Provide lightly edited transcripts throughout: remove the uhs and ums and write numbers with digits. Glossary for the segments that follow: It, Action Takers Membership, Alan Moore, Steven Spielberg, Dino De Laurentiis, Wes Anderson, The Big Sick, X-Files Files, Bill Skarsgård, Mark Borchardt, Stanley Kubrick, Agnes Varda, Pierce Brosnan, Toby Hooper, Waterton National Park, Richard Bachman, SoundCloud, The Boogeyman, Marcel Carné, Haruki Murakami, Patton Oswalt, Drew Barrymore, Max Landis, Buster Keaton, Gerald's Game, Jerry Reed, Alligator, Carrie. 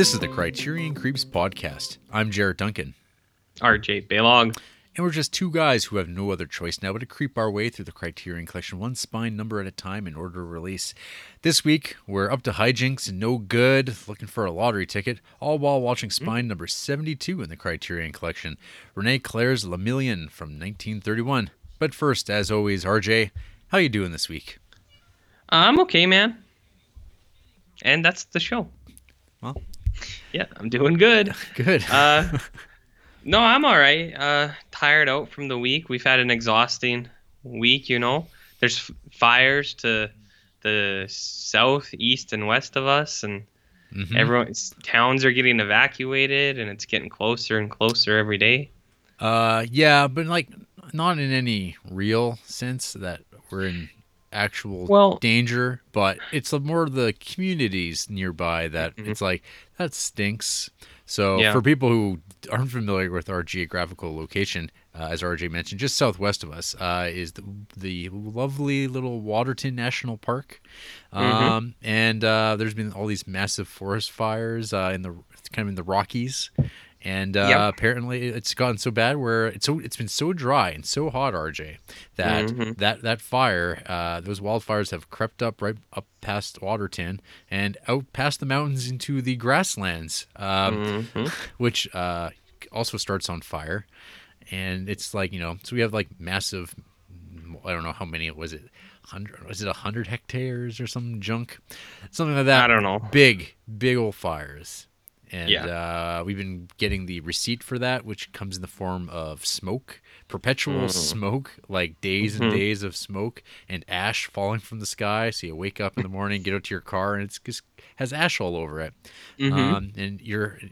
This is the Criterion Creeps podcast. I'm Jarrett Duncan. RJ Baylog. And we're just two guys who have no other choice now but to creep our way through the Criterion Collection, one spine number at a time in order of release. This week, we're up to hijinks and no good, looking for a lottery ticket, all while watching spine number 72 in the Criterion Collection, René Clair's Le Million from 1931. But first, as always, RJ, how you doing this week? I'm okay, man. And that's the show. Well, yeah, I'm doing good. Good. No, I'm all right. Tired out from the week. We've had an exhausting week, you know. There's fires to the south, east, and west of us, and towns are getting evacuated, and it's getting closer and closer every day. Yeah, but like not in any real sense that we're in actual danger, but it's more the communities nearby that it's like, that stinks. So for people who aren't familiar with our geographical location, as RJ mentioned, just southwest of us is the lovely little Waterton National Park. And there's been all these massive forest fires in the Rockies. And apparently it's gotten so bad where it's been so dry and so hot, RJ, that that fire, those wildfires have crept up right up past Waterton and out past the mountains into the grasslands, which also starts on fire. And it's like, you know, so we have like massive, I don't know how many was it. 100, was it 100 hectares or some junk? Something like that. I don't know. Big old fires. And we've been getting the receipt for that, which comes in the form of smoke, perpetual smoke, like days and days of smoke and ash falling from the sky. So you wake up in the morning, get out to your car, and it just has ash all over it. And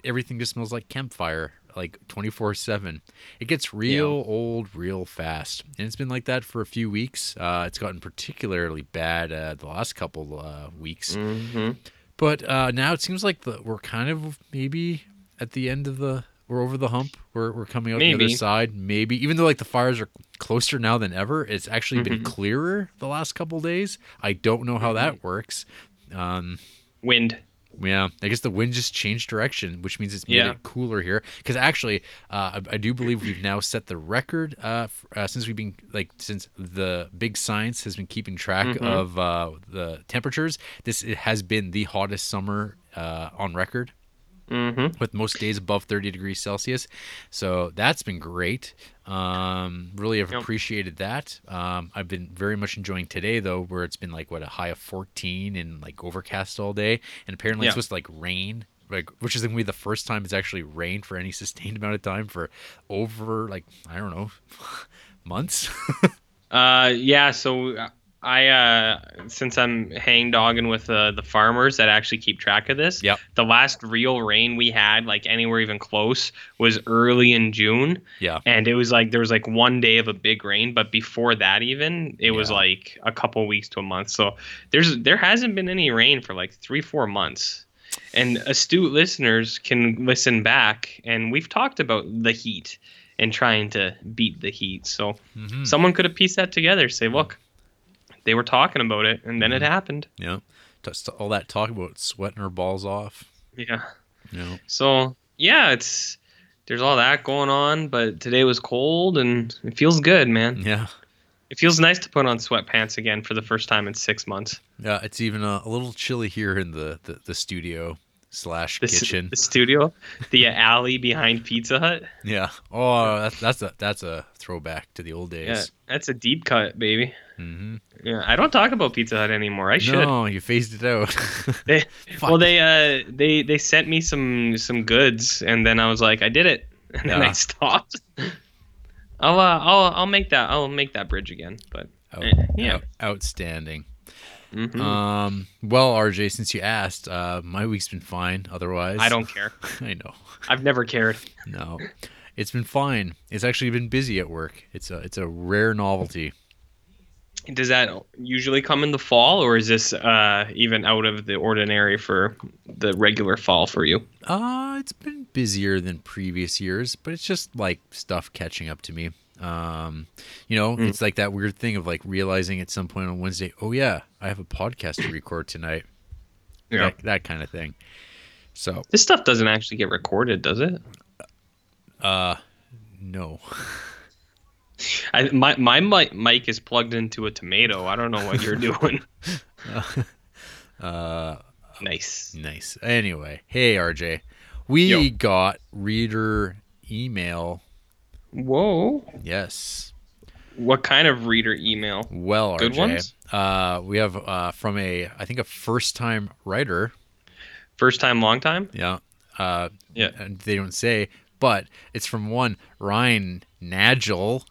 everything just smells like campfire, like 24/7. It gets real old real fast. And it's been like that for a few weeks. It's gotten particularly bad the last couple weeks. But now it seems like we're kind of maybe at the end of we're over the hump. We're coming out the other side, maybe. Even though like the fires are closer now than ever, it's actually been clearer the last couple of days. I don't know how that works. Wind. Yeah, I guess the wind just changed direction, which means it's made it cooler here. Because actually, I do believe we've now set the record since the big science has been keeping track of the temperatures. It has been the hottest summer on record, with most days above 30 degrees Celsius. So that's been great. Really have appreciated that. I've been very much enjoying today though, where it's been like a high of 14 and like overcast all day, and apparently it's supposed to like rain, like, which is gonna be the first time it's actually rained for any sustained amount of time for over like, I don't know, months. So I since I'm hang-dogging with the farmers that actually keep track of this, the last real rain we had, like anywhere even close, was early in June. Yeah, and it was like there was like one day of a big rain, but before that even it was like a couple weeks to a month. So there hasn't been any rain for like 3-4 months. And astute listeners can listen back, and we've talked about the heat and trying to beat the heat. So someone could have pieced that together. Say, look. They were talking about it, and then it happened. Yeah. All that talk about sweating our balls off. Yeah. Yeah. So, yeah, there's all that going on, but today was cold, and it feels good, man. Yeah. It feels nice to put on sweatpants again for the first time in 6 months. Yeah, it's even a little chilly here in the studio / kitchen. The studio? The alley behind Pizza Hut? Yeah. Oh, that's a throwback to the old days. Yeah, that's a deep cut, baby. Mm-hmm. Yeah, I don't talk about Pizza Hut anymore. I should. No, you phased it out. They sent me some goods, and then I was like, I did it, and then I stopped. I'll make that bridge again. But outstanding. Well, RJ, since you asked, my week's been fine. Otherwise, I don't care. I know. I've never cared. No, it's been fine. It's actually been busy at work. It's a rare novelty. Does that usually come in the fall, or is this even out of the ordinary for the regular fall for you? It's been busier than previous years, but it's just like stuff catching up to me. It's like that weird thing of like realizing at some point on Wednesday, oh yeah, I have a podcast to record tonight. Yeah, that kind of thing. So this stuff doesn't actually get recorded, does it? No. My mic is plugged into a tomato. I don't know what you're doing. Nice. Anyway, hey RJ, we got reader email. Whoa. Yes. What kind of reader email? Well, RJ, good ones. We have from I think a first-time writer. First time, long time. Yeah. Yeah. They don't say, but it's from one Ryan Nagel.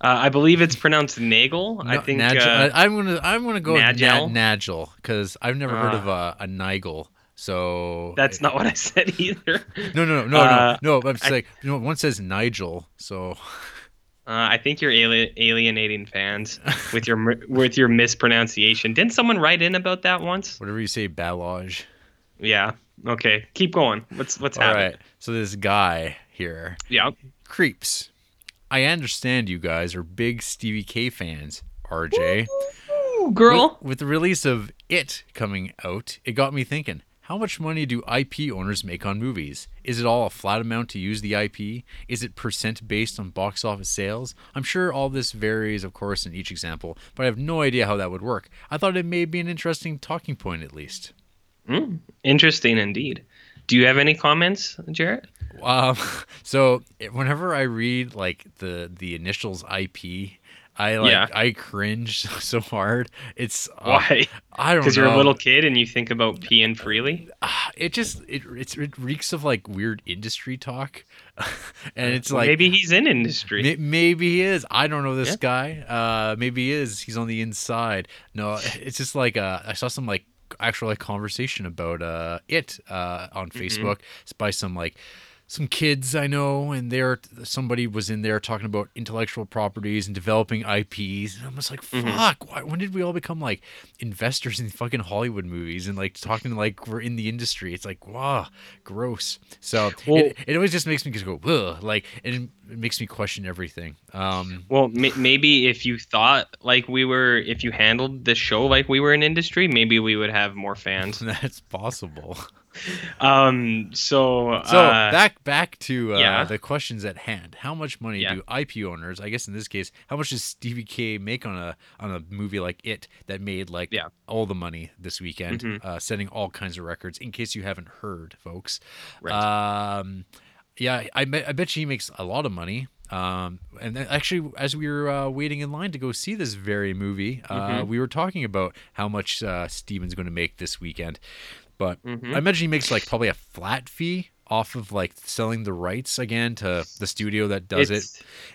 I believe it's pronounced Nagel. No, I think Nagel. I'm gonna go Nagel. With Nagel because I've never heard of a Nigel. So that's not what I said either. No. I'm just one says Nigel. So I think you're alienating fans with your mispronunciation. Didn't someone write in about that once? Whatever you say, Baylog. Yeah. Okay. Keep going. What's happening? All right. So this guy here. Yeah. Creeps. I understand you guys are big Stevie K fans, RJ. Ooh, girl. With the release of It coming out, it got me thinking, how much money do IP owners make on movies? Is it all a flat amount to use the IP? Is it percent based on box office sales? I'm sure all this varies, of course, in each example, but I have no idea how that would work. I thought it may be an interesting talking point at least. Interesting indeed. Do you have any comments, Jarrett? So whenever I read like the initials IP, I cringe so hard. It's why? I don't know. Because you're a little kid and you think about peeing freely. It reeks of like weird industry talk, and it's like maybe he's in industry. Maybe he is. I don't know this guy. Maybe he is. He's on the inside. No, it's just like I saw some like. Actual like conversation about it on Facebook. It's by some kids I know, and somebody was in there talking about intellectual properties and developing IPs, and I'm just like, fuck, when did we all become like investors in fucking Hollywood movies and like talking like we're in the industry? It's like, wow, gross. So it always just makes me just go, ugh, like, and it makes me question everything. Maybe if you thought like we were, if you handled this show like we were an industry, maybe we would have more fans. That's possible. So back to the questions at hand. How much money do IP owners, I guess in this case, how much does Stevie K make on a movie like It that made like all the money this weekend, setting all kinds of records? In case you haven't heard, folks, right. I bet you he makes a lot of money. And actually, as we were waiting in line to go see this very movie, we were talking about how much Steven's going to make this weekend. But I imagine he makes like probably a flat fee off of like selling the rights again to the studio that does it.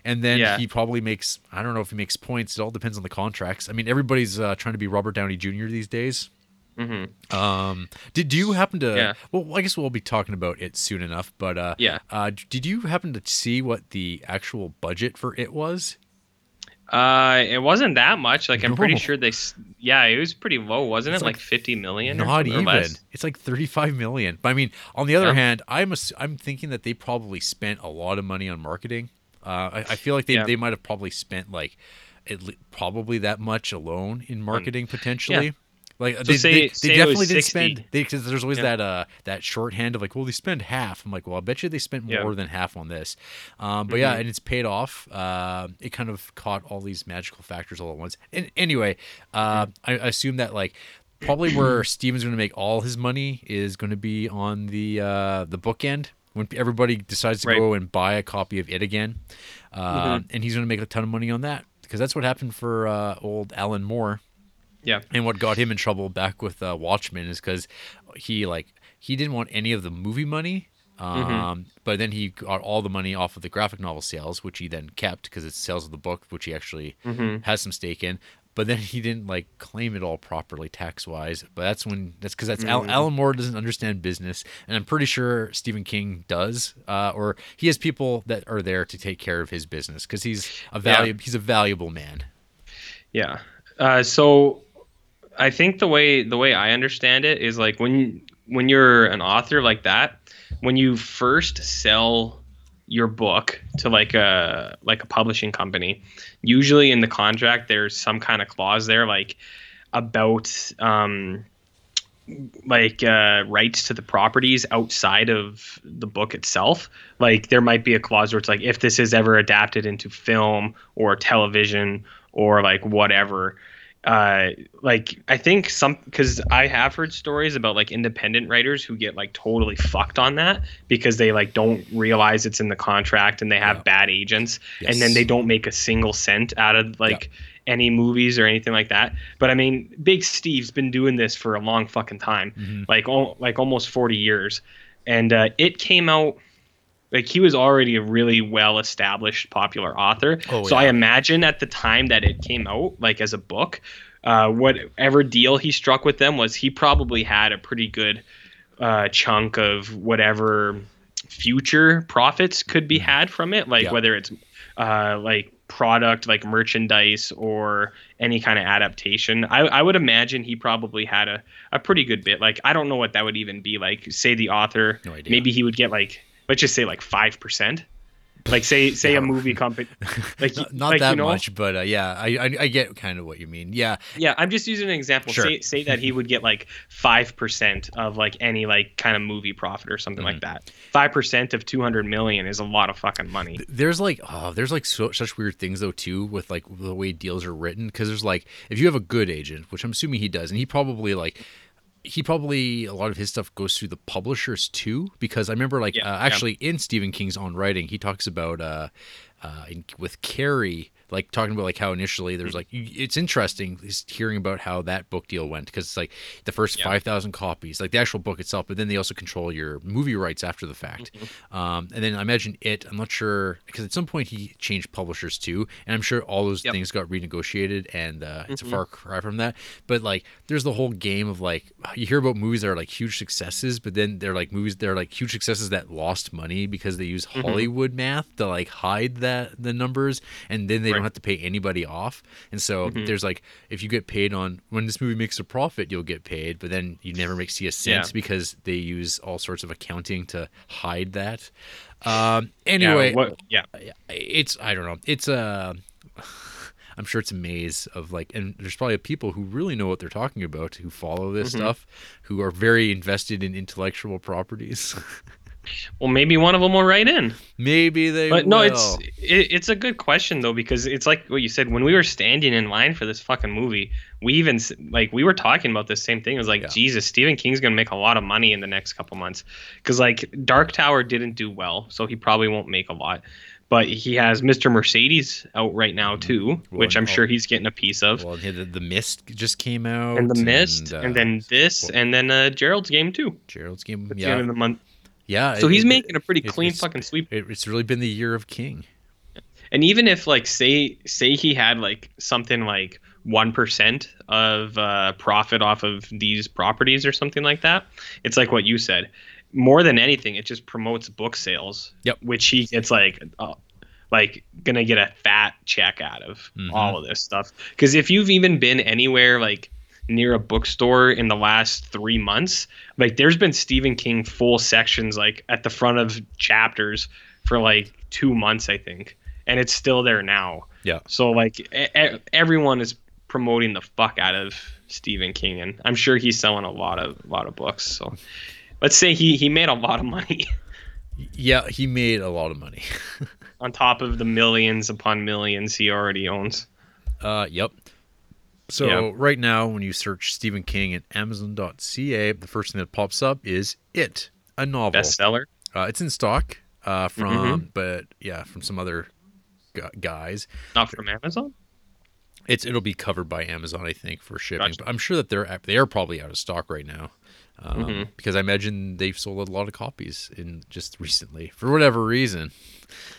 And then he probably makes, I don't know if he makes points. It all depends on the contracts. I mean, everybody's trying to be Robert Downey Jr. these days. Mm-hmm. Did you happen to, well, I guess we'll be talking about it soon enough, but did you happen to see what the actual budget for it was? It wasn't that much. Like, I'm pretty sure it was pretty low, wasn't it? Like 50 million? Not even. It's like 35 million. But I mean, on the other hand, I'm thinking that they probably spent a lot of money on marketing. I feel like they might have probably spent like probably that much alone in marketing potentially. Yeah. Like so they definitely didn't spend because there's always that shorthand of like, well, they spend half. I'm like, well, I bet you they spent more than half on this. But and it's paid off. It kind of caught all these magical factors all at once. And anyway, I assume that like probably where Steven's going to make all his money is going to be on the bookend when everybody decides to go and buy a copy of It again. And he's going to make a ton of money on that because that's what happened for old Alan Moore. Yeah, and what got him in trouble back with Watchmen is because he didn't want any of the movie money, but then he got all the money off of the graphic novel sales, which he then kept because it's sales of the book, which he actually has some stake in. But then he didn't like claim it all properly tax wise. But that's because Alan Moore doesn't understand business, and I'm pretty sure Stephen King does, or he has people that are there to take care of his business because he's a valuable man. Yeah. So. I think the way I understand it is like when you're an author like that, when you first sell your book to like a publishing company, usually in the contract there's some kind of clause there like about like rights to the properties outside of the book itself. Like there might be a clause where it's like, if this is ever adapted into film or television or like whatever, like I think some, because I have heard stories about like independent writers who get like totally fucked on that because they like don't realize it's in the contract and they have bad agents and then they don't make a single cent out of like any movies or anything like that. But I mean, Big Steve's been doing this for a long fucking time, like almost 40 years. And it came out like he was already a really well-established popular author. So I imagine at the time that it came out, like as a book, whatever deal he struck with them was he probably had a pretty good chunk of whatever future profits could be had from it. Like whether it's like product, like merchandise or any kind of adaptation. I would imagine he probably had a pretty good bit. Like, I don't know what that would even be. Like, say the author, maybe he would get like, let's just say like 5%. Like say a movie company, like not like, that much, but yeah, I get kind of what you mean. Yeah. I'm just using an example. Sure. Say that he would get like 5% of like any like kind of movie profit or something like that. 5% of $200 million is a lot of fucking money. There's like such weird things though too with like the way deals are written, because there's like if you have a good agent, which I'm assuming he does, and he probably a lot of his stuff goes through the publishers too, because I remember like in Stephen King's Own Writing, he talks about with Carrie, like talking about like how initially there's like, it's interesting hearing about how that book deal went, because it's like the first 5,000 copies, like the actual book itself, but then they also control your movie rights after the fact. And then I imagine it, I'm not sure, because at some point he changed publishers too, and I'm sure all those things got renegotiated, and it's a far cry from that. But like there's the whole game of like, you hear about movies that are like huge successes, but then they're like movies that are like huge successes that lost money because they use Hollywood math to like hide the numbers, and then they don't have to pay anybody off. And so there's like, if you get paid on when this movie makes a profit, you'll get paid, but then you never see a cent because they use all sorts of accounting to hide that. Anyway, it's, I don't know. It's I'm sure it's a maze of like, and there's probably people who really know what they're talking about, who follow this stuff, who are very invested in intellectual properties. Well, maybe one of them will write in. Maybe they will. But no, it's a good question though, because it's like what you said, when we were standing in line for this fucking movie, we even like we were talking about this same thing. It was like, Jesus, Stephen King's going to make a lot of money in the next couple months, because like Dark Tower didn't do well, so he probably won't make a lot. But he has Mr. Mercedes out right now too, which I'm sure he's getting a piece of. Well, the Mist just came out, and The Mist, and then this, and then Gerald's Game too. Gerald's Game at the end of the month. Yeah, so he's making a pretty clean fucking sweep. It's really been the year of King. And even if like say he had like something like 1% of profit off of these properties or something like that, it's like what you said. More than anything, it just promotes book sales. Yep. Which he gets like gonna get a fat check out of all of this stuff. Because if you've even been anywhere like near a bookstore in the last 3 months, like there's been Stephen King full sections like at the front of chapters for like 2 months, I think, and it's still there now. Yeah, so like everyone is promoting the fuck out of Stephen King, and I'm sure he's selling a lot of books. So let's say he made a lot of money. Yeah, he made a lot of money. On top of the millions upon millions he already owns. Yep. So right now, when you search Stephen King at Amazon.ca, the first thing that pops up is It, a novel. Bestseller. It's in stock from some other guys. Not from Amazon? It'll be covered by Amazon, I think, for shipping. Gotcha. But I'm sure that they're probably out of stock right now, because I imagine they've sold a lot of copies in just recently for whatever reason.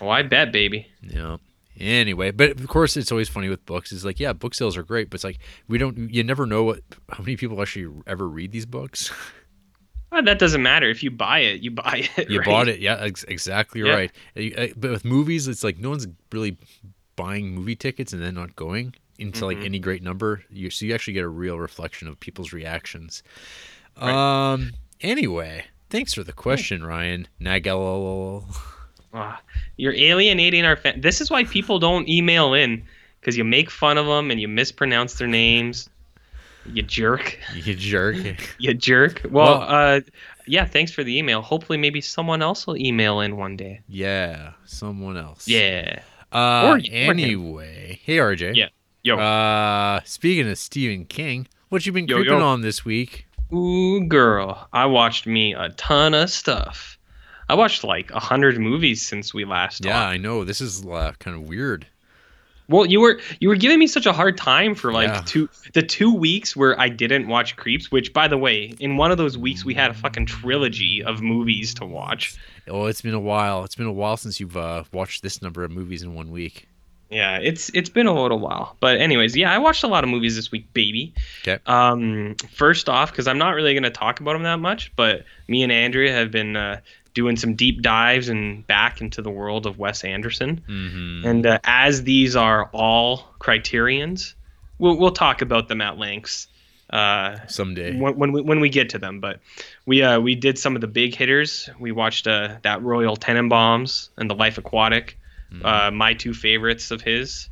Oh, I bet, baby. Yeah. Anyway, but of course it's always funny with books. It's like, yeah, book sales are great, but it's like you never know how many people actually ever read these books. Well, that doesn't matter. If you buy it, you buy it. You bought it, yeah, exactly right. But with movies, it's like no one's really buying movie tickets and then not going into like any great number. So you actually get a real reflection of people's reactions. Right. Anyway, thanks for the question, Ryan Nagel. You're alienating our fans. This is why people don't email in, because you make fun of them and you mispronounce their names. You jerk. You jerk. You jerk. Well, yeah, thanks for the email. Hopefully maybe someone else will email in one day. Yeah, someone else. Yeah. Anyway. Hey, RJ. Yeah. Yo. Speaking of Stephen King, what you been creeping on this week? Ooh, girl. I watched me a ton of stuff. I watched like 100 movies since we last talked. Yeah, I know. This is kind of weird. Well, you were giving me such a hard time for the 2 weeks where I didn't watch Creeps, which, by the way, in one of those weeks we had a fucking trilogy of movies to watch. Oh, it's been a while. It's been a while since you've watched this number of movies in 1 week. Yeah, it's been a little while. But anyways, yeah, I watched a lot of movies this week, baby. Okay. First off, because I'm not really going to talk about them that much, but me and Andrea have been doing some deep dives and back into the world of Wes Anderson. Mm-hmm. And as these are all Criterions, we'll talk about them at length someday when we get to them. But we did some of the big hitters. We watched that Royal Tenenbaums and The Life Aquatic, mm-hmm. My two favorites of his.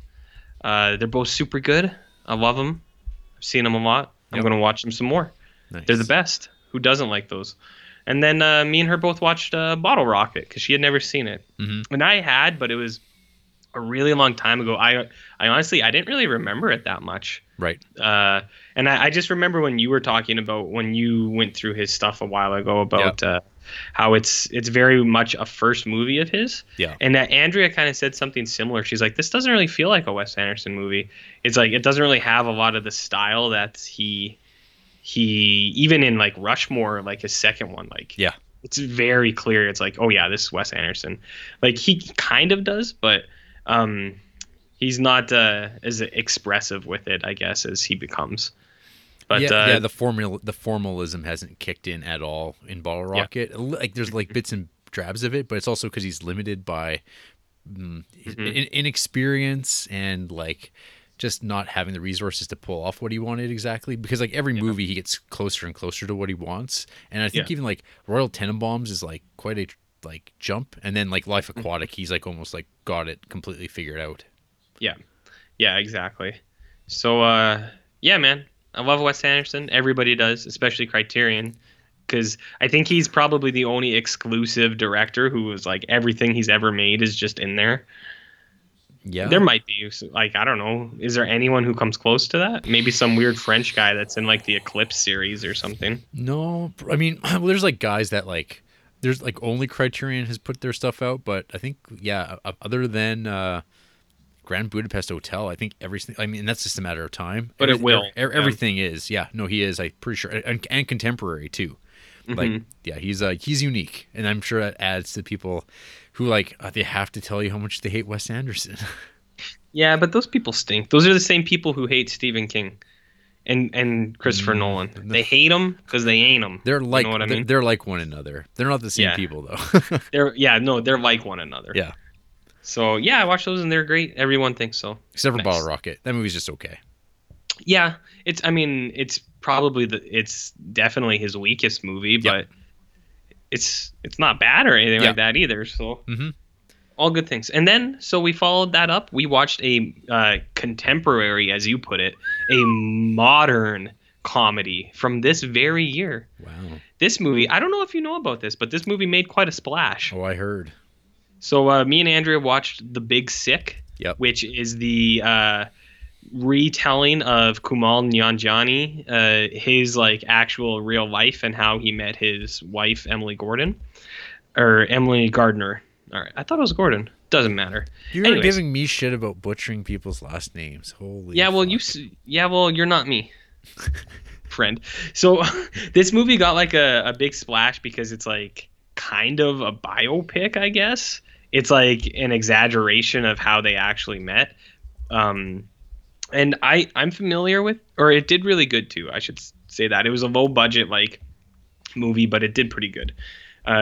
They're both super good. I love them. I've seen them a lot. Yep. I'm going to watch them some more. Nice. They're the best. Who doesn't like those? And then me and her both watched Bottle Rocket because she had never seen it. Mm-hmm. And I had, but it was a really long time ago. I honestly, I didn't really remember it that much. Right. And I just remember when you were talking about when you went through his stuff a while ago about how it's very much a first movie of his. Yeah. And that Andrea kind of said something similar. She's like, this doesn't really feel like a Wes Anderson movie. It's like it doesn't really have a lot of the style that he even in like Rushmore, like his second one, like it's very clear. It's like, oh yeah, this is Wes Anderson. Like he kind of does, but he's not as expressive with it, I guess, as he becomes. But yeah, the formalism hasn't kicked in at all in Bottle Rocket. Yeah. Like there's like bits and drabs of it, but it's also because he's limited by inexperience and like just not having the resources to pull off what he wanted exactly, because like every movie he gets closer and closer to what he wants. And I think even like Royal Tenenbaums is like quite a like jump, and then like Life Aquatic, he's like almost like got it completely figured out. Yeah, yeah, exactly. So yeah, man, I love Wes Anderson. Everybody does, especially Criterion, because I think he's probably the only exclusive director who was like everything he's ever made is just in there. Yeah, there might be like, I don't know. Is there anyone who comes close to that? Maybe some weird French guy that's in like the Eclipse series or something. No, I mean, well, there's like guys that like there's like only Criterion has put their stuff out. But I think, yeah, other than Grand Budapest Hotel, I think everything. I mean, that's just a matter of time. But everything, it will. Everything is. Yeah, no, he is. I'm pretty sure. And contemporary, too. Like, yeah, he's unique. And I'm sure that adds to people who, like, they have to tell you how much they hate Wes Anderson. Yeah, but those people stink. Those are the same people who hate Stephen King and Christopher Nolan. They hate him because they ain't him. They're like, you know what I mean? They're like one another. They're not the same people, though. They're like one another. Yeah. So, yeah, I watch those and they're great. Everyone thinks so. Except for Bottle Rocket. That movie's just okay. Yeah, it's probably it's definitely his weakest movie, but it's not bad or anything like that either. So all good things. And then, so we followed that up. We watched a contemporary, as you put it, a modern comedy from this very year. Wow. This movie, I don't know if you know about this, but this movie made quite a splash. Oh, I heard. So me and Andrea watched The Big Sick, which is the retelling of Kumail Nanjiani, his like actual real life and how he met his wife Emily Gardner. All right, I thought it was Gordon. Doesn't matter. You're giving me shit about butchering people's last names. Holy. Yeah, well, fuck. You're not me, friend. So this movie got like a big splash because it's like kind of a biopic, I guess. It's like an exaggeration of how they actually met. And I'm familiar with, or it did really good too. I should say that. It was a low budget like movie, but it did pretty good.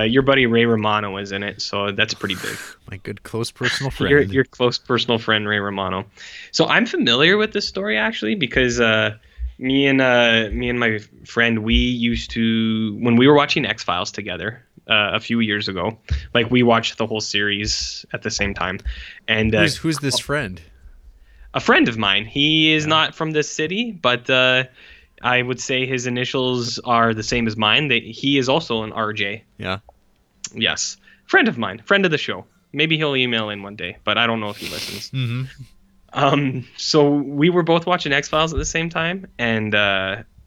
Your buddy Ray Romano was in it, so that's pretty big. My good close personal friend. your close personal friend Ray Romano. So I'm familiar with this story actually because me and my friend, we used to, when we were watching X-Files together a few years ago, like we watched the whole series at the same time. And who's this friend? A friend of mine. He is not from this city, but I would say his initials are the same as mine. He is also an RJ. Yeah. Yes. Friend of mine. Friend of the show. Maybe he'll email in one day, but I don't know if he listens. Mm-hmm. So we were both watching X-Files at the same time, and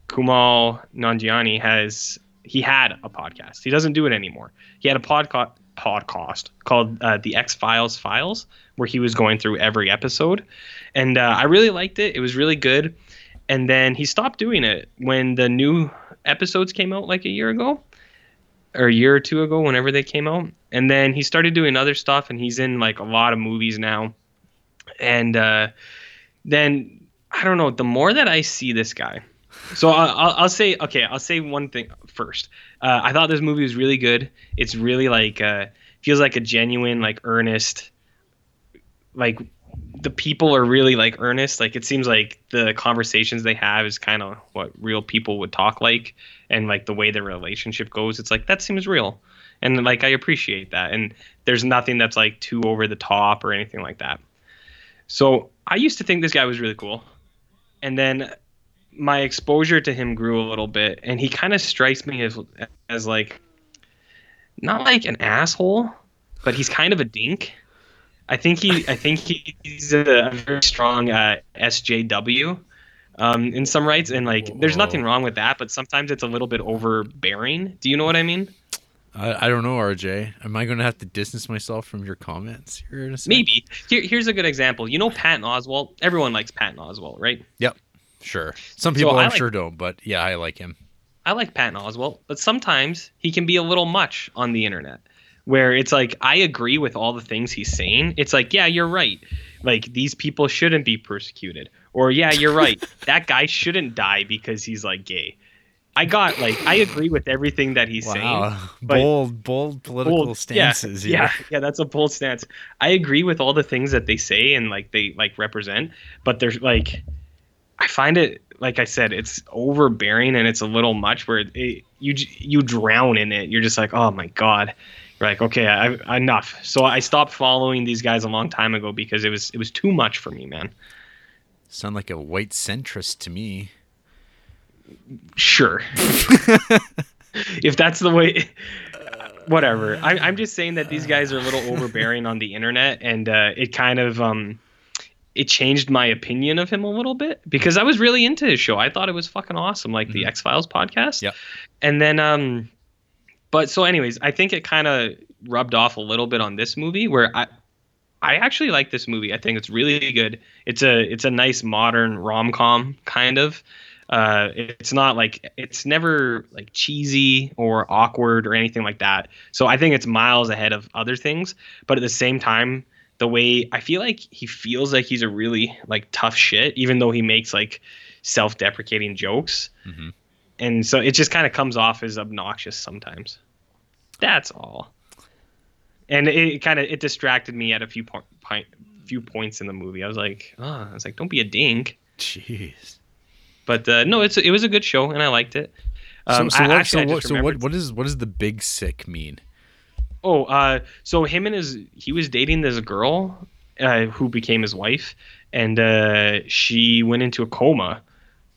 Kumail Nanjiani had a podcast. He doesn't do it anymore. He had a podcast called The X-Files Files, where he was going through every episode. And I really liked it. It was really good. And then he stopped doing it when the new episodes came out like a year or two ago, whenever they came out. And then he started doing other stuff, and he's in like a lot of movies now. And then, I don't know, the more that I see this guy. So I'll say one thing first. I thought this movie was really good. It's really like feels like a genuine, like earnest, like the people are really like earnest. Like it seems like the conversations they have is kind of what real people would talk like, and like the way their relationship goes. It's like that seems real, and like I appreciate that. And there's nothing that's like too over the top or anything like that. So I used to think this guy was really cool, and then my exposure to him grew a little bit, and he kind of strikes me as like not like an asshole, but he's kind of a dink. I think he's a very strong SJW in some rights, and like there's nothing wrong with that, but sometimes it's a little bit overbearing. Do you know what I mean? I don't know, RJ. Am I going to have to distance myself from your comments here in a second? Maybe. Here's a good example. You know Patton Oswalt? Everyone likes Patton Oswalt, right? Yep. Sure. Some people sure don't, but yeah, I like him. I like Patton Oswalt, but sometimes he can be a little much on the internet, where it's like, I agree with all the things he's saying. It's like, yeah, you're right. Like, these people shouldn't be persecuted. Or, yeah, you're right. That guy shouldn't die because he's, like, gay. I agree with everything that he's saying. Bold political stances. Yeah, that's a bold stance. I agree with all the things that they say and, like, they, like, represent. But there's, like, I find it, like I said, it's overbearing and it's a little much where you drown in it. You're just like, oh, my God. You're like, okay, enough. So I stopped following these guys a long time ago because it was too much for me, man. Sound like a white centrist to me. Sure. If that's the way, whatever. I'm just saying that these guys are a little overbearing on the internet, and it kind of it changed my opinion of him a little bit because I was really into his show. I thought it was fucking awesome, like the X-Files podcast. Yeah. And then but so anyways, I think it kind of rubbed off a little bit on this movie, where I actually like this movie. I think it's really good. It's a nice modern rom-com kind of. It's not like, it's never like cheesy or awkward or anything like that. So I think it's miles ahead of other things, but at the same time, the way I feel like he feels like he's a really like tough shit, even though he makes like self-deprecating jokes. Mm-hmm. And so it just kind of comes off as obnoxious sometimes. That's all. And it distracted me at a few points in the movie. I was like, don't be a dink. Jeez. But no, it was a good show, and I liked it. What does the Big Sick mean? Oh, so him and he was dating this girl who became his wife, and she went into a coma.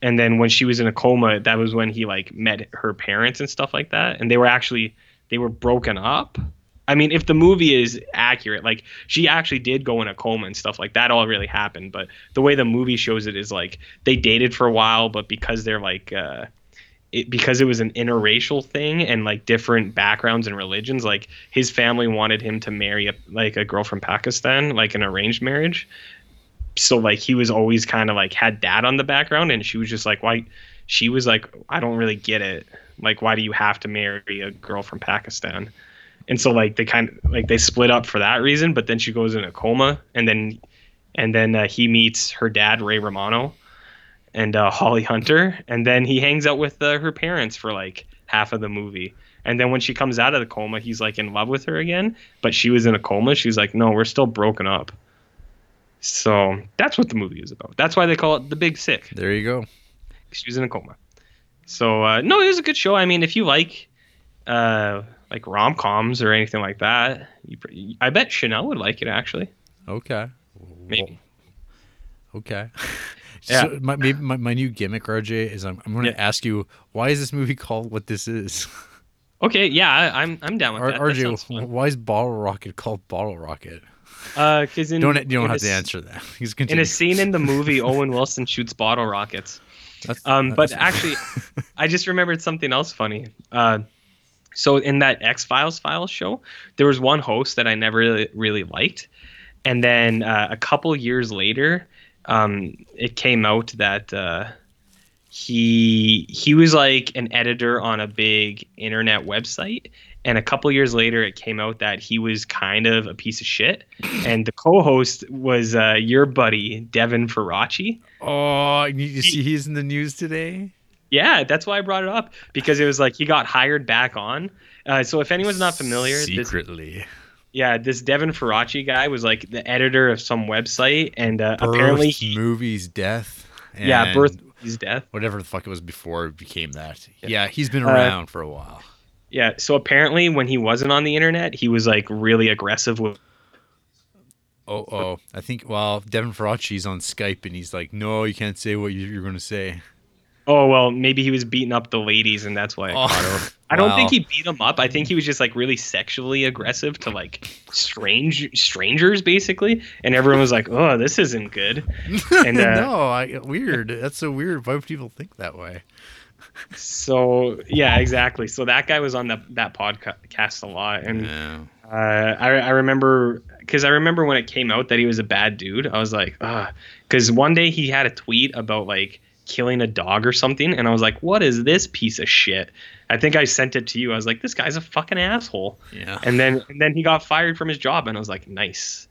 And then when she was in a coma, that was when he like met her parents and stuff like that. And they were broken up. I mean, if the movie is accurate, like she actually did go in a coma and stuff like that all really happened. But the way the movie shows it is like they dated for a while, but because they're like because it was an interracial thing and like different backgrounds and religions, like his family wanted him to marry a girl from Pakistan, like an arranged marriage. So like he was always kind of like had that on the background, and she was just like, why? She was like, I don't really get it. Like, why do you have to marry a girl from Pakistan? And so, like, they kind of, like, they split up for that reason, but then she goes in a coma, and then he meets her dad, Ray Romano, and Holly Hunter, and then he hangs out with her parents for, like, half of the movie. And then when she comes out of the coma, he's, like, in love with her again, but she was in a coma. She's like, no, we're still broken up. So that's what the movie is about. That's why they call it The Big Sick. There you go. She was in a coma. So, no, it was a good show. I mean, if you like... like rom-coms or anything like that. I bet Chanel would like it, actually. Okay. Maybe. Okay. Yeah. So my new gimmick, RJ, is I'm going to ask you, why is this movie called what this is? Okay, yeah, I'm down with that. RJ, why is Bottle Rocket called Bottle Rocket? Because you don't have to answer that. In a scene in the movie, Owen Wilson shoots bottle rockets. Actually, I just remembered something else funny. So in that X-Files show, there was one host that I never really liked. And then a couple years later, it came out that he was like an editor on a big internet website. And a couple years later, it came out that he was kind of a piece of shit. And the co-host was your buddy, Devin Faraci. Oh, you see he's in the news today? Yeah, that's why I brought it up. Because it was like he got hired back on. So if anyone's not familiar... Secretly. This Devin Faraci guy was like the editor of some website. And apparently... Movies, death. And yeah, birth, movies, death. Whatever the fuck it was before it became that. Yeah, he's been around for a while. Yeah, so apparently when he wasn't on the internet, he was like really aggressive with... I think, Devin Faraci's on Skype and he's like, no, you can't say what you're going to say. Oh, well, maybe he was beating up the ladies and that's why I caught him. I don't think he beat them up. I think he was just like really sexually aggressive to like strangers basically. And everyone was like, oh, this isn't good. And, weird. That's so weird. Why would people think that way? So yeah, exactly. So that guy was on that podcast a lot, and I remember because I remember when it came out that he was a bad dude. I was like, because one day he had a tweet about like killing a dog or something, and I was like, what is this piece of shit? I think I sent it to you. I was like, this guy's a fucking asshole. Yeah. And then he got fired from his job, and I was like, nice.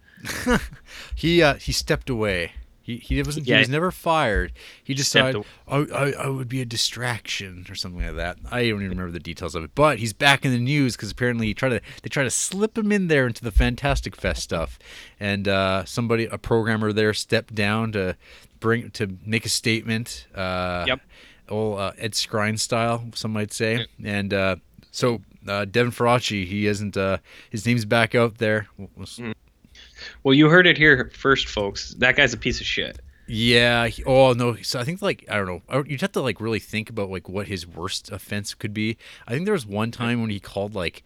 He stepped away. He wasn't. Yeah. He was never fired. He decided I would be a distraction or something like that. I don't even remember the details of it. But he's back in the news because apparently they try to slip him in there into the Fantastic Fest stuff, and a programmer there stepped down to make a statement. Yep. Old Ed Skrein style, some might say, and so Devin Faraci, he isn't. His name's back out there. Well, you heard it here first, folks. That guy's a piece of shit. Yeah. Oh, no. So I think, like, I don't know. You'd have to, like, really think about, like, what his worst offense could be. I think there was one time when he called, like,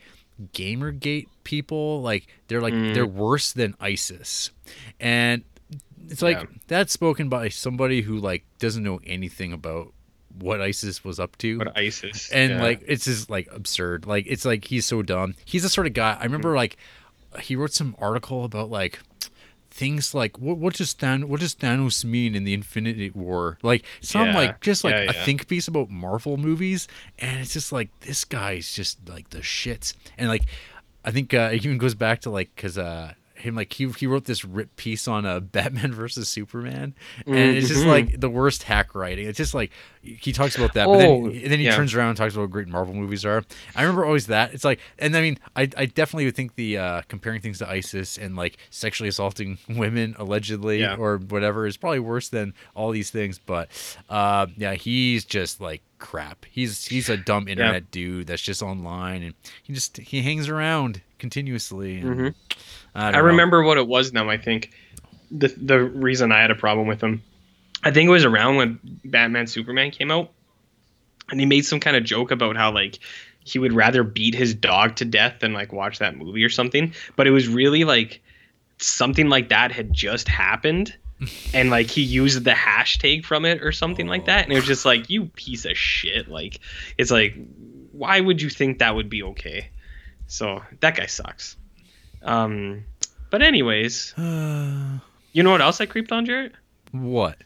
Gamergate people, they're worse than ISIS. And it's like that's spoken by somebody who, like, doesn't know anything about what ISIS was up to. What ISIS. And, like, it's just, like, absurd. Like, it's like he's so dumb. He's the sort of guy. I remember, like... He wrote some article about like things like what does Thanos mean in the Infinity War? Like a think piece about Marvel movies, and it's just like this guy's just like the shits. And like I think it even goes back to like because him like he wrote this rip piece on a Batman versus Superman, and it's just like the worst hack writing. It's just like he talks about that, but then he turns around and talks about how great Marvel movies are. I remember always that. It's like, and I mean, I definitely would think the comparing things to ISIS and like sexually assaulting women allegedly or whatever is probably worse than all these things. But he's just like crap. He's a dumb internet dude that's just online and he hangs around continuously. And, I remember what it was now. I think the reason I had a problem with him, I think it was around when Batman Superman came out, and he made some kind of joke about how like he would rather beat his dog to death than like watch that movie or something. But it was really like something like that had just happened, and like he used the hashtag from it or something like that, and it was just like, you piece of shit. Like it's like, why would you think that would be okay? So that guy sucks. But anyways, you know what else I creeped on, Jarrett? What?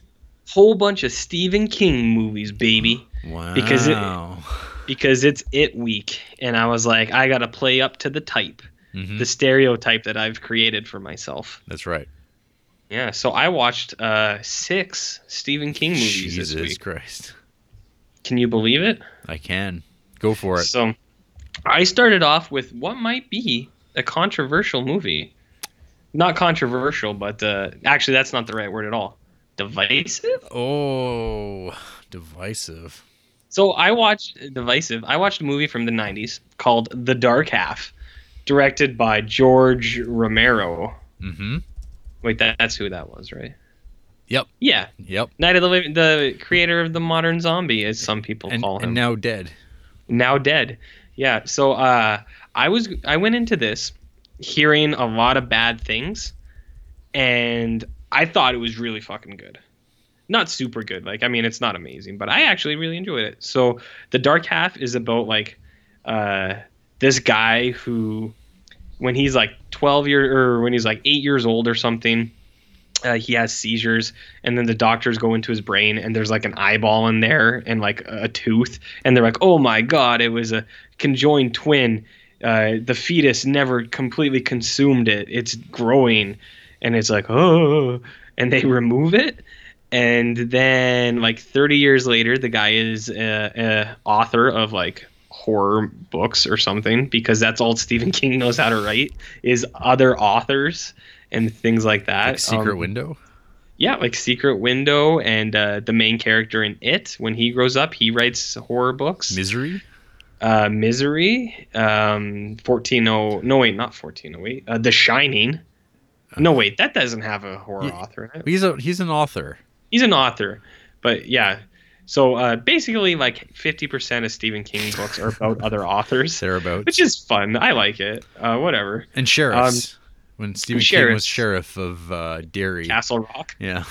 Whole bunch of Stephen King movies, baby. Wow. Because it's It week, and I was like, I gotta play up to the type, the stereotype that I've created for myself. That's right. Yeah. So I watched 6 Stephen King movies this week. Jesus Christ! Can you believe it? I can. Go for it. So I started off with what might be a controversial movie. Not controversial, but actually that's not the right word at all. Divisive? Oh, divisive. So I watched a movie from the 90s called The Dark Half, directed by George Romero. Wait, that's who that was, right? Yep. Yeah. Yep. Night of the Living, the creator of the modern zombie, as some people call him. And now dead. Now dead. Yeah. So I went into this hearing a lot of bad things, and I thought it was really fucking good. Not super good. Like, I mean, it's not amazing, but I actually really enjoyed it. So The Dark Half is about like this guy who, when he's like 8 years old or something, he has seizures, and then the doctors go into his brain, and there's like an eyeball in there and like a tooth, and they're like, oh my God, it was a conjoined twin. The fetus never completely consumed it. It's growing. And it's like, oh, and they remove it. And then like 30 years later, the guy is a author of like horror books or something, because that's all Stephen King knows how to write is other authors and things like that. Like Secret Window? Yeah, like Secret Window. And the main character in It, when he grows up, he writes horror books. Misery? Misery. 1408. The Shining. No, wait, that doesn't have a horror author in it. He's an author. But yeah, so basically like 50% of Stephen King books are about other authors. Thereabouts. Which is fun. I like it. Whatever. And sheriffs. When Stephen King was sheriff of Derry. Castle Rock. Yeah.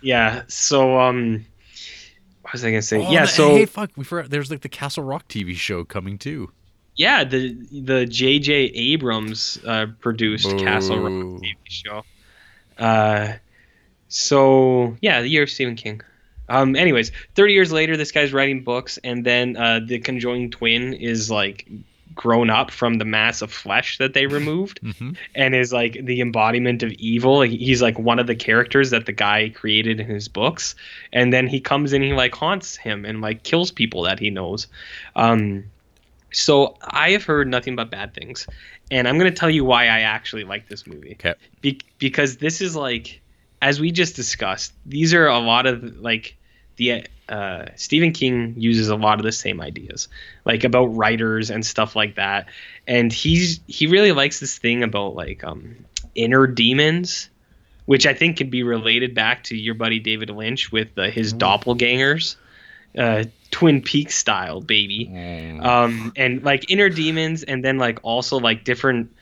Yeah, so what was I going to say? Oh, yeah, hey, fuck, we forgot. There's like the Castle Rock TV show coming too. Yeah, the J.J. Abrams produced Castle Rock TV show. So, yeah, the year of Stephen King. Anyways, 30 years later, this guy's writing books, and then the conjoined twin is, like, grown up from the mass of flesh that they removed and is, like, the embodiment of evil. He's, like, one of the characters that the guy created in his books. And then he comes in, he, like, haunts him and, like, kills people that he knows. So I have heard nothing but bad things, and I'm going to tell you why I actually like this movie. Okay. Because this is like, as we just discussed, these are a lot of like the Stephen King uses a lot of the same ideas, like about writers and stuff like that. And he really likes this thing about like inner demons, which I think can be related back to your buddy David Lynch with his doppelgangers. Twin Peaks style, baby. And like inner demons, and then like also like different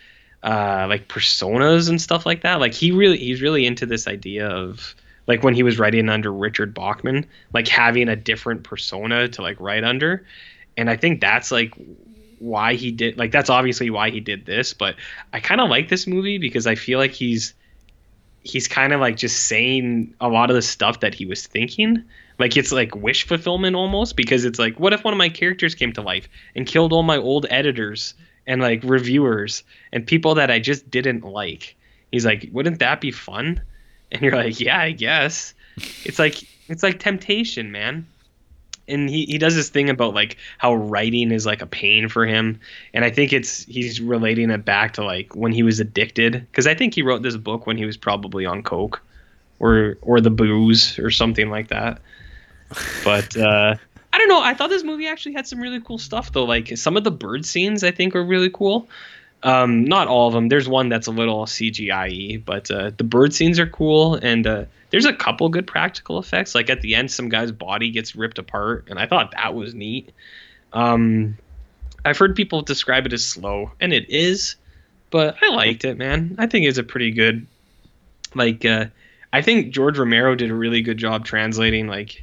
like personas and stuff like that. Like he's really into this idea of like when he was writing under Richard Bachman, like having a different persona to like write under. And I think that's like why he did, like that's obviously why he did this, but I kind of like this movie because I feel like he's kind of like just saying a lot of the stuff that he was thinking. Like it's like wish fulfillment almost, because it's like, what if one of my characters came to life and killed all my old editors and like reviewers and people that I just didn't like? He's like, wouldn't that be fun? And you're like, yeah, I guess. It's like temptation, man. And he does this thing about like how writing is like a pain for him. And I think he's relating it back to like when he was addicted, because I think he wrote this book when he was probably on coke or the booze or something like that. But I don't know. I thought this movie actually had some really cool stuff, though. Like some of the bird scenes, I think, are really cool. Not all of them. There's one that's a little CGI-y, but the bird scenes are cool. And there's a couple good practical effects. Like at the end, some guy's body gets ripped apart, and I thought that was neat. I've heard people describe it as slow, and it is. But I liked it, man. I think it's a pretty good, like. I think George Romero did a really good job translating like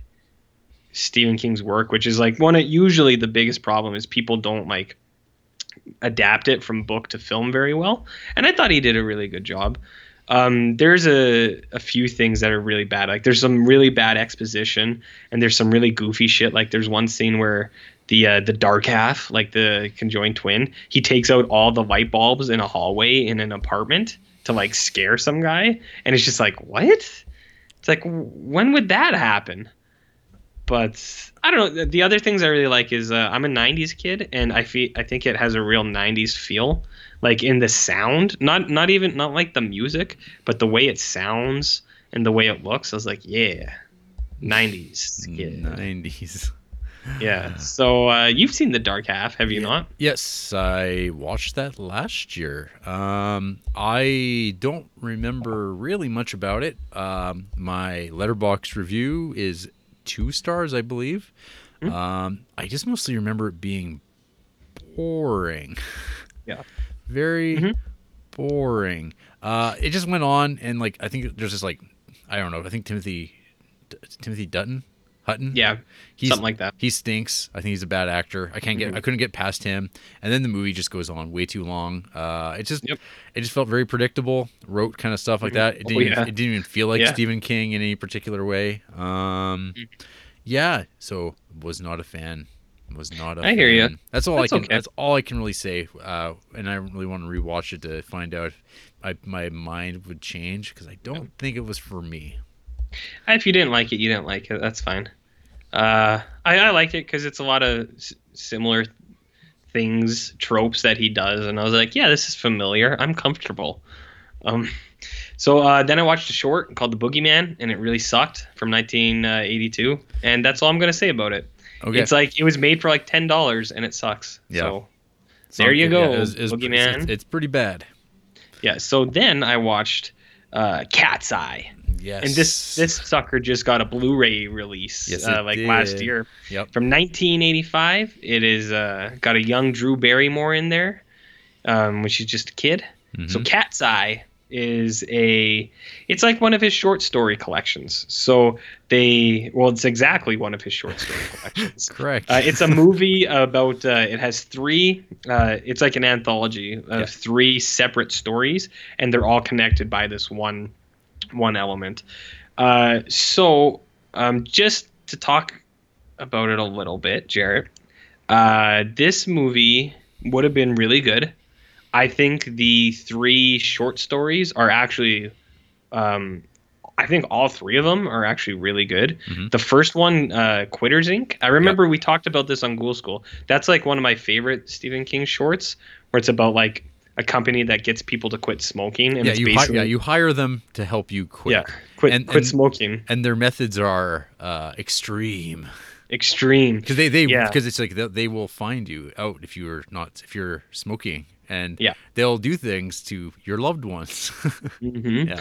Stephen King's work, which is like usually the biggest problem is people don't like adapt it from book to film very well. And I thought he did a really good job. There's a few things that are really bad. Like there's some really bad exposition, and there's some really goofy shit. Like there's one scene where the dark half, like the conjoined twin, he takes out all the light bulbs in a hallway in an apartment to like scare some guy. And it's just like, what? It's like, when would that happen? But I don't know. The other things I really like is I'm a 90s kid, and I think it has a real 90s feel, like in the sound, not like the music, but the way it sounds and the way it looks. I was like, yeah, 90s. Yeah. So you've seen The Dark Half, have you not? Yes, I watched that last year. I don't remember really much about it. My Letterboxd review is 2 stars, I believe. Mm-hmm. I just mostly remember it being boring. Yeah. Very boring. It just went on, and like I think there's this like I don't know. I think Timothy Hutton. Yeah, something like that. He stinks. I think he's a bad actor. I couldn't get past him. And then the movie just goes on way too long. It just felt very predictable. Rote kind of stuff like that. It didn't even feel like Stephen King in any particular way. So was not a fan. I hear you. That's all I can really say. And I really want to rewatch it to find out if my mind would change because I don't think it was for me. If you didn't like it, you didn't like it. That's fine. I liked it because it's a lot of similar things, tropes that he does, and I was like, yeah, this is familiar. I'm comfortable. So then I watched a short called The Boogeyman, and it really sucked from 1982, and that's all I'm going to say about it. Okay. It's like it was made for like $10, and it sucks. Yeah. So there you go, Boogeyman. It's pretty bad. Yeah. So then I watched Cat's Eye. Yes. And this sucker just got a Blu-ray release last year. Yep. From 1985. It is got a young Drew Barrymore in there, when she's just a kid. Mm-hmm. So Cat's Eye is like one of his short story collections. It's exactly one of his short story collections. Correct. It's a movie about, it has three, it's like an anthology of three separate stories, and they're all connected by this one element. Just to talk about it a little bit, Jarrett, this movie would have been really good. I think the three short stories are actually, I think all three of them are actually really good. Mm-hmm. The first one, Quitters Inc. I remember we talked about this on Ghoul School. That's like one of my favorite Stephen King shorts, where it's about like a company that gets people to quit smoking. And you hire them to help you quit. Yeah, quit smoking. And their methods are extreme. Because it's like they will find you out if you're smoking. And they'll do things to your loved ones. Mm-hmm.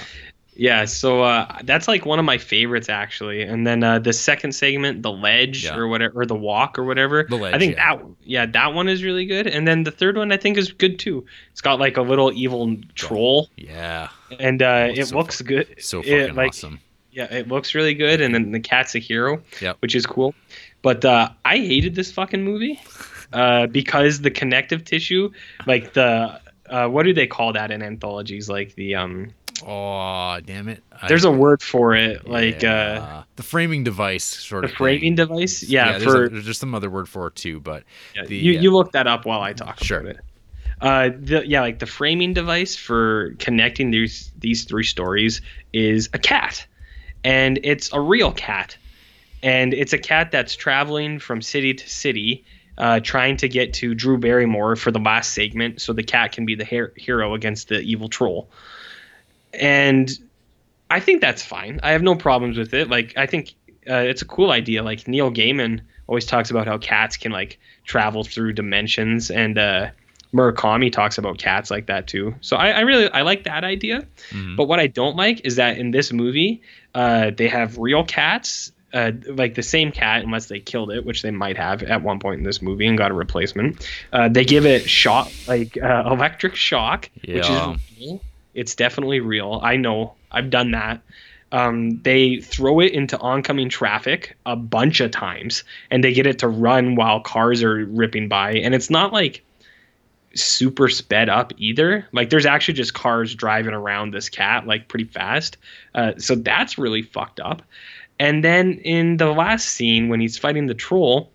Yeah. So that's like one of my favorites, actually. And then the second segment, the ledge or whatever, or the walk or whatever. The ledge, I think that one is really good. And then the third one I think is good too. It's got like a little evil troll. Yeah. And it looks good. So fucking awesome. Yeah, it looks really good. And then the cat's a hero, which is cool. But I hated this fucking movie. Because the connective tissue, like the what do they call that in anthologies? Like the oh, damn it! There's a word for it, like the framing device, sort of. The framing device, yeah. There's some other word for it too, but you look that up while I talk about it. Like the framing device for connecting these three stories is a cat, and it's a real cat, and it's a cat that's traveling from city to city. Trying to get to Drew Barrymore for the last segment so the cat can be the hero against the evil troll. And I think that's fine. I have no problems with it. Like, I think it's a cool idea. Like, Neil Gaiman always talks about how cats can, like, travel through dimensions. And Murakami talks about cats like that, too. So I really like that idea. Mm-hmm. But what I don't like is that in this movie, they have real cats. Like the same cat, unless they killed it, which they might have at one point in this movie and got a replacement. They give it electric shock, which is real. It's definitely real. I know. I've done that. They throw it into oncoming traffic a bunch of times, and they get it to run while cars are ripping by. And it's not like super sped up either. Like there's actually just cars driving around this cat like pretty fast. So that's really fucked up. And then in the last scene when he's fighting the troll,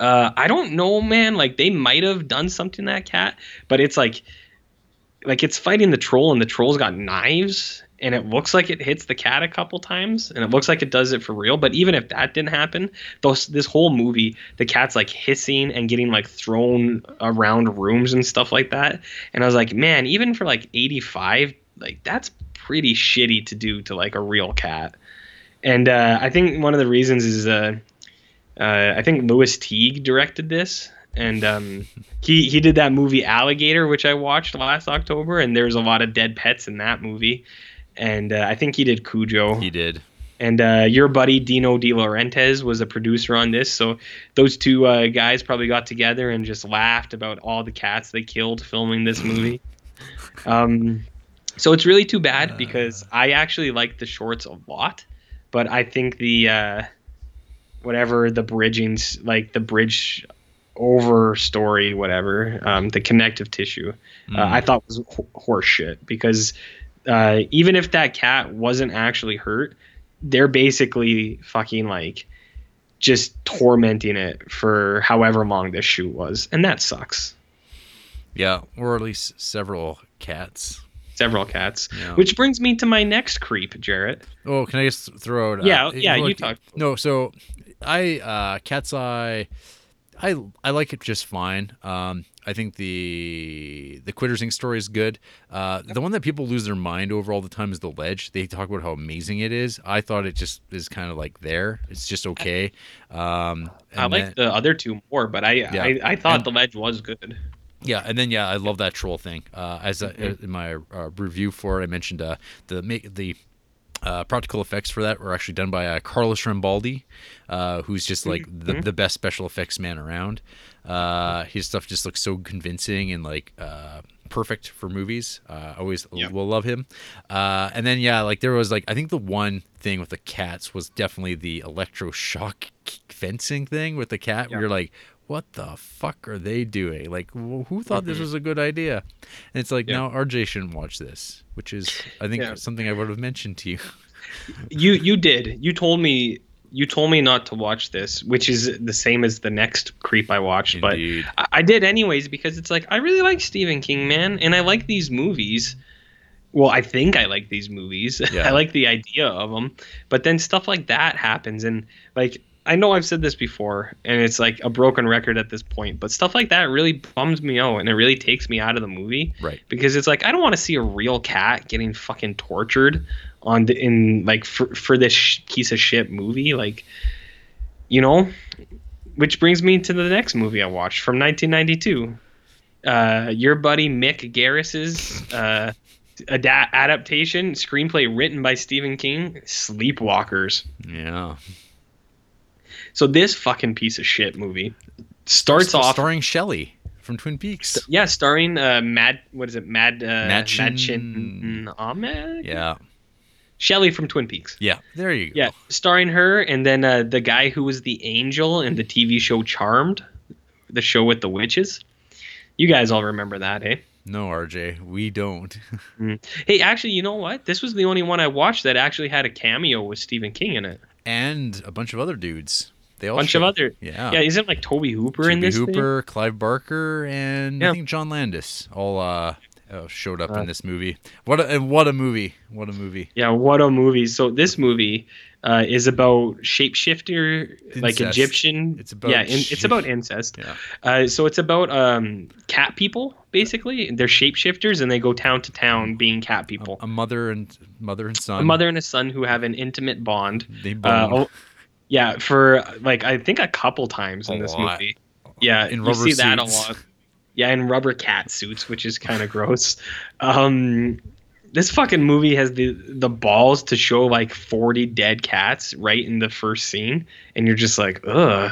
I don't know, man, like they might have done something to that cat, but it's like it's fighting the troll and the troll's got knives and it looks like it hits the cat a couple times and it looks like it does it for real. But even if that didn't happen, this whole movie, the cat's like hissing and getting like thrown around rooms and stuff like that. And I was like, man, even for like 85, like that's pretty shitty to do to like a real cat. And I think one of the reasons is I think Louis Teague directed this, and he did that movie Alligator, which I watched last October, and there's a lot of dead pets in that movie. And I think he did Cujo. He did. And your buddy Dino De Laurentiis was a producer on this, so those two guys probably got together and just laughed about all the cats they killed filming this movie. So it's really too bad because I actually like the shorts a lot, but I think the whatever the bridgings, like the bridge over story, whatever, the connective tissue, I thought was horse shit because even if that cat wasn't actually hurt, they're basically fucking like just tormenting it for however long this shoot was. And that sucks. Yeah. Or at least several cats. Several cats. Yeah. Which brings me to my next creep, Jarrett. Oh, can I just throw it out? Yeah, you talk. No, so Cat's Eye, I like it just fine. I think the Quitters Inc. story is good. The one that people lose their mind over all the time is The Ledge. They talk about how amazing it is. I thought it just is kind of like there. It's just okay. I like the other two more, but I thought The Ledge was good. Yeah, and then I love that troll thing. In my review for it, I mentioned the practical effects for that were actually done by Carlos Rambaldi, who's just like the best special effects man around. His stuff just looks so convincing and like perfect for movies. Will love him. And then there was like I think the one thing with the cats was definitely the electroshock fencing thing with the cat. Yeah. Where you're like, what the fuck are they doing? Like, who thought this was a good idea? And it's like, no, RJ shouldn't watch this, which is, I think, something I would have mentioned to you. You did. You told me not to watch this, which is the same as the next creep I watched. Indeed. But I did anyways because it's like, I really like Stephen King, man, and I like these movies. Well, I think I like these movies. Yeah. I like the idea of them. But then stuff like that happens, and like, I know I've said this before, and it's like a broken record at this point, but stuff like that really bums me out, and it really takes me out of the movie. Right. Because it's like, I don't want to see a real cat getting fucking tortured for this piece of shit movie. Like, you know, which brings me to the next movie I watched from 1992. Your buddy Mick Garris's adaptation, screenplay written by Stephen King, Sleepwalkers. Yeah. So this fucking piece of shit movie starts off starring Shelley from Twin Peaks. Starring Madchin Ahmed. Yeah, Shelley from Twin Peaks. Yeah, there you go. Yeah, starring her, and then the guy who was the angel in the TV show Charmed, the show with the witches. You guys all remember that, eh? No, RJ, we don't. Hey, actually, you know what? This was the only one I watched that actually had a cameo with Stephen King in it, and a bunch of other dudes. Isn't like Toby Hooper in this? Toby Hooper, thing? Clive Barker, and I think John Landis all showed up in this movie. What a movie! Yeah, what a movie! So this movie is about shapeshifter, incest. Like Egyptian. It's about it's about incest. Yeah. So it's about cat people basically. They're shapeshifters and they go town to town being cat people. A mother and a son who have an intimate bond. They bond. Yeah, for like I think a couple times in this movie. Yeah, in rubber suits. That a lot. Yeah, in rubber cat suits, which is kind of gross. This fucking movie has the balls to show like 40 dead cats right in the first scene, and you're just like, ugh,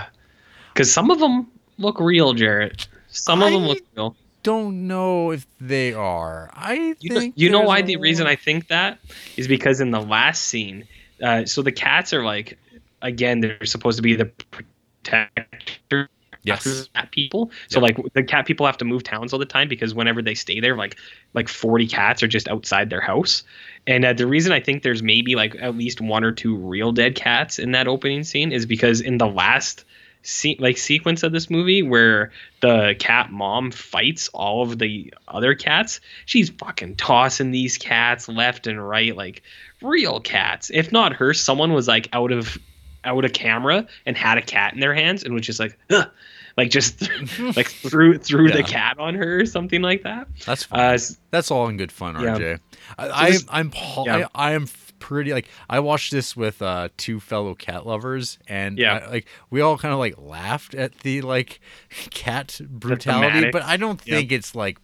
because some of them look real, Jarrett. Some of them look real. Don't know if they are. The reason I think that is because in the last scene, so the cats are like. Again, they're supposed to be the protectors of cat people. So, like, the cat people have to move towns all the time because whenever they stay there, like 40 cats are just outside their house. And the reason I think there's maybe, like, at least one or two real dead cats in that opening scene is because in the last sequence of this movie where the cat mom fights all of the other cats, she's fucking tossing these cats left and right, like, real cats. If not her, someone was, like, out of camera and had a cat in their hands and was just like, ugh, like just like threw the cat on her or something like that. That's fun. That's all in good fun, RJ. I'm pretty, like, I watched this with two fellow cat lovers, and we all kind of like laughed at the like cat brutality, but I don't think it's like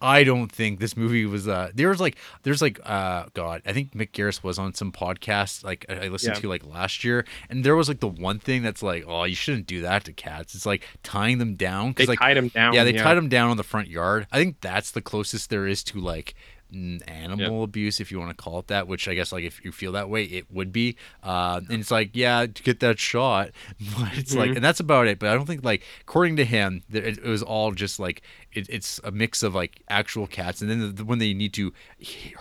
I don't think this movie was I think Mick Garris was on some podcast like I listened to like last year, and there was like the one thing that's like, oh, you shouldn't do that to cats. It's like tying them down. They like, tied them down. Yeah, they tied them down on the front yard. I think that's the closest there is to like animal abuse, if you want to call it that, which I guess like if you feel that way it would be and it's like, yeah, to get that shot, but it's like, and that's about it. But I don't think, like, according to him, it was all just like it's a mix of like actual cats, and then when they need to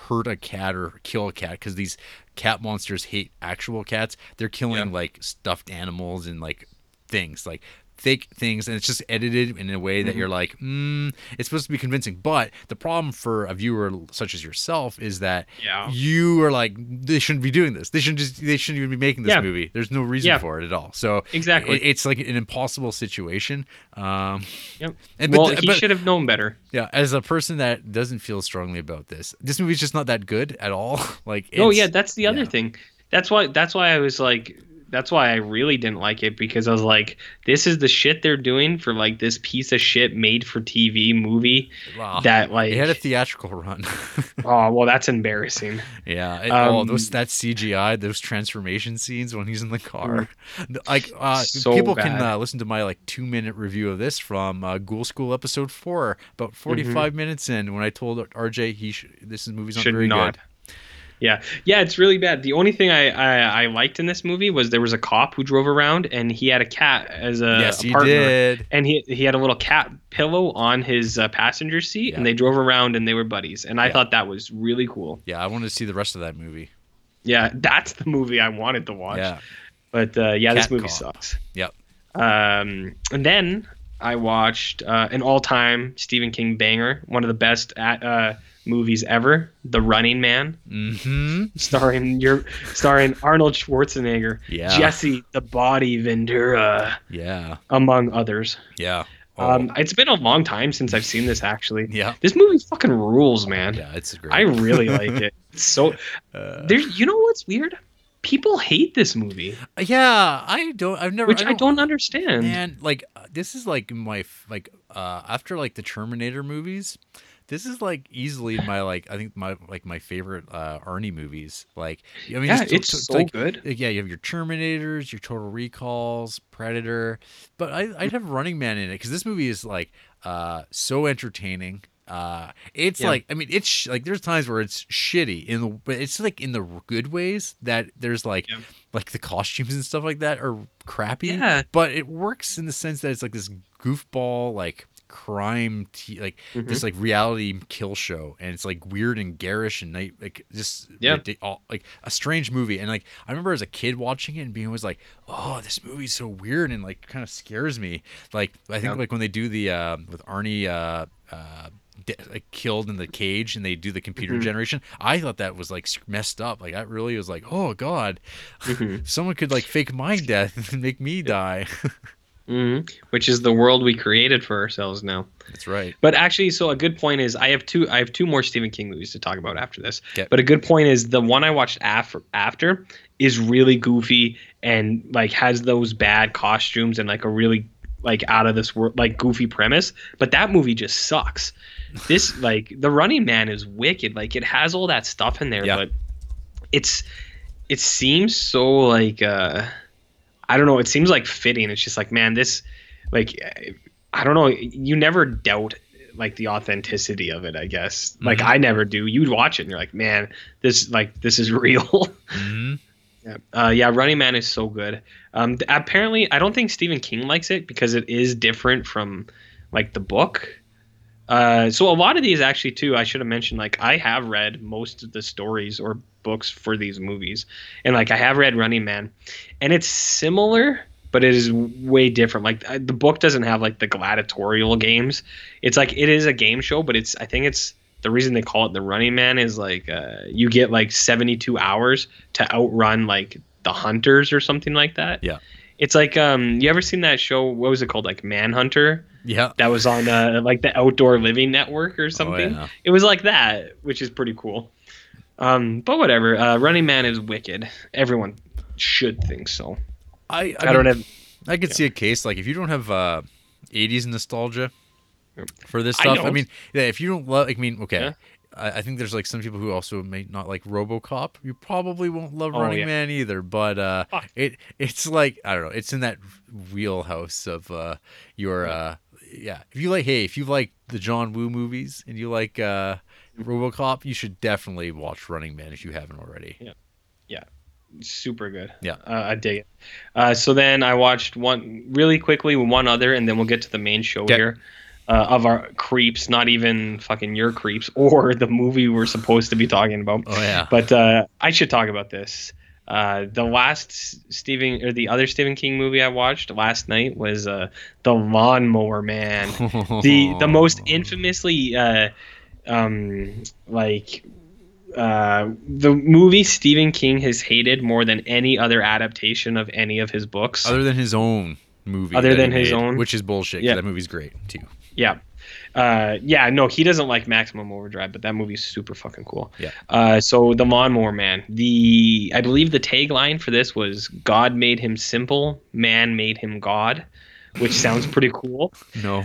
hurt a cat or kill a cat, because these cat monsters hate actual cats, they're killing like stuffed animals and like things, like fake things, and it's just edited in a way that you're like, it's supposed to be convincing. But the problem for a viewer such as yourself is that you are like, they shouldn't be doing this. They shouldn't even be making this movie. There's no reason for it at all. So exactly, it's like an impossible situation. He should have known better. Yeah, as a person that doesn't feel strongly about this movie's just not that good at all. Like, it's, that's the other thing. That's why I was like. That's why I really didn't like it, because I was like, this is the shit they're doing for like this piece of shit made for TV movie that like it had a theatrical run. Oh, well, that's embarrassing. Yeah. That CGI, those transformation scenes when he's in the car, like people bad. Can listen to my like 2-minute review of this from Ghoul School episode 4, about 45 minutes in, when I told RJ this movie's not very good. Yeah, it's really bad. The only thing I liked in this movie was there was a cop who drove around, and he had a cat as a partner. Yes, he did. And he had a little cat pillow on his passenger seat, and they drove around, and they were buddies. And I thought that was really cool. Yeah, I wanted to see the rest of that movie. Yeah, that's the movie I wanted to watch. Yeah. But this movie sucks. Yep. And then I watched an all-time Stephen King banger, one of the best movies ever, The Running Man, starring Arnold Schwarzenegger, Jesse the Body Ventura, among others. It's been a long time since I've seen this, actually. This movie fucking rules, man. It's great. I really like it. It's so you know what's weird? People hate this movie. Yeah, I don't understand. Man, like, this is like my after like the Terminator movies, this is like easily my my favorite Arnie movies. Like, I mean, it's so like, good. Yeah, you have your Terminators, your Total Recalls, Predator, but I'd have Running Man in it because this movie is like so entertaining. It's like, I mean, it's like there's times where it's shitty but it's like in the good ways, that there's like like the costumes and stuff like that are crappy, but it works in the sense that it's like this goofball like crime this like reality kill show, and it's like weird and garish and night like just like a strange movie. And like I remember as a kid watching it and being always like, oh, this movie's so weird and like kind of scares me. Like I think like when they do the with Arnie killed in the cage and they do the computer generation, I thought that was like messed up. Like that really was like, oh god, someone could like fake my death and make me die. Which is the world we created for ourselves now. That's right. But actually, so a good point is I have two more Stephen King movies to talk about after this. Okay. But a good point is the one I watched after is really goofy and like has those bad costumes and like a really like out of this world like goofy premise, but that movie just sucks. This like The Running Man is wicked. Like it has all that stuff in there, but it seems so like I don't know, it seems like fitting. It's just like, man, this like I don't know, you never doubt like the authenticity of it, I guess. Like I never do. You'd watch it and you're like, man, this is real. Running Man is so good. Apparently, I don't think Stephen King likes it because it is different from like the book. So a lot of these actually too, I should have mentioned, like I have read most of the stories or books for these movies, and like I have read Running Man, and it's similar, but it is way different. Like the book doesn't have like the gladiatorial games. It's like it is a game show, but I think the reason they call it The Running Man is like you get like 72 hours to outrun like the hunters or something like that. Yeah. It's like you ever seen that show? What was it called? Like Manhunter? Yeah. That was on like the Outdoor Living Network or something. Oh, yeah. It was like that, which is pretty cool. But whatever. Running Man is wicked. Everyone should think so. I could see a case like if you don't have 80s nostalgia for this stuff. I mean, yeah, if you don't love, I think there's like some people who also may not like RoboCop. You probably won't love Running Man either, but it's like, I don't know, it's in that wheelhouse of If you like, if you like the John Woo movies and you like RoboCop, you should definitely watch Running Man if you haven't already. Yeah. Yeah. Super good. Yeah. I dig it. So then I watched one other, and then we'll get to the main show here. Of our creeps, not even fucking your creeps or the movie we're supposed to be talking about. Oh yeah. But I should talk about this. The other Stephen King movie I watched last night was The Lawnmower Man, the most infamously the movie Stephen King has hated more than any other adaptation of any of his books, other than his own movie. Which is bullshit. Yeah, that movie's great too. Yeah. No, he doesn't like Maximum Overdrive, but that movie's super fucking cool. Yeah. So The Lawnmower Man, I believe the tagline for this was God made him simple, man made him God, which sounds pretty cool. No.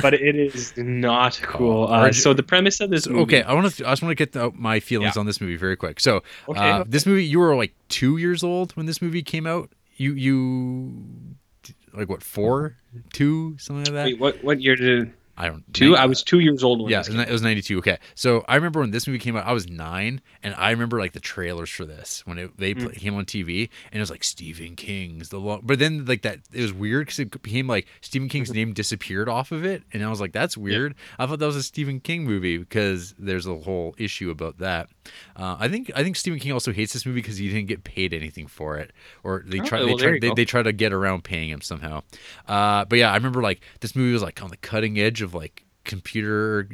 But it is not cool. So the premise of this movie. Okay, I just want to get my feelings on this movie very quick. So this movie, you were like 2 years old when this movie came out. You like what, 4, 2, something like that? Wait, what year did I don't two? I was 2 years old when this came out. It was 92. Okay, so I remember when this movie came out, I was 9, and I remember like the trailers for this when they came on TV, and it was like Stephen King's But then like that, it was weird because it became like Stephen King's name disappeared off of it, and I was like, that's weird. Yeah. I thought that was a Stephen King movie because there's a whole issue about that. I think Stephen King also hates this movie because he didn't get paid anything for it, or they try to get around paying him somehow. But yeah, I remember like this movie was like on the cutting edge of like computer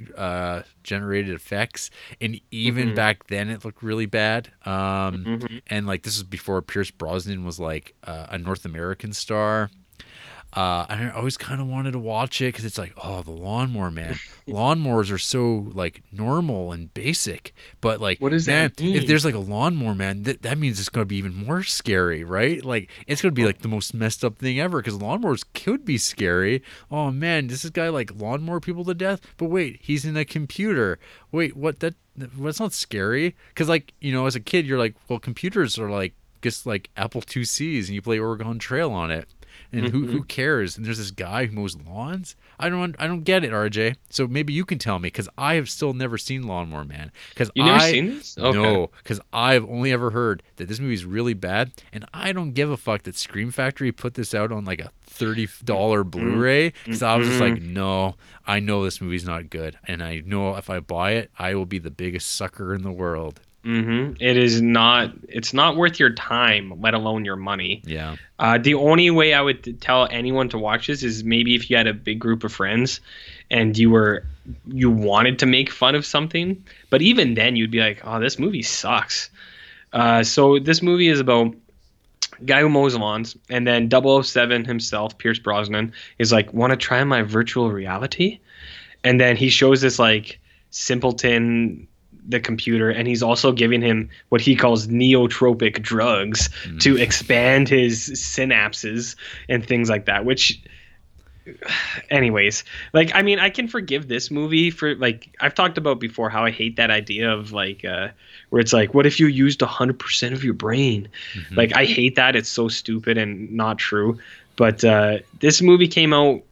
generated effects, and even back then it looked really bad. And like this was before Pierce Brosnan was like a North American star. I always kind of wanted to watch it because it's like, the Lawnmower Man. Lawnmowers are so like normal and basic, but like, what does that mean? If there's like a lawnmower man, that means it's gonna be even more scary, right? Like it's gonna be like the most messed up thing ever because lawnmowers could be scary. Oh man, does this guy like lawnmower people to death? But wait, he's in a computer. Wait, what? That's not scary because like as a kid you're like, well, computers are like just like Apple IIcs and you play Oregon Trail on it. And who cares? And there's this guy who mows lawns. I don't get it, RJ. So maybe you can tell me, because I have still never seen Lawnmower Man. You've never seen this? Okay. No, because I've only ever heard that this movie's really bad, and I don't give a fuck that Scream Factory put this out on like a $30 Blu-ray. Because I was just like, no, I know this movie's not good, and I know if I buy it, I will be the biggest sucker in the world. It is not. It's not worth your time, let alone your money. Yeah. The only way I would tell anyone to watch this is maybe if you had a big group of friends, and you wanted to make fun of something. But even then, you'd be like, "Oh, this movie sucks." So this movie is about a guy who mows lawns, and then 007 himself, Pierce Brosnan, is like, "Want to try my virtual reality?" And then he shows this like simpleton the computer, and he's also giving him what he calls neotropic drugs to expand his synapses and things like that, which anyways, like, I mean, I can forgive this movie for, like, I've talked about before how I hate that idea of like where it's like, what if you used 100% of your brain? Like, I hate that. It's so stupid and not true. But this movie came out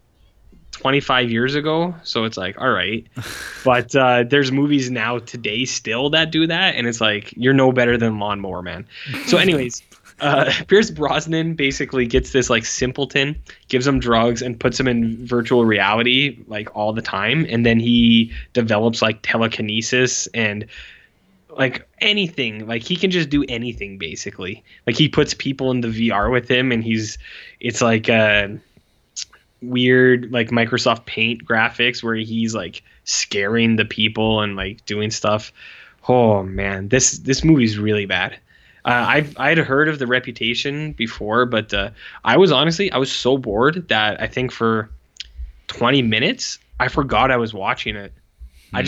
25 years ago, so it's like, all right, but there's movies now today still that do that, and it's like, you're no better than Lawnmower Man. So anyways, Pierce Brosnan basically gets this like simpleton, gives him drugs, and puts him in virtual reality like all the time, and then he develops like telekinesis and like anything, like he can just do anything basically. Like he puts people in the VR with him, and it's like weird like Microsoft Paint graphics where he's like scaring the people and like doing stuff. Oh man, this movie's really bad. I'd heard of the reputation before, but I was so bored that I think for 20 minutes I forgot I was watching it. I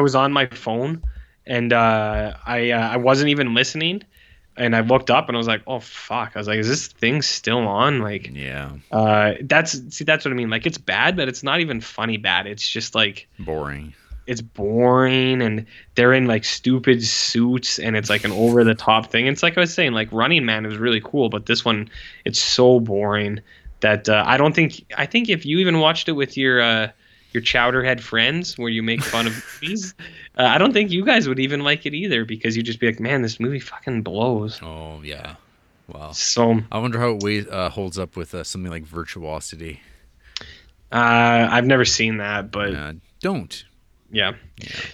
was on my phone And I wasn't even listening, and I looked up and I was like, oh fuck! I was like, is this thing still on? Like, yeah. That's what I mean. Like, it's bad, but it's not even funny bad. It's just like boring. It's boring, and they're in like stupid suits, and it's like an over the top thing. It's like I was saying, like Running Man was really cool, but this one, it's so boring that I think if you even watched it with your chowderhead friends where you make fun of movies, I don't think you guys would even like it either, because you'd just be like, man, this movie fucking blows. Oh yeah, wow. So I wonder how it holds up with something like Virtuosity. I've never seen that, but don't. Yeah.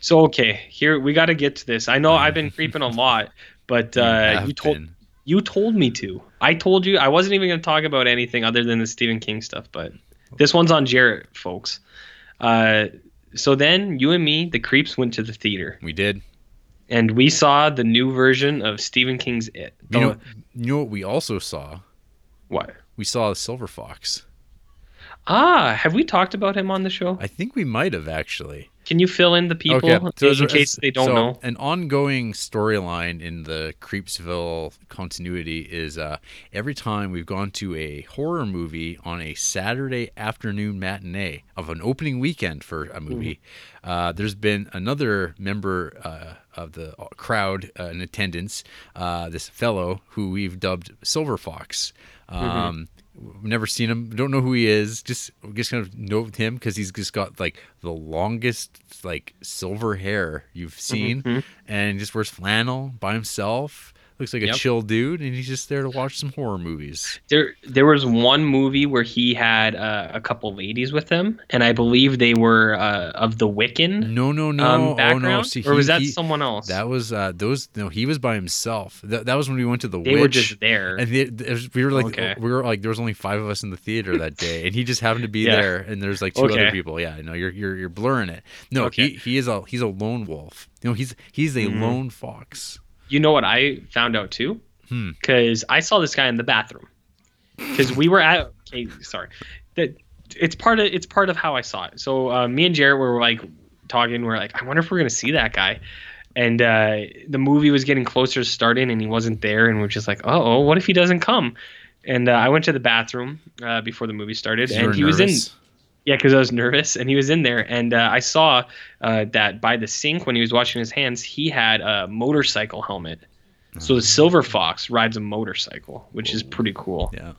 So okay, here we got to get to this. I know I've been creeping a lot, but you told me to. I told you I wasn't even going to talk about anything other than the Stephen King stuff, but this one's on Jarrett, folks. So then you and me, the creeps, went to the theater. We did. And we saw the new version of Stephen King's It. You know what we also saw? What? We saw Silver Fox. Ah, have we talked about him on the show? I think we might have, actually. Can you fill in the people in case they don't know? An ongoing storyline in the Creepsville continuity is every time we've gone to a horror movie on a Saturday afternoon matinee of an opening weekend for a movie, there's been another member of the crowd in attendance, this fellow who we've dubbed Silver Fox. Never seen him, don't know who he is, just kind of know him because he's just got like the longest like silver hair you've seen, and just wears flannel by himself, looks like a chill dude, and he's just there to watch some horror movies. There was one movie where he had a couple ladies with him, and I believe they were of the Wiccan background. Oh, no. See, or was that someone else? That was he was by himself. That was when we went to the Witch. They were just there. And we were like there was only five of us in the theater that day, and he just happened to be there, and there's like two other people. Yeah, no, you're blurring it. No, he's a lone wolf. You know, he's a lone fox. You know what I found out too? Because I saw this guy in the bathroom. Because we were at it's part of how I saw it. So me and Jared were like talking. We're like, I wonder if we're gonna see that guy. And the movie was getting closer to starting, and he wasn't there. And we're just like, oh, what if he doesn't come? And I went to the bathroom before the movie started, and he was in. Yeah, because I was nervous, and he was in there, and I saw that by the sink when he was washing his hands, he had a motorcycle helmet. So the Silver Fox rides a motorcycle, which is pretty cool. Yeah.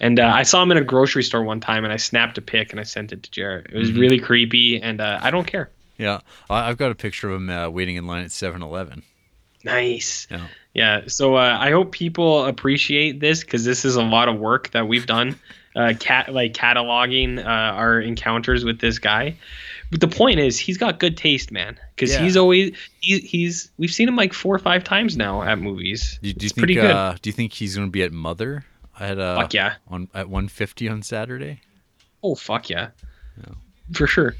And I saw him in a grocery store one time, and I snapped a pic, and I sent it to Jared. It was really creepy, and I don't care. Yeah, I've got a picture of him waiting in line at 7-Eleven. Nice. Yeah. So I hope people appreciate this, because this is a lot of work that we've done. Cataloging our encounters with this guy, but the point is he's got good taste, man. Because we've seen him like 4 or 5 times now at movies. Do you think he's going to be at Mother? Fuck yeah! At 1:50 on Saturday. Oh fuck yeah! No. For sure.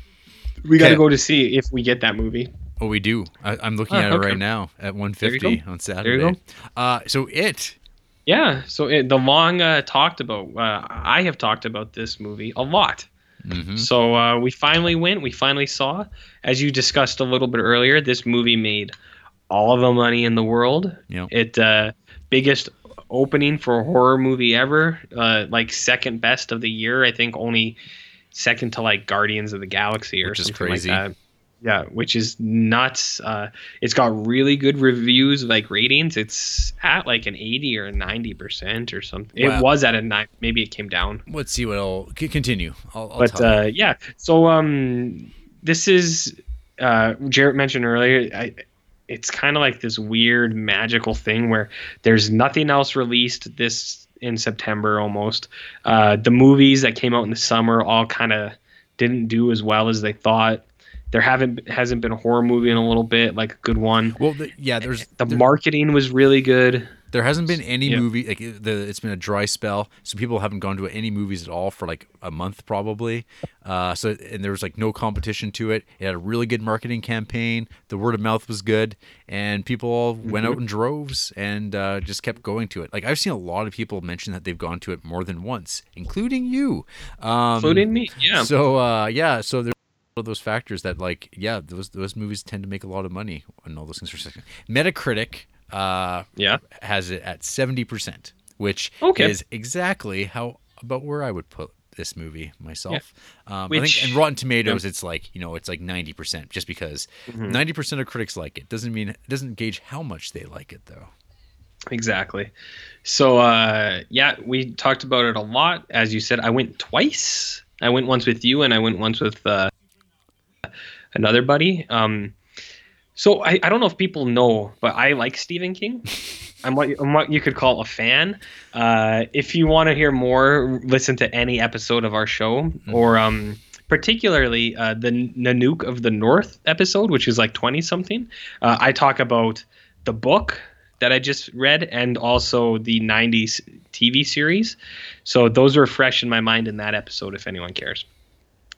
We got to go to see if we get that movie. Oh, we do. I'm looking at it right now at 1:50 on Saturday. There you go. So It. Yeah, so the long talked about, I have talked about this movie a lot. So we finally went, we finally saw. As you discussed a little bit earlier, this movie made all of the money in the world. Yep. It biggest opening for a horror movie ever, like second best of the year. I think only second to like Guardians of the Galaxy or something like that. Yeah, which is nuts. It's got really good reviews, like ratings. It's at like an 80 or a 90% or something. Wow. It was at a 9. Maybe it came down. Let's see what I'll continue. So this is Jarrett mentioned earlier. It's kind of like this weird magical thing where there's nothing else released this in September almost. The movies that came out in the summer all kind of didn't do as well as they thought. There hasn't been a horror movie in a little bit, like a good one. Well, the marketing was really good. There hasn't been any movie. Like it's been a dry spell, so people haven't gone to any movies at all for like a month probably. And there was like no competition to it. It had a really good marketing campaign. The word of mouth was good, and people all went out in droves and just kept going to it. Like I've seen a lot of people mention that they've gone to it more than once, including you, including me. Yeah. So yeah. So there. of those factors that, like, yeah, those movies tend to make a lot of money and all those things. Metacritic has it at 70%, which is exactly about where I would put this movie myself. Yeah. I think in Rotten Tomatoes, it's like, it's like 90%, just because 90% of critics like it. It doesn't gauge how much they like it, though. Exactly. So, we talked about it a lot. As you said, I went twice. I went once with you and I went once with another buddy. So I don't know if people know, but I like Stephen King. I'm what you could call a fan. If you want to hear more, listen to any episode of our show, or particularly the Nanook of the North episode, which is like 20-something. I talk about the book that I just read and also the 90s TV series. So those were fresh in my mind in that episode, if anyone cares.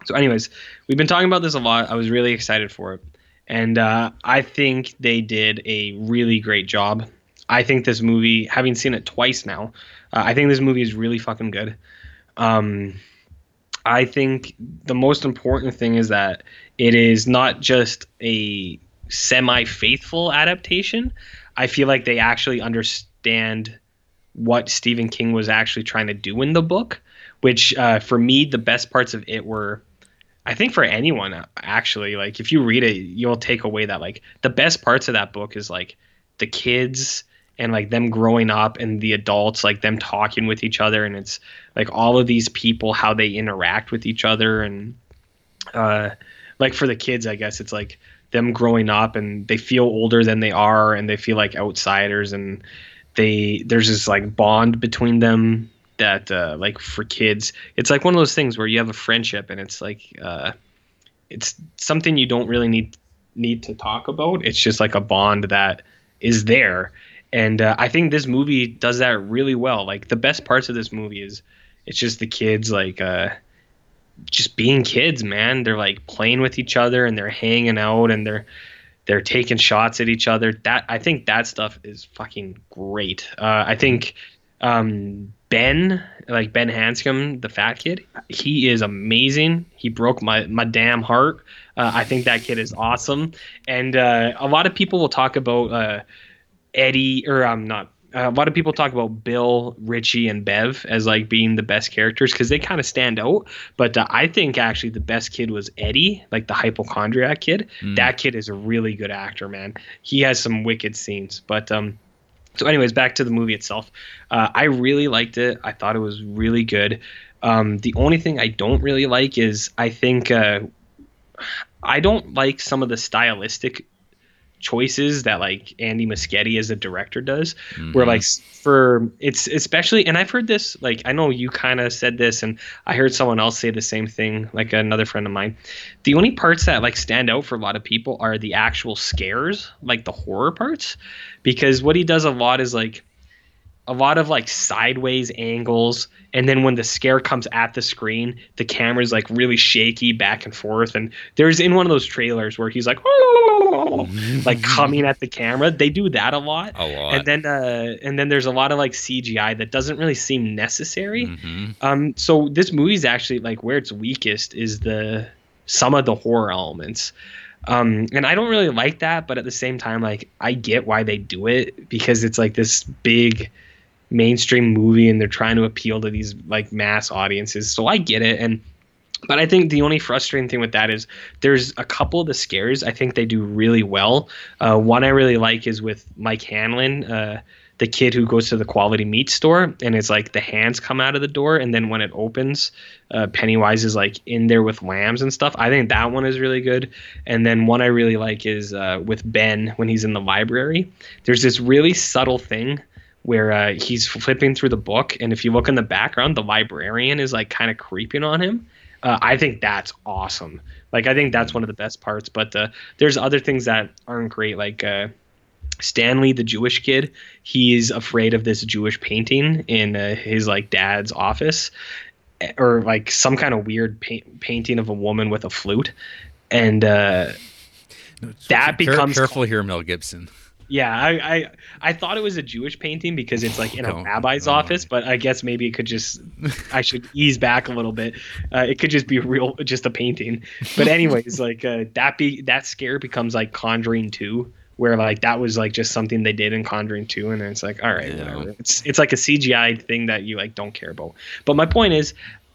So anyways, we've been talking about this a lot. I was really excited for it. And I think they did a really great job. I think this movie, having seen it twice now, I think this movie is really fucking good. I think the most important thing is that it is not just a semi-faithful adaptation. I feel like they actually understand what Stephen King was actually trying to do in the book, which for me, the best parts of it were, I think for anyone actually, like if you read it, you'll take away that like the best parts of that book is like the kids and like them growing up and the adults, like them talking with each other. And it's like all of these people, how they interact with each other. And like for the kids, I guess it's like them growing up and they feel older than they are and they feel like outsiders and there's this like bond between them that like for kids, it's like one of those things where you have a friendship and it's like it's something you don't really need to talk about. It's just like a bond that is there. And I think this movie does that really well. Like the best parts of this movie is it's just the kids like just being kids, man. They're like playing with each other and they're hanging out and they're taking shots at each other. That I think that stuff is fucking great. I think Ben Hanscom, the fat kid, he is amazing. He broke my damn heart. I think that kid is awesome. And a lot of people will talk about a lot of people talk about Bill, Richie, and Bev as like being the best characters because they kind of stand out. But I think actually the best kid was Eddie, like the hypochondriac kid. That kid is a really good actor, man. He has some wicked scenes. But so anyways, back to the movie itself. I really liked it. I thought it was really good. The only thing I don't really like is I think I don't like some of the stylistic choices that like Andy Muschietti as a director does, where like for it's especially, and I've heard this, like I know you kind of said this and I heard someone else say the same thing, like another friend of mine, the only parts that like stand out for a lot of people are the actual scares, like the horror parts, because what he does a lot is like a lot of like sideways angles. And then when the scare comes at the screen, the camera's like really shaky back and forth. And there's in one of those trailers where he's like, like coming at the camera. They do that a lot. And then there's a lot of like CGI that doesn't really seem necessary. So this movie's actually like where it's weakest is some of the horror elements. And I don't really like that, but at the same time, like I get why they do it because it's like this big mainstream movie and they're trying to appeal to these like mass audiences. So I get it. But I think the only frustrating thing with that is there's a couple of the scares I think they do really well. One I really like is with Mike Hanlon, the kid who goes to the quality meat store, and it's like the hands come out of the door. And then when it opens, Pennywise is like in there with lambs and stuff. I think that one is really good. And then one I really like is with Ben when he's in the library. There's this really subtle thing where he's flipping through the book. And if you look in the background, the librarian is like kind of creeping on him. I think that's awesome. Like, I think that's one of the best parts. But there's other things that aren't great, like Stanley, the Jewish kid, he's afraid of this Jewish painting in his like dad's office, or like some kind of weird painting of a woman with a flute. And that becomes careful here, Mel Gibson. Yeah, I thought it was a Jewish painting because it's like in a rabbi's office, but I guess maybe it could just I should ease back a little bit. It could just be just a painting. But anyways, like that scare becomes like Conjuring 2, where like that was like just something they did in Conjuring 2, and then it's like all right, whatever. It's like a CGI thing that you like don't care about. But my point is,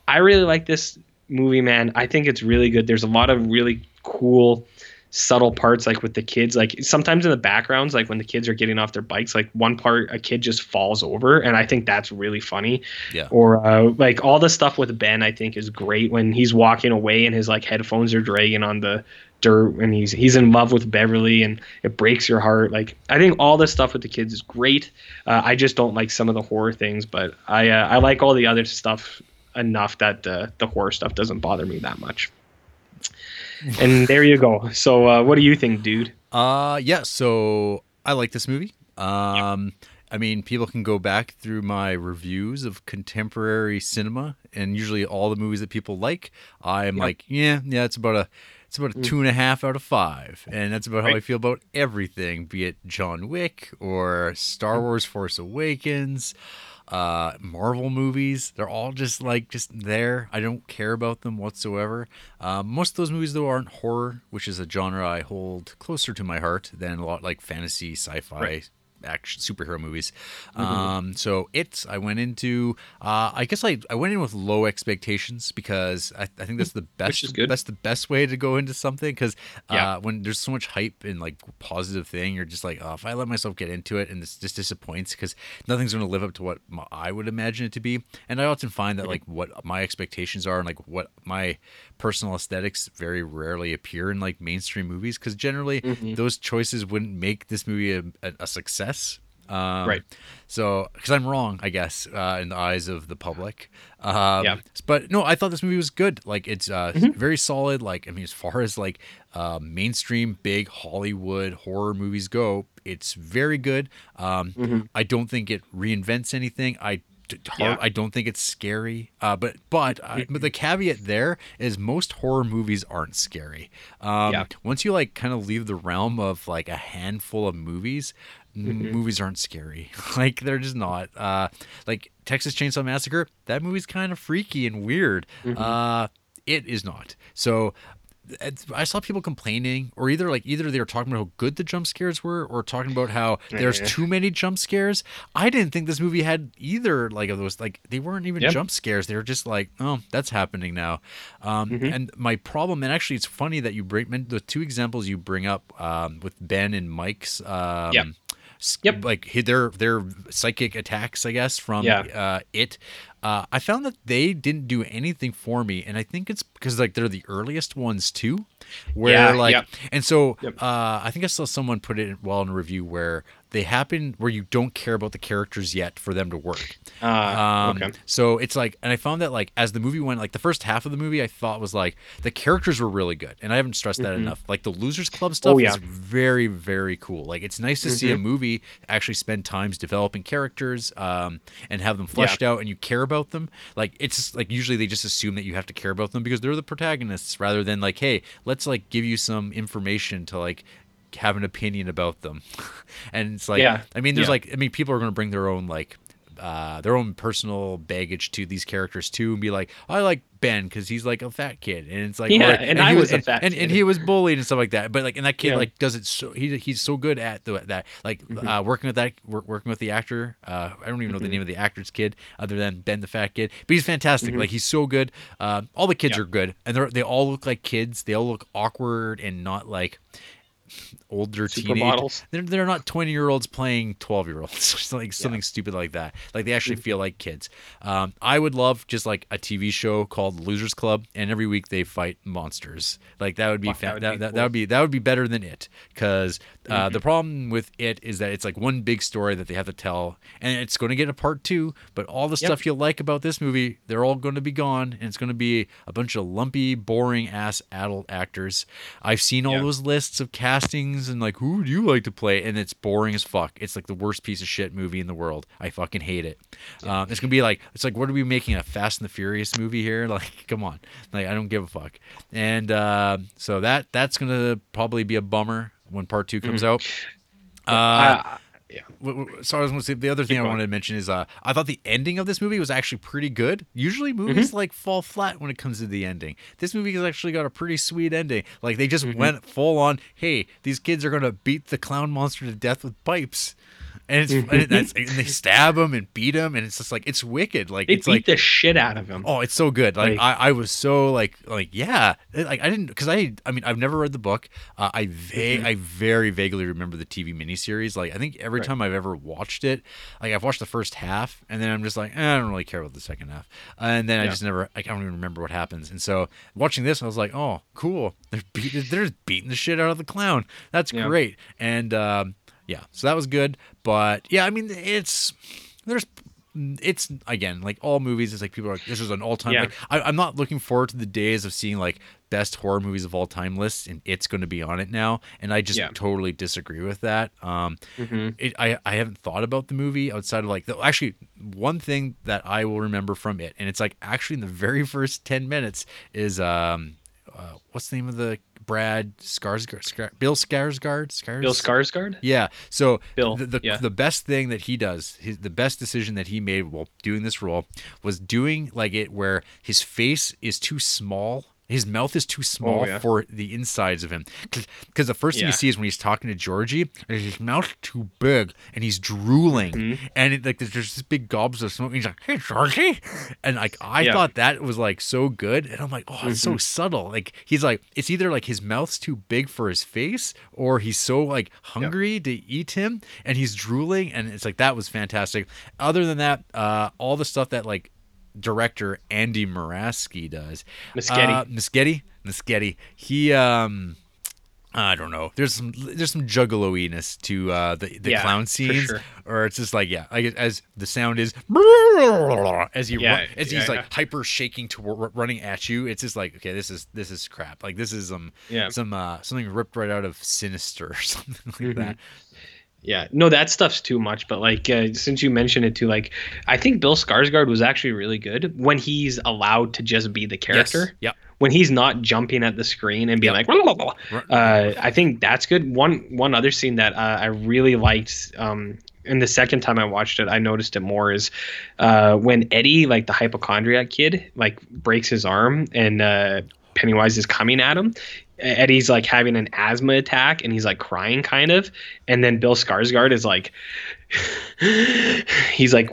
I really like this movie, man. I think it's really good. There's a lot of really cool subtle parts, like with the kids, like sometimes in the backgrounds, like when the kids are getting off their bikes, like one part a kid just falls over, and I think that's really funny. Yeah. Or like all the stuff with Ben, I think is great when he's walking away and his like headphones are dragging on the dirt, and he's in love with Beverly and it breaks your heart. Like I think all this stuff with the kids is great. I just don't like some of the horror things, but I like all the other stuff enough that the horror stuff doesn't bother me that much. And there you go. So what do you think, dude? Yeah, so I like this movie. I mean, people can go back through my reviews of contemporary cinema, and usually all the movies that people like, I'm like, yeah, it's about a 2.5 out of 5. And that's about how I feel about everything, be it John Wick or Star Wars Force Awakens. Marvel movies, they're all just there. I don't care about them whatsoever. Most of those movies though aren't horror, which is a genre I hold closer to my heart than a lot like fantasy, sci-fi, action, superhero movies. So I went into, I guess I went in with low expectations because I think that's the best. That's the best way to go into something, because when there's so much hype and like positive thing, you're just like, oh, if I let myself get into it and this just disappoints, because nothing's going to live up to what I would imagine it to be. And I often find that like what my expectations are and like what my personal aesthetics very rarely appear in like mainstream movies, because generally those choices wouldn't make this movie a success. So because I'm wrong, I guess, in the eyes of the public. But no, I thought this movie was good. Like it's very solid. Like, I mean, as far as like mainstream big Hollywood horror movies go, it's very good. I don't think it reinvents anything. I don't think it's scary, but the caveat there is most horror movies aren't scary. Once you like kind of leave the realm of like a handful of movies, movies aren't scary. Like they're just not. Like Texas Chainsaw Massacre, that movie's kind of freaky and weird. It is not. So I saw people complaining, or either they were talking about how good the jump scares were, or talking about how there's too many jump scares. I didn't think this movie had either like of those. Like they weren't even jump scares. They were just like, oh, that's happening now. And my problem, and actually it's funny that you bring the two examples you bring up with Ben and Mike's. Like their psychic attacks, I guess, from It. I found that they didn't do anything for me, and I think it's because like they're the earliest ones too, where and so I think I saw someone put it well in a review where they happen where you don't care about the characters yet for them to work. So it's like, and I found that like as the movie went, like the first half of the movie I thought was like the characters were really good, and I haven't stressed that enough. Like the Losers Club stuff is very, very cool. Like it's nice to see a movie actually spend time developing characters and have them fleshed out, and you care about them. Like it's just, like usually they just assume that you have to care about them because they're the protagonists, rather than like, hey, let's like give you some information to like have an opinion about them. And it's like, I mean, there's like, I mean, people are going to bring their own, like their own personal baggage to these characters too, and be like, I like Ben because he's like a fat kid, and it's like, like, and I was a fat kid, and he was bullied and stuff like that. But like, and that kid like does it so he's so good at that. Like working with the actor, I don't even know the name of the actor's kid other than Ben the fat kid, but he's fantastic. Like he's so good. All the kids are good, and they all look like kids. They all look awkward and not like older teenagers. They're not 20-year-olds playing 12-year-olds. It's like something stupid like that. Like they actually feel like kids. I would love just like a TV show called Losers Club, and every week they fight monsters. Like that would be that would be better than It, because the problem with It is that it's like one big story that they have to tell, and it's going to get a part 2. But all the stuff you like about this movie, they're all going to be gone, and it's going to be a bunch of lumpy, boring ass adult actors. I've seen all those lists of castings and like, who do you like to play? And it's boring as fuck. It's like the worst piece of shit movie in the world. I fucking hate it. It's gonna be like, it's like, what are we making, a Fast and the Furious movie here? Like, come on. Like, I don't give a fuck. And so that's gonna probably be a bummer when part 2 comes out. So I was going to say the other thing I wanted to mention is I thought the ending of this movie was actually pretty good. Usually movies like fall flat when it comes to the ending. This movie has actually got a pretty sweet ending. Like they just went full on. Hey, these kids are going to beat the clown monster to death with pipes, and it's and they stab him and beat him, and it's just like it's wicked. Like they beat the shit out of him. Oh, it's so good. Like I was so like yeah. Like I didn't because I mean I've never read the book. I very vaguely remember the TV miniseries. Like I think every time I've ever watched it, like I've watched the first half and then I'm just like, I don't really care about the second half. And then I just never, like, I don't even remember what happens. And so watching this, I was like, oh, cool. They're just beating the shit out of the clown. That's great. And so that was good. But yeah, I mean, it's again, like all movies, it's like people are like, this is an all time. Yeah. Like, I'm not looking forward to the days of seeing like best horror movies of all time lists, and it's going to be on it now. And I just totally disagree with that. I haven't thought about the movie outside of like actually one thing that I will remember from it, and it's like actually in the very first 10 minutes is what's the name of the Bill Skarsgård? Yeah. So the best thing that he does, the best decision that he made while doing this role was doing like it where his face is too small. His mouth is too small for the insides of him. Because the first thing you see is when he's talking to Georgie, and his mouth too big, and he's drooling. And it, like there's just big gobs of smoke, and he's like, hey, Georgie! And like I thought that was like so good, and I'm like, oh, it's so subtle. Like he's like, it's either like his mouth's too big for his face, or he's so like hungry to eat him, and he's drooling, and it's like, that was fantastic. Other than that, all the stuff that like, director Andy Muschietti does. Muschietti. He, I don't know. There's some juggalo-iness to the clown scenes, or it's just like as the sound is as he he's like hyper shaking toward running at you. It's just like, okay, this is crap. Like this is something ripped right out of Sinister or something like that. Yeah, no, that stuff's too much. But like, since you mentioned it too, like, I think Bill Skarsgård was actually really good when he's allowed to just be the character. Yes. Yep. When he's not jumping at the screen and being like, blah, blah, blah. I think that's good. One other scene that I really liked, and the second time I watched it, I noticed it more is when Eddie, like the hypochondriac kid, like breaks his arm and Pennywise is coming at him. Eddie's like having an asthma attack and he's like crying kind of, and then Bill Skarsgård is like he's like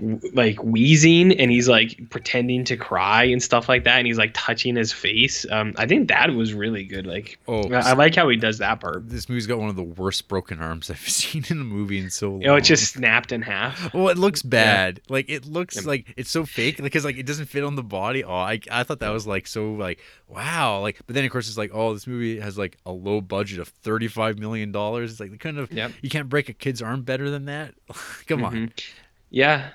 wheezing and he's like pretending to cry and stuff like that, and he's like touching his face. I think that was really good. Like I like how he does that part. This movie's got one of the worst broken arms I've seen in a movie in so long. It just snapped in half. Well, it looks bad. Yeah. Like it looks like it's so fake because like it doesn't fit on the body. Oh, I thought that was like so like wow. Like but then of course it's like, oh, this movie has like a low budget of $35 million. It's like the kind of you can't break a kid's arm better than that. Come on. Yeah.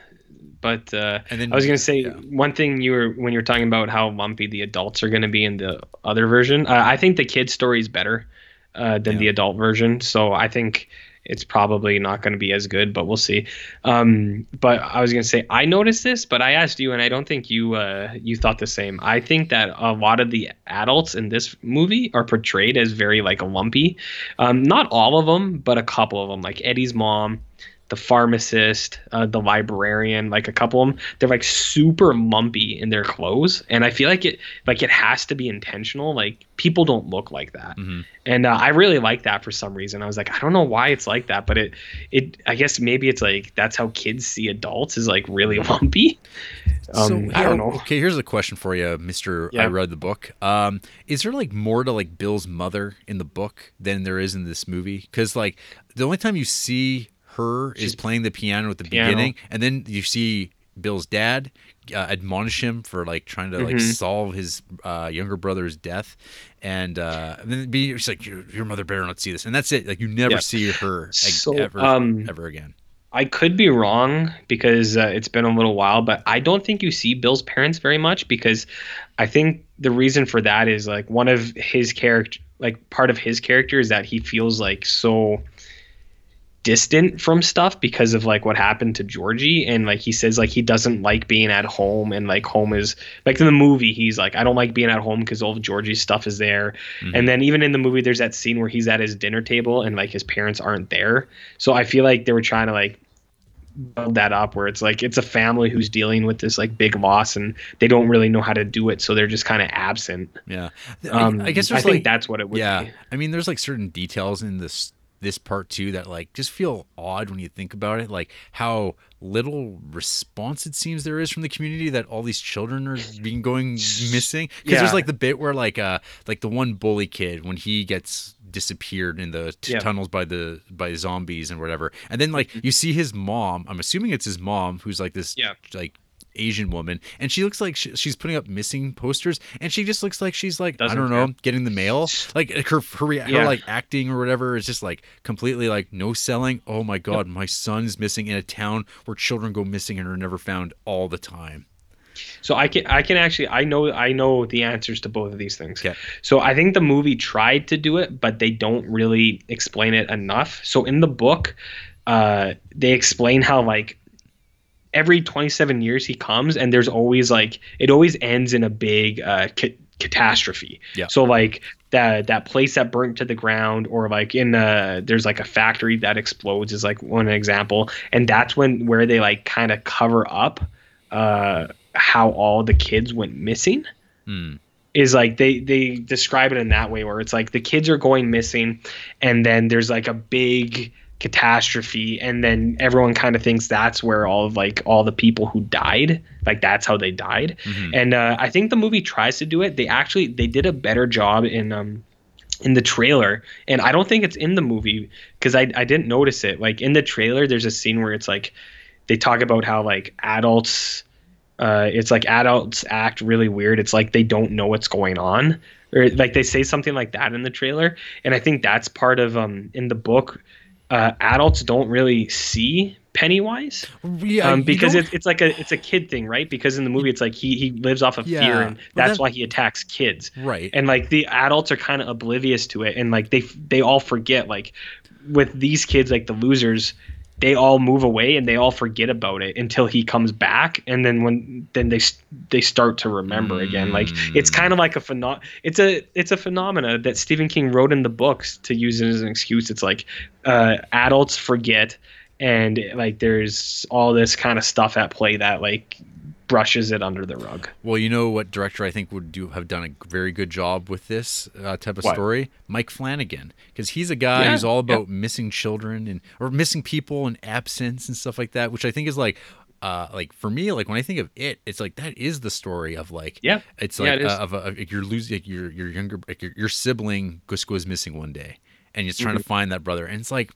But and then, I was going to say one thing when you were talking about how lumpy the adults are going to be in the other version. I think the kid's story is better than the adult version. So I think it's probably not going to be as good, but we'll see. But I was going to say, I noticed this, but I asked you and I don't think you thought the same. I think that a lot of the adults in this movie are portrayed as very like lumpy. Not all of them, but a couple of them, like Eddie's mom, the pharmacist, the librarian, like a couple of them, they're like super lumpy in their clothes. And I feel like it has to be intentional. Like people don't look like that. And I really like that for some reason. I was like, I don't know why it's like that, but it I guess maybe it's like, that's how kids see adults is like really lumpy. I don't know. Okay. Here's a question for you, Mr. I read the book. Is there like more to like Bill's mother in the book than there is in this movie? Cause like the only time you see her is playing the piano at the beginning, and then you see Bill's dad admonish him for like trying to like solve his younger brother's death, and then she's like, your mother better not see this, and that's it. Like you never see her like, so, ever again. I could be wrong because it's been a little while, but I don't think you see Bill's parents very much because I think the reason for that is like one of his character, like part of his character is that he feels like so distant from stuff because of like what happened to Georgie, and like he says like he doesn't like being at home, and like home is like in the movie he's like, I don't like being at home because all of Georgie's stuff is there. Mm-hmm. And then even in the movie there's that scene where he's at his dinner table and like his parents aren't there, so I feel like they were trying to like build that up where it's like it's a family who's dealing with this like big loss and they don't really know how to do it, so they're just kind of absent. Yeah, I guess I think that's what it would be. I mean there's like certain details in this part too that like just feel odd when you think about it, like how little response it seems there is from the community that all these children are being going missing, because there's like the bit where like the one bully kid when he gets disappeared in the tunnels by zombies and whatever, and then like you see his mom, I'm assuming it's his mom, who's like this like Asian woman, and she looks like she's putting up missing posters, and she just looks like she's like doesn't I don't know care. Getting the mail, like her like acting or whatever is just like completely like no selling. Oh my god, my son's missing in a town where children go missing and are never found all the time. So I know the answers to both of these things. Okay. So I think the movie tried to do it, but they don't really explain it enough. So in the book, they explain how like every 27 years he comes, and there's always like it always ends in a big catastrophe. Yeah. So like that place that burnt to the ground, or like in there's like a factory that explodes is like one example, and that's where they like kind of cover up how all the kids went missing. Is like they describe it in that way where it's like the kids are going missing, and then there's like a big catastrophe, and then everyone kind of thinks that's where all of like all the people who died, like that's how they died. Mm-hmm. And I think the movie tries to do it. They did a better job in the trailer, and I don't think it's in the movie because I didn't notice it. Like in the trailer there's a scene where it's like they talk about how like adults it's like adults act really weird, it's like they don't know what's going on, or like they say something like that in the trailer. And I think that's part of in the book adults don't really see Pennywise, because it's a kid thing, right? Because in the movie it's like he lives off of fear, and that's why he attacks kids, right? And like the adults are kind of oblivious to it, and like they all forget. Like with these kids, like the losers, they all move away and they all forget about it until he comes back, and then they start to remember again. Like it's kind of like it's a phenomena that Stephen King wrote in the books to use it as an excuse. It's like adults forget, and like there's all this kind of stuff at play that like brushes it under the rug. Well, you know what director I think would have done a very good job with this type of story? Mike Flanagan, because he's a guy who's all about missing children or missing people and absence and stuff like that, which I think is like for me, like when I think of it, it's like that is the story of like it's like it of you're losing like, your younger like, your sibling goes missing one day, and you're trying to find that brother, and it's like.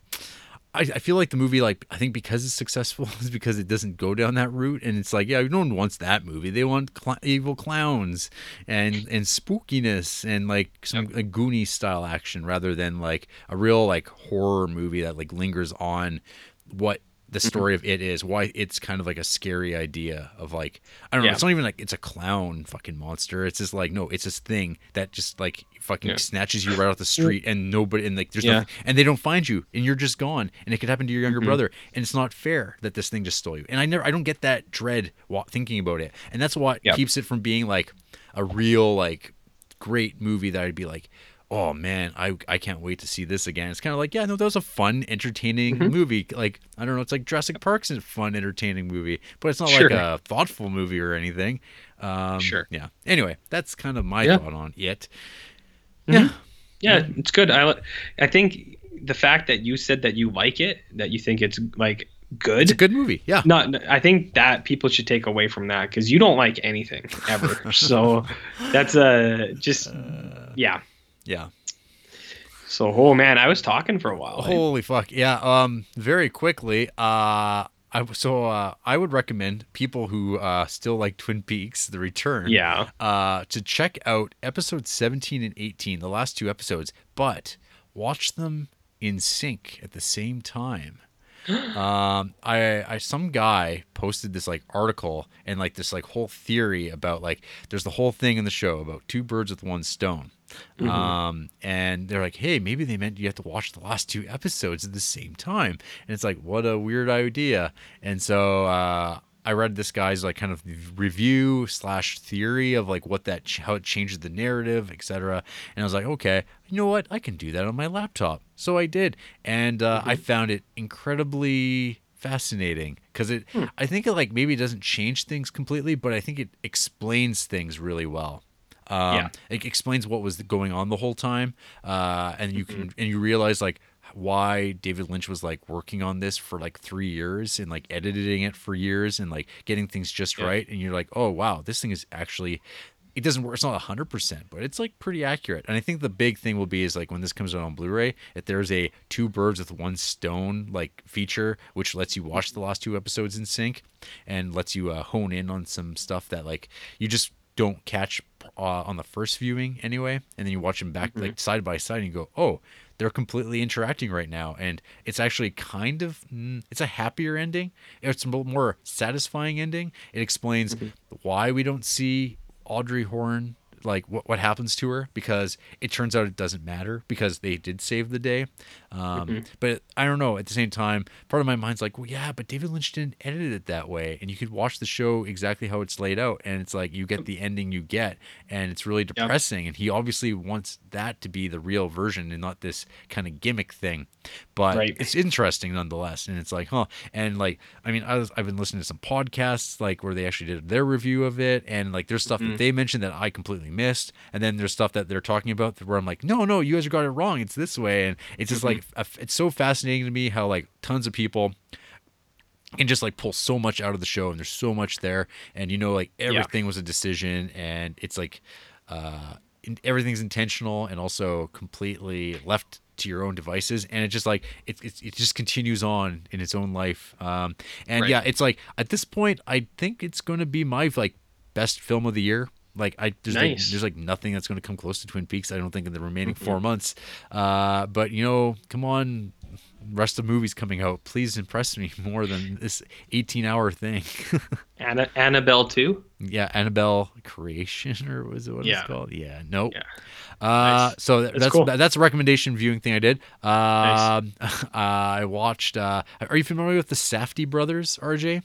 I feel like the movie, like I think because it's successful is because it doesn't go down that route, and it's like no one wants that movie. They want evil clowns and spookiness and like some like Goonies style action rather than like a real like horror movie that like lingers on what the story of it is. Why it's kind of like a scary idea of like I don't know. It's not even like it's a clown fucking monster. It's just like no, it's this thing that just like. Fucking snatches you right off the street, and nobody and like there's nothing, and they don't find you, and you're just gone, and it could happen to your younger brother, and it's not fair that this thing just stole you. And I don't get that dread thinking about it, and that's what keeps it from being like a real like great movie that I'd be like, oh man, I can't wait to see this again. It's kind of like that was a fun, entertaining movie. Like I don't know, it's like Jurassic Park's a fun, entertaining movie, but it's not like a thoughtful movie or anything. Anyway, that's kind of my thought on it. Yeah, it's good. I think the fact that you said that you like it, that you think it's like good. It's a good movie. Yeah. I think that people should take away from that, because you don't like anything ever. So that's yeah. Yeah. So, oh man, I was talking for a while. Holy fuck. Yeah. Very quickly. I would recommend people who still like Twin Peaks, The Return, to check out episodes 17 and 18, the last two episodes, but watch them in sync at the same time. Some guy posted this like article and like this like whole theory about like there's the whole thing in the show about two birds with one stone. Mm-hmm. And they're like, hey, maybe they meant you have to watch the last two episodes at the same time. And it's like, what a weird idea. And so I read this guy's like kind of review / theory of like what that, how it changes the narrative, etc. And I was like, okay, you know what? I can do that on my laptop. So I did. And I found it incredibly fascinating because it, I think it like maybe doesn't change things completely, but I think it explains things really well. It explains what was going on the whole time, and you can and you realize like why David Lynch was like working on this for like 3 years and like editing it for years and like getting things just right. And you're like, oh wow, this thing is actually, it doesn't work. It's not 100%, but it's like pretty accurate. And I think the big thing will be is like when this comes out on Blu-ray, if there's a two birds with one stone like feature, which lets you watch the last two episodes in sync and lets you hone in on some stuff that like you just don't catch on the first viewing anyway, and then you watch them back like side by side and you go, oh, they're completely interacting right now, and it's actually kind of it's a happier ending, it's a more satisfying ending. It explains why we don't see Audrey Horne, like what happens to her, because it turns out it doesn't matter because they did save the day. But I don't know, at the same time, part of my mind's like, well, yeah, but David Lynch didn't edit it that way, and you could watch the show exactly how it's laid out, and it's like you get the ending you get, and it's really depressing. And he obviously wants that to be the real version and not this kind of gimmick thing, but it's interesting nonetheless. And it's like, huh. And like, I mean, I've been listening to some podcasts like where they actually did their review of it, and like there's stuff that they mentioned that I completely missed, and then there's stuff that they're talking about where I'm like, no, you guys got it wrong, it's this way. And it's just like, it's so fascinating to me how like tons of people can just like pull so much out of the show, and there's so much there, and you know, like everything was a decision, and it's like everything's intentional and also completely left to your own devices. And it just like it just continues on in its own life, and it's like at this point I think it's going to be my like best film of the year. Like there's like nothing that's going to come close to Twin Peaks, I don't think, in the remaining 4 months. But you know, come on, rest of movies coming out, please impress me more than this 18-hour thing. Annabelle 2? Yeah, Annabelle Creation, or was it what it's called? Yeah, nope. Yeah. Nice. So that's cool. That's a recommendation viewing thing I did. Nice. I watched. Are you familiar with the Safdie brothers, RJ?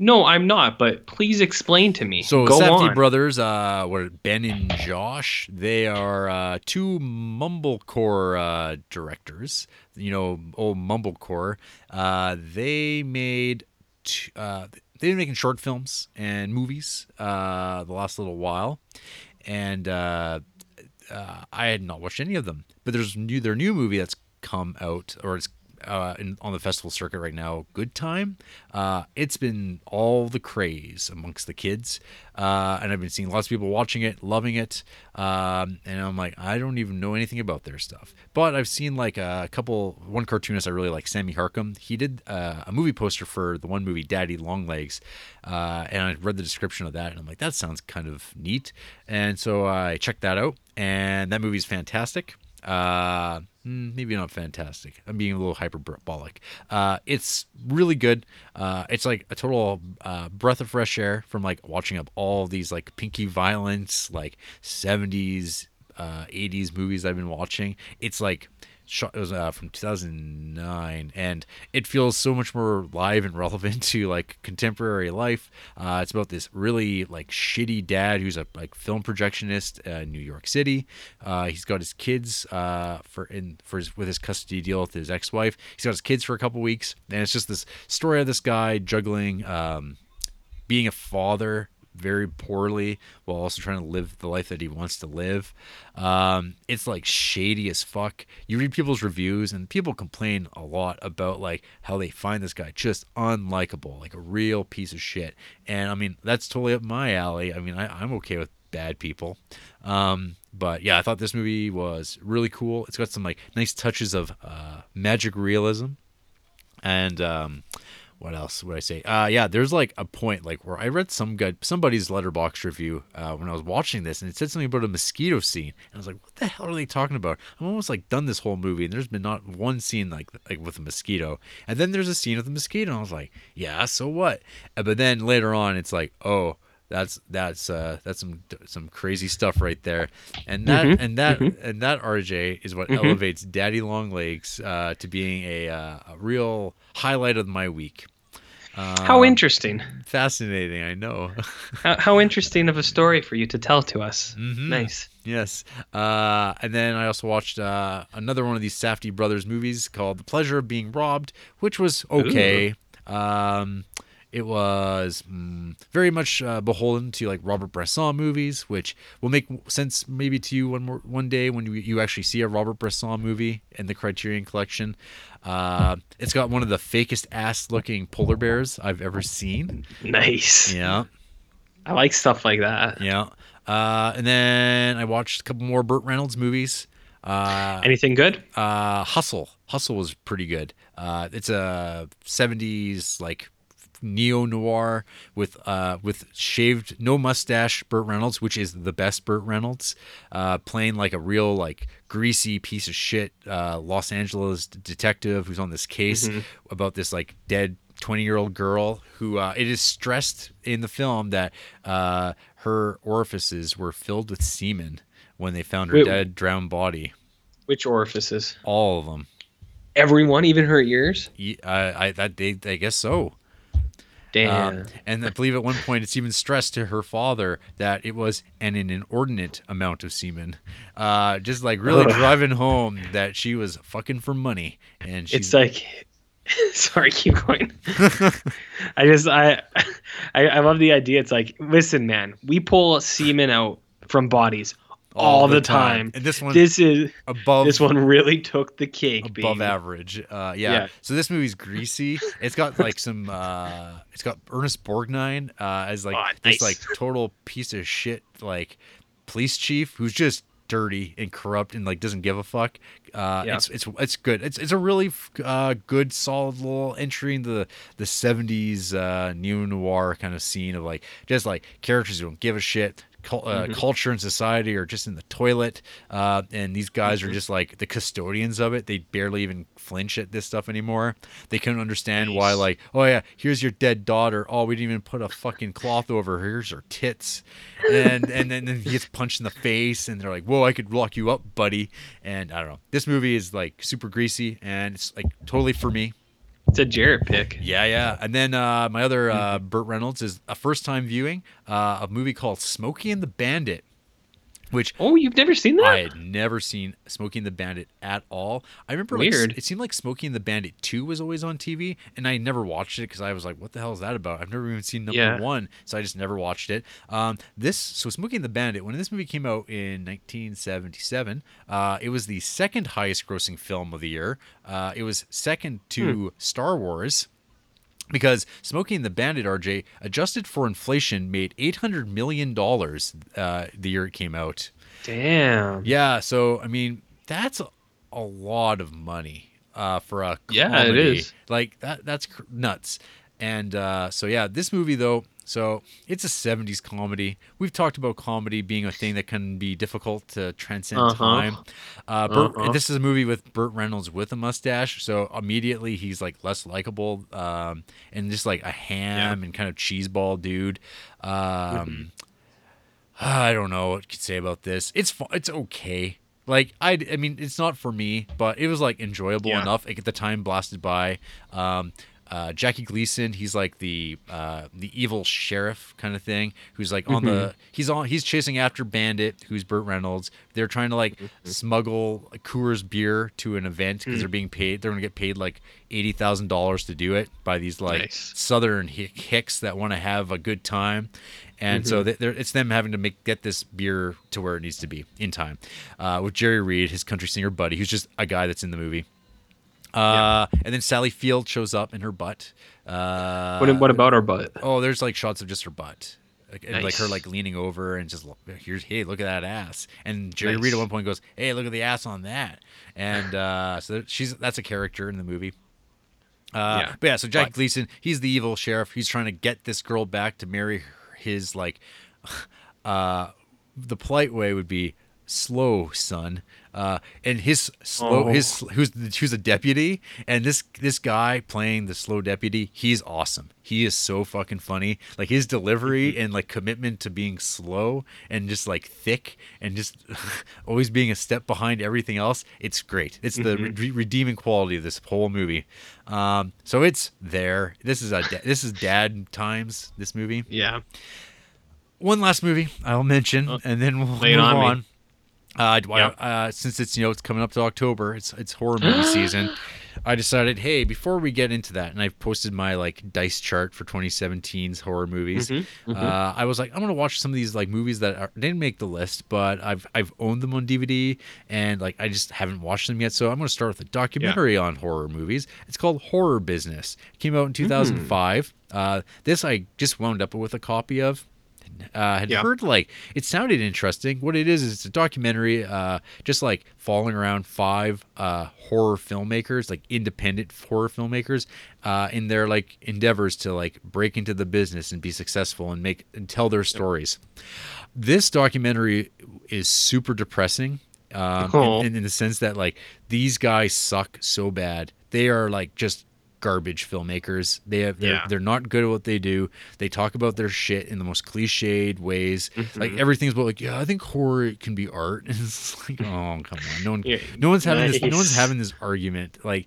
No, I'm not, but please explain to me. So Safdie brothers, were Ben and Josh. They are two mumblecore directors. You know, old mumblecore. They made they've been making short films and movies the last little while, and I had not watched any of them. But there's their new movie that's come out, or it's on the festival circuit right now, Good Time. It's been all the craze amongst the kids, and I've been seeing lots of people watching it, loving it, and I'm like, I don't even know anything about their stuff. But I've seen like one cartoonist I really like, Sammy Harcum. He did a movie poster for the one movie Daddy Long Legs, and I read the description of that, and I'm like, that sounds kind of neat. And so I checked that out, and that movie's fantastic. Maybe not fantastic. I'm being a little hyperbolic. It's really good. It's like a total breath of fresh air from like watching up all these like pinky violence, like 70s, 80s movies I've been watching. It's like it was from 2009, and it feels so much more live and relevant to like contemporary life. It's about this really like shitty dad who's a like film projectionist in New York City. He's got his kids with his custody deal with his ex-wife. He's got his kids for a couple weeks, and it's just this story of this guy juggling being a father very poorly while also trying to live the life that he wants to live. It's like shady as fuck. You read people's reviews, and people complain a lot about like how they find this guy just unlikable, like a real piece of shit. And I mean, that's totally up my alley. I mean, I'm okay with bad people. But yeah, I thought this movie was really cool. It's got some like nice touches of magic realism, and what else would I say? Yeah, there's like a point like where I read somebody's Letterboxd review when I was watching this, and it said something about a mosquito scene, and I was like, what the hell are they talking about? I'm almost like done this whole movie, and there's been not one scene like with a mosquito. And then there's a scene with a mosquito, and I was like, yeah, so what? But then later on, it's like, oh, That's some crazy stuff right there, and that mm-hmm. and that mm-hmm. and that RJ is what mm-hmm. elevates Daddy Long Legs to being a real highlight of my week. How interesting! Fascinating, I know. How interesting of a story for you to tell to us. Mm-hmm. Nice. Yes. And then I also watched another one of these Safdie brothers movies called The Pleasure of Being Robbed, which was okay. Ooh. It was very much beholden to like Robert Bresson movies, which will make sense maybe to you one day when you actually see a Robert Bresson movie in the Criterion Collection. It's got one of the fakest ass looking polar bears I've ever seen. Nice. Yeah. I like stuff like that. Yeah. And then I watched a couple more Burt Reynolds movies. Anything good? Hustle. Hustle was pretty good. It's a 70s like neo-noir with shaved, no mustache Burt Reynolds, which is the best Burt Reynolds, playing like a real like greasy piece of shit Los Angeles detective who's on this case mm-hmm. about this like dead 20-year-old girl who it is stressed in the film that her orifices were filled with semen when they found her dead, drowned body. Which orifices? All of them. Everyone, even her ears? I guess so. Damn. And I believe at one point it's even stressed to her father that it was an inordinate amount of semen. Just like really driving home that she was fucking for money. And it's like, sorry, keep going. I love the idea. It's like, listen, man, we pull semen out from bodies all the time. And this one really took the cake above average. Yeah. So this movie's greasy. It's got like some it's got Ernest Borgnine as like this like total piece of shit like police chief who's just dirty and corrupt and like doesn't give a fuck. It's good. It's a really good solid little entry into the 70s neo-noir kind of scene of like just like characters who don't give a shit. Mm-hmm. Culture and society are just in the toilet, and these guys mm-hmm. are just like the custodians of it. They barely even flinch at this stuff anymore. They couldn't understand why, like, oh yeah, here's your dead daughter. Oh, we didn't even put a fucking cloth over her. Here's her tits, and then he gets punched in the face, and they're like, whoa, I could lock you up, buddy. And I don't know. This movie is like super greasy, and it's like totally for me. It's a Jarrett pick. Yeah. And then my other Burt Reynolds is a first-time viewing a movie called Smokey and the Bandit, which... Oh, you've never seen that? I had never seen Smokey and the Bandit at all. I remember... Weird. Like, it seemed like Smokey and the Bandit 2 was always on TV, and I never watched it because I was like, what the hell is that about? I've never even seen number one, so I just never watched it. So Smokey and the Bandit, when this movie came out in 1977, it was the second highest-grossing film of the year. It was second to Star Wars, because Smokey and the Bandit, RJ, adjusted for inflation, made $800 million the year it came out. Damn. Yeah, so, I mean, that's a lot of money for a comedy. Yeah, it is. Like, that's nuts. And this movie, though, so it's a 70s comedy. We've talked about comedy being a thing that can be difficult to transcend time. This is a movie with Burt Reynolds with a mustache, so immediately he's like less likable and just like a ham and kind of cheeseball dude. I don't know what to say about this. It's okay. Like, I mean, it's not for me, but it was like enjoyable enough. Like, at the time blasted by. Jackie Gleason, he's like the evil sheriff kind of thing, who's like on he's chasing after Bandit, who's Burt Reynolds. They're trying to like smuggle Coors beer to an event because they're being paid. They're gonna get paid like $80,000 to do it by these like Southern hicks that want to have a good time. And so it's them having to get this beer to where it needs to be in time with Jerry Reed, his country singer buddy, who's just a guy that's in the movie. And then Sally Field shows up in her butt. What about her butt? Oh, there's like shots of just her butt. And like her like leaning over and just hey, look at that ass. And Jerry Reed at one point goes, hey, look at the ass on that. And so that's a character in the movie. But yeah, so Jack Gleason, he's the evil sheriff. He's trying to get this girl back to marry his like the polite way would be slow son, and his slow who's a deputy, and this guy playing the slow deputy, he's awesome. He is so fucking funny. Like his delivery and like commitment to being slow and just like thick and just always being a step behind everything else. It's great. It's the redeeming quality of this whole movie. So it's there. This is dad times, this movie. Yeah. One last movie I'll mention, and then we'll move on. Since it's coming up to October, it's horror movie season. I decided, hey, before we get into that, and I've posted my like dice chart for 2017's horror movies. I was like, I'm gonna watch some of these like movies that didn't make the list, but I've owned them on DVD, and like I just haven't watched them yet. So I'm gonna start with a documentary on horror movies. It's called Horror Business. It came out in 2005. This I just wound up with a copy of. Heard like it sounded interesting. What it is it's a documentary just like following around five horror filmmakers, like independent horror filmmakers, in their like endeavors to like break into the business and be successful and make and tell their stories. This documentary is super depressing in the sense that like these guys suck so bad. They are like just garbage filmmakers. They're not good at what they do. They talk about their shit in the most cliched ways. Like everything's about like, yeah, I think horror can be art. And it's like, oh, come on. No one's having this argument. Like,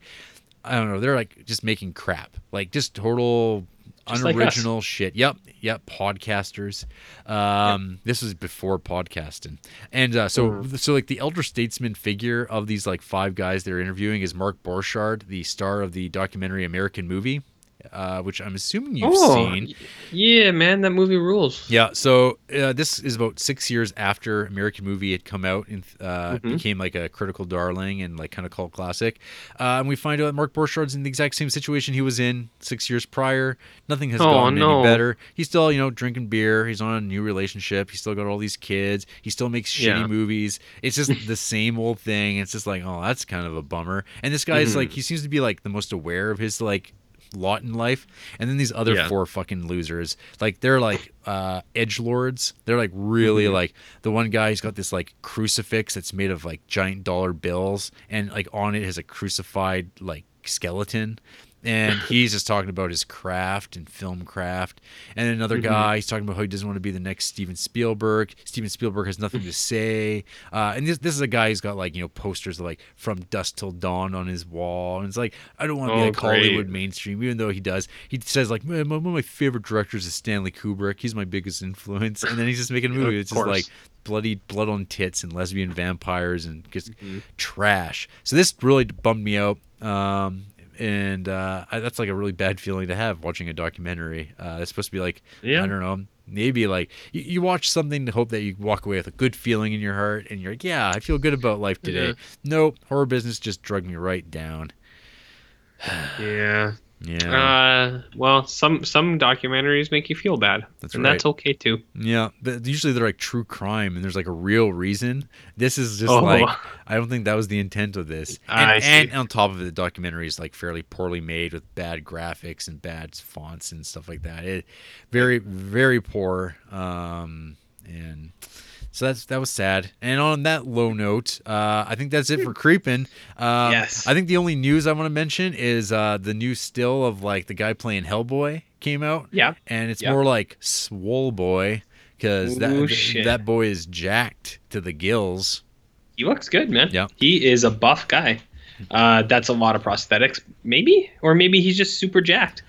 I don't know. They're like just making crap. Like just total unoriginal shit. Yep. Podcasters. This was before podcasting. And so like the elder statesman figure of these like five guys they're interviewing is Mark Borchardt, the star of the documentary American Movie, which I'm assuming you've seen. Yeah, man, that movie rules. Yeah, so this is about 6 years after American Movie had come out and became like a critical darling and like kind of cult classic. And we find out that Mark Borchardt's in the exact same situation he was in 6 years prior. Nothing has gotten any better. He's still, drinking beer. He's on a new relationship. He's still got all these kids. He still makes shitty movies. It's just the same old thing. It's just like, oh, that's kind of a bummer. And this guy is like, he seems to be like the most aware of his like lot in life, and then these other four fucking losers, like they're like edgelords. They're like really like the one guy, he's got this like crucifix that's made of like giant dollar bills, and like on it has a crucified like skeleton, and he's just talking about his craft and film craft. And another guy, he's talking about how he doesn't want to be the next Steven Spielberg. Steven Spielberg has nothing to say. And this is a guy who's got like, posters of like From Dusk Till Dawn on his wall. And it's like, I don't want to be like Hollywood mainstream, even though he does. He says like, man, one of my favorite directors is Stanley Kubrick. He's my biggest influence. And then he's just making a movie. It's just like bloody blood on tits and lesbian vampires and just trash. So this really bummed me out. And that's like a really bad feeling to have watching a documentary. It's supposed to be like, I don't know, maybe like you watch something to hope that you walk away with a good feeling in your heart. And you're like, yeah, I feel good about life today. Nope, Horror Business just drugged me right down. Well, some documentaries make you feel bad. That's okay too. Yeah, but usually they're like true crime, and there's like a real reason. This is just like, I don't think that was the intent of this. And on top of it, the documentary is like fairly poorly made with bad graphics and bad fonts and stuff like that. It very, very poor. And so that was sad. And on that low note, I think that's it for Creepin'. Yes. I think the only news I want to mention is the new still of like the guy playing Hellboy came out. Yeah. And it's more like Swole Boy, because that boy is jacked to the gills. He looks good, man. Yeah. He is a buff guy. That's a lot of prosthetics, maybe, or maybe he's just super jacked.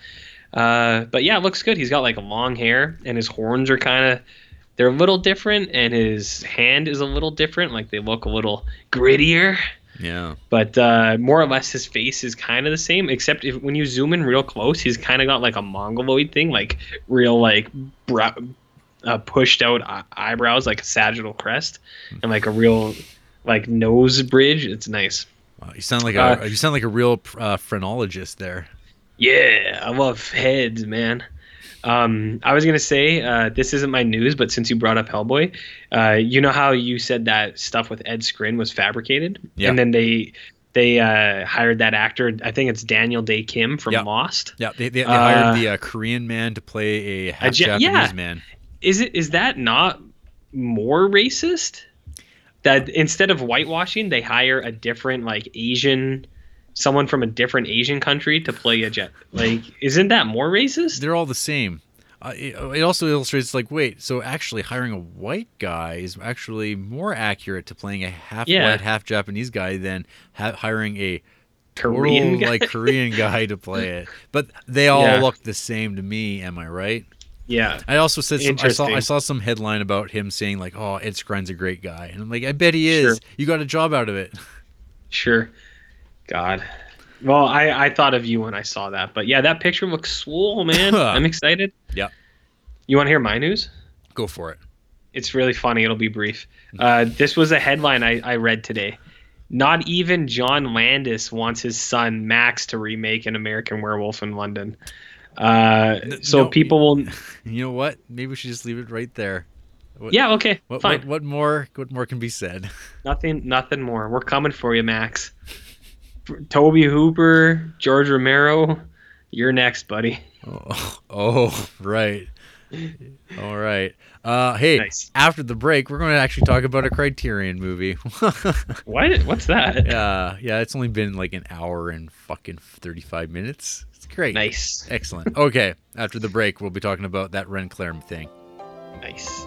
But yeah, it looks good. He's got like long hair, and his horns are kind of. They're a little different, and his hand is a little different. Like, they look a little grittier. Yeah. But more or less, his face is kind of the same, except when you zoom in real close, he's kind of got, like, a mongoloid thing, like, real, like, pushed-out eyebrows, like a sagittal crest, and, like, a real, like, nose bridge. It's nice. Wow, you sound like a real phrenologist there. Yeah, I love heads, man. I was going to say, this isn't my news, but since you brought up Hellboy, you know how you said that stuff with Ed Skrin was fabricated? Yeah. And then they hired that actor, I think it's Daniel Day Kim from Lost. Yeah, they hired the Korean man to play a half-Japanese man. Is that not more racist? that instead of whitewashing, they hire a different like Asian, someone from a different Asian country to play a jet. Like, isn't that more racist? They're all the same. It also illustrates, like, wait, so actually hiring a white guy is actually more accurate to playing a half white, half Japanese guy than hiring a Korean guy. Like Korean guy to play it. But they all look the same to me. Am I right? Yeah. I also said I saw some headline about him saying like, "Oh, Ed Skrein is a great guy," and I'm like, I bet he is. Sure. You got a job out of it. Sure. God. Well, I thought of you when I saw that. But yeah, that picture looks swole, man. I'm excited. Yeah. You want to hear my news? Go for it. It's really funny. It'll be brief. This was a headline I read today. Not even John Landis wants his son Max to remake An American Werewolf in London. So no, people will... You know what? Maybe we should just leave it right there. Fine. What more can be said? Nothing more. We're coming for you, Max. Toby Hooper, George Romero, you're next, buddy. Oh, right. All right. Hey, nice. After the break, we're going to actually talk about a Criterion movie. What? What's that? Yeah, it's only been like an hour and fucking 35 minutes. It's great. Nice. Excellent. Okay, after the break, we'll be talking about that René Clair thing. Nice.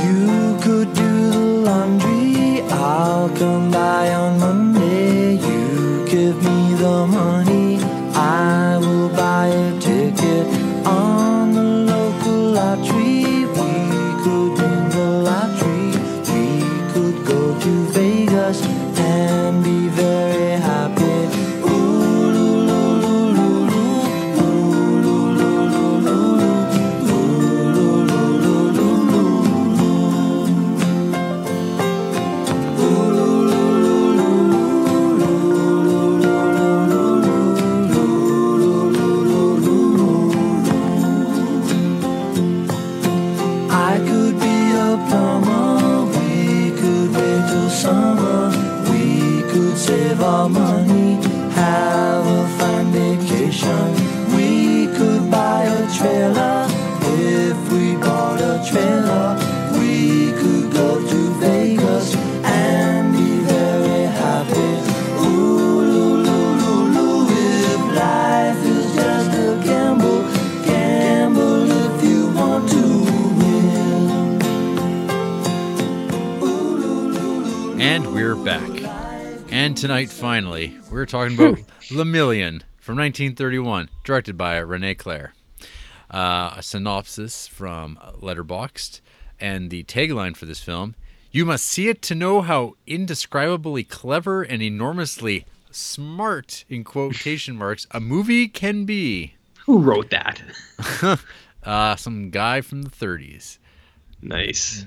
You could do the laundry. I'll come by on Monday. You give me the money. I will buy a ticket on the local lottery. We could win the lottery. We could go to Vegas and be very happy. Ooh, loo, loo, loo, loo, loo. Ooh, loo, loo, loo, loo. Ooh, loo, loo, loo, loo, loo. Save our money, have a fine vacation. We could buy a trailer. If we bought a trailer, we could go to Vegas and be very happy. Ooh, loo, loo, loo, loo. If life is just a gamble, gamble if you want to win. Ooh, loo, loo, loo. And we're back. And tonight, finally, we're talking about Le Million from 1931, directed by René Clair. A synopsis from Letterboxd, and the tagline for this film: "You must see it to know how indescribably clever and enormously smart," in quotation marks, "a movie can be." Who wrote that? Some guy from the 30s. Nice.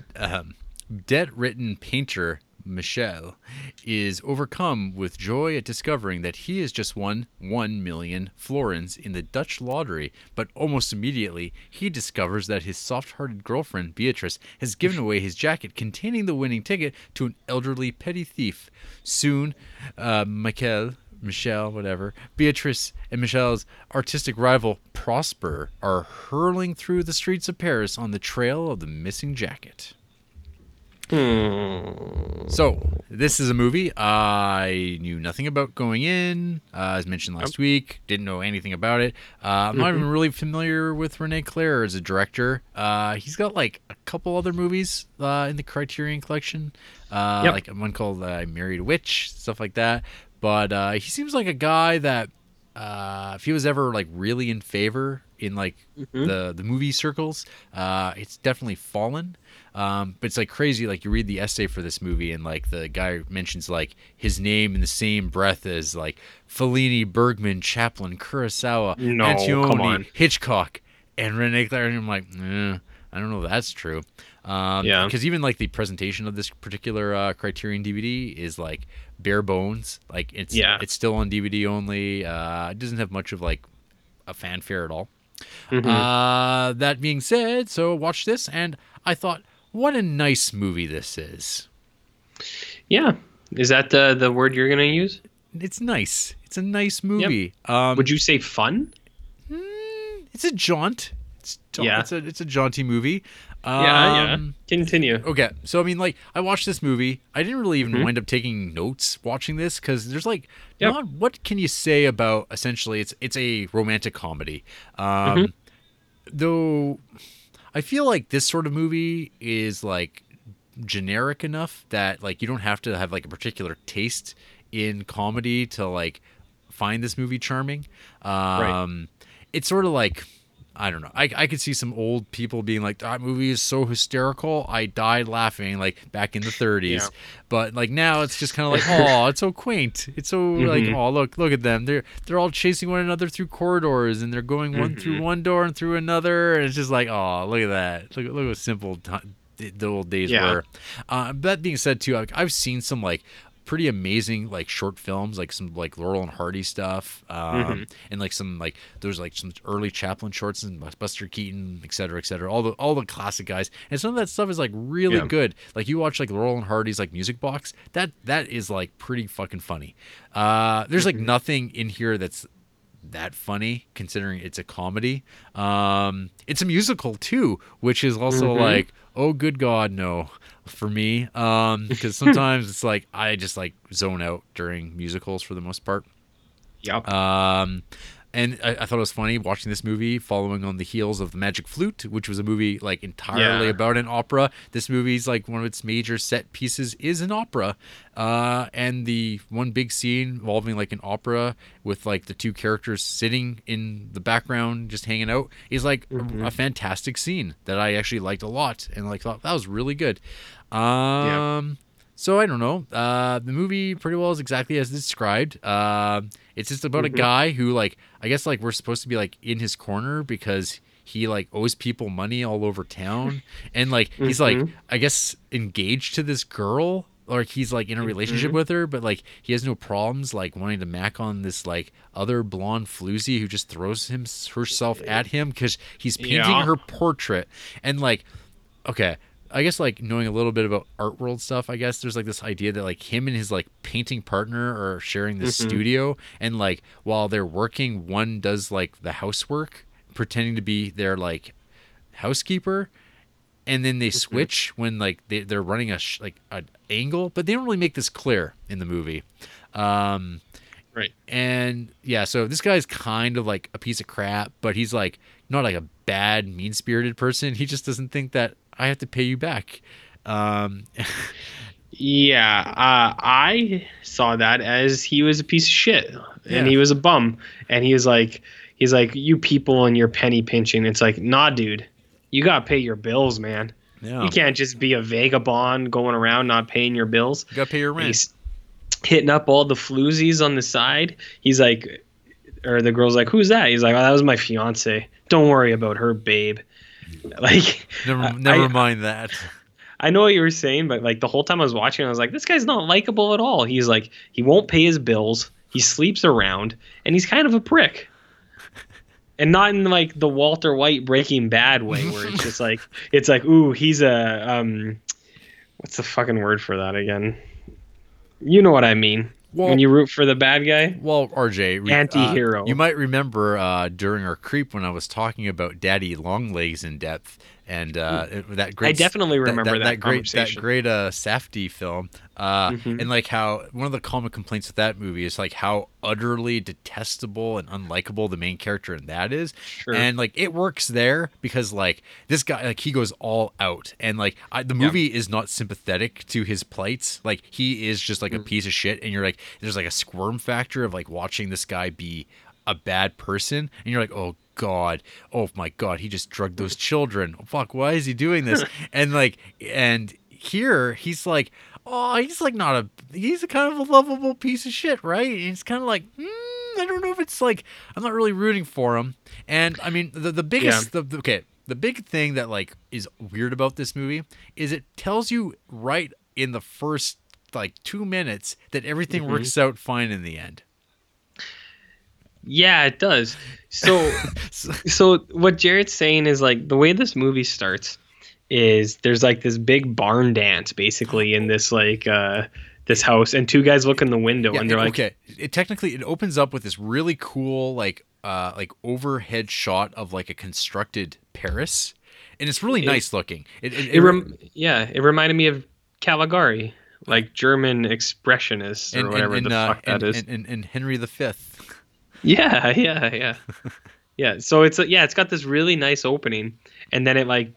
Debt-ridden painter Michel is overcome with joy at discovering that he has just won 1,000,000 florins in the Dutch lottery, but almost immediately he discovers that his soft-hearted girlfriend Beatrice has given away his jacket containing the winning ticket to an elderly petty thief. Soon, Beatrice and Michel's artistic rival Prosper are hurling through the streets of Paris on the trail of the missing jacket. So, this is a movie I knew nothing about going in. As mentioned last week, didn't know anything about it. I'm not even really familiar with René Clair as a director. He's got like a couple other movies in the Criterion Collection, like one called I Married a Witch, stuff like that. But he seems like a guy that, if he was ever like really in favor in like the movie circles, it's definitely fallen. But it's like crazy. Like, you read the essay for this movie, and like the guy mentions like his name in the same breath as like Fellini, Bergman, Chaplin, Kurosawa, Antonioni, Hitchcock, and René Clair. And I'm like, I don't know if that's true. Because even like the presentation of this particular Criterion DVD is like bare bones. Like, it's still on DVD only. It doesn't have much of like a fanfare at all. That being said, so watch this, and I thought, what a nice movie this is. Yeah. Is that the word you're going to use? It's nice. It's a nice movie. Would you say fun? It's a jaunt. It's a jaunty movie. Continue. Okay, so I mean, like, I watched this movie. I didn't really even wind up taking notes watching this because there's like, not, what can you say about? Essentially, it's a romantic comedy. Though, I feel like this sort of movie is like generic enough that like you don't have to have like a particular taste in comedy to like find this movie charming. It's sort of like, I don't know. I could see some old people being like, that movie is so hysterical. I died laughing like back in the 30s. Yeah. But like now it's just kind of like, oh, it's so quaint. It's so like, oh, look at them. They're all chasing one another through corridors and they're going one through one door and through another. And it's just like, oh, look at that. Look how simple the old days were. That being said too, I've seen some like pretty amazing like short films, like some like Laurel and Hardy stuff, and like some like there's like some early Chaplin shorts and Buster Keaton, et cetera, all the classic guys. And some of that stuff is like really good. Like you watch like Laurel and Hardy's like Music Box, that is like pretty fucking funny. There's like nothing in here that's that funny considering it's a comedy. It's a musical too, which is also like, oh good God, no, for me, because sometimes it's like I just like zone out during musicals for the most part. And I thought it was funny watching this movie following on the heels of The Magic Flute, which was a movie like entirely about an opera. This movie's like one of its major set pieces is an opera. And the one big scene involving like an opera with like the two characters sitting in the background just hanging out is like a fantastic scene that I actually liked a lot and like thought that was really good. So I don't know. The movie pretty well is exactly as described. It's just about a guy who like, I guess like we're supposed to be like in his corner because he like owes people money all over town. And like, he's like, I guess engaged to this girl, or he's like in a relationship with her, but like he has no problems like wanting to mack on this like other blonde floozy who just throws herself at him. Cause he's painting her portrait. And like, okay, I guess like knowing a little bit about art world stuff, I guess there's like this idea that like him and his like painting partner are sharing this studio, and like while they're working, one does like the housework, pretending to be their like housekeeper, and then they switch when like they're running an angle, but they don't really make this clear in the movie. Right. And yeah, so this guy's kind of like a piece of crap, but he's like not like a bad, mean-spirited person. He just doesn't think that I have to pay you back. I saw that as he was a piece of shit and he was a bum. And he's like, you people and your penny pinching. It's like, nah, dude, you got to pay your bills, man. Yeah. You can't just be a vagabond going around not paying your bills. You got to pay your rent. He's hitting up all the floozies on the side. He's like, or the girl's like, who's that? He's like, oh, that was my fiance. Don't worry about her, babe. Like, never mind that. I know what you were saying, but like the whole time I was watching, I was like, this guy's not likable at all. He's like, he won't pay his bills, he sleeps around, and he's kind of a prick. And not in like the Walter White Breaking Bad way, where it's just like, it's like, ooh, he's a what's the fucking word for that again? You know what I mean? Well, when you root for the bad guy? Well, RJ, anti-hero. You might remember during our creep when I was talking about Daddy Longlegs in depth, and that great. I definitely remember that great Safdie film, and like how one of the common complaints with that movie is like how utterly detestable and unlikable the main character in that is, and like it works there because like this guy, like he goes all out, and like the movie is not sympathetic to his plights. Like he is just like a piece of shit, and you're like, there's like a squirm factor of like watching this guy be a bad person, and you're like, oh God, oh my God, he just drugged those children. Oh, fuck, why is he doing this? And like, and here he's like, oh, he's like not a, he's a kind of a lovable piece of shit, right? And it's kind of like, I don't know if it's like, I'm not really rooting for him. And I mean, the biggest, the big thing that like is weird about this movie is it tells you right in the first like 2 minutes that everything works out fine in the end. Yeah, it does. So what Jarrett's saying is like the way this movie starts is there's like this big barn dance basically in this like this house, and two guys look in the window, and they're like, "Okay." It opens up with this really cool like overhead shot of like a constructed Paris, and it's really nice looking. It reminded me of Caligari, like German expressionists or whatever that is. And Henry V. Yeah. Yeah, so it's got this really nice opening, and then it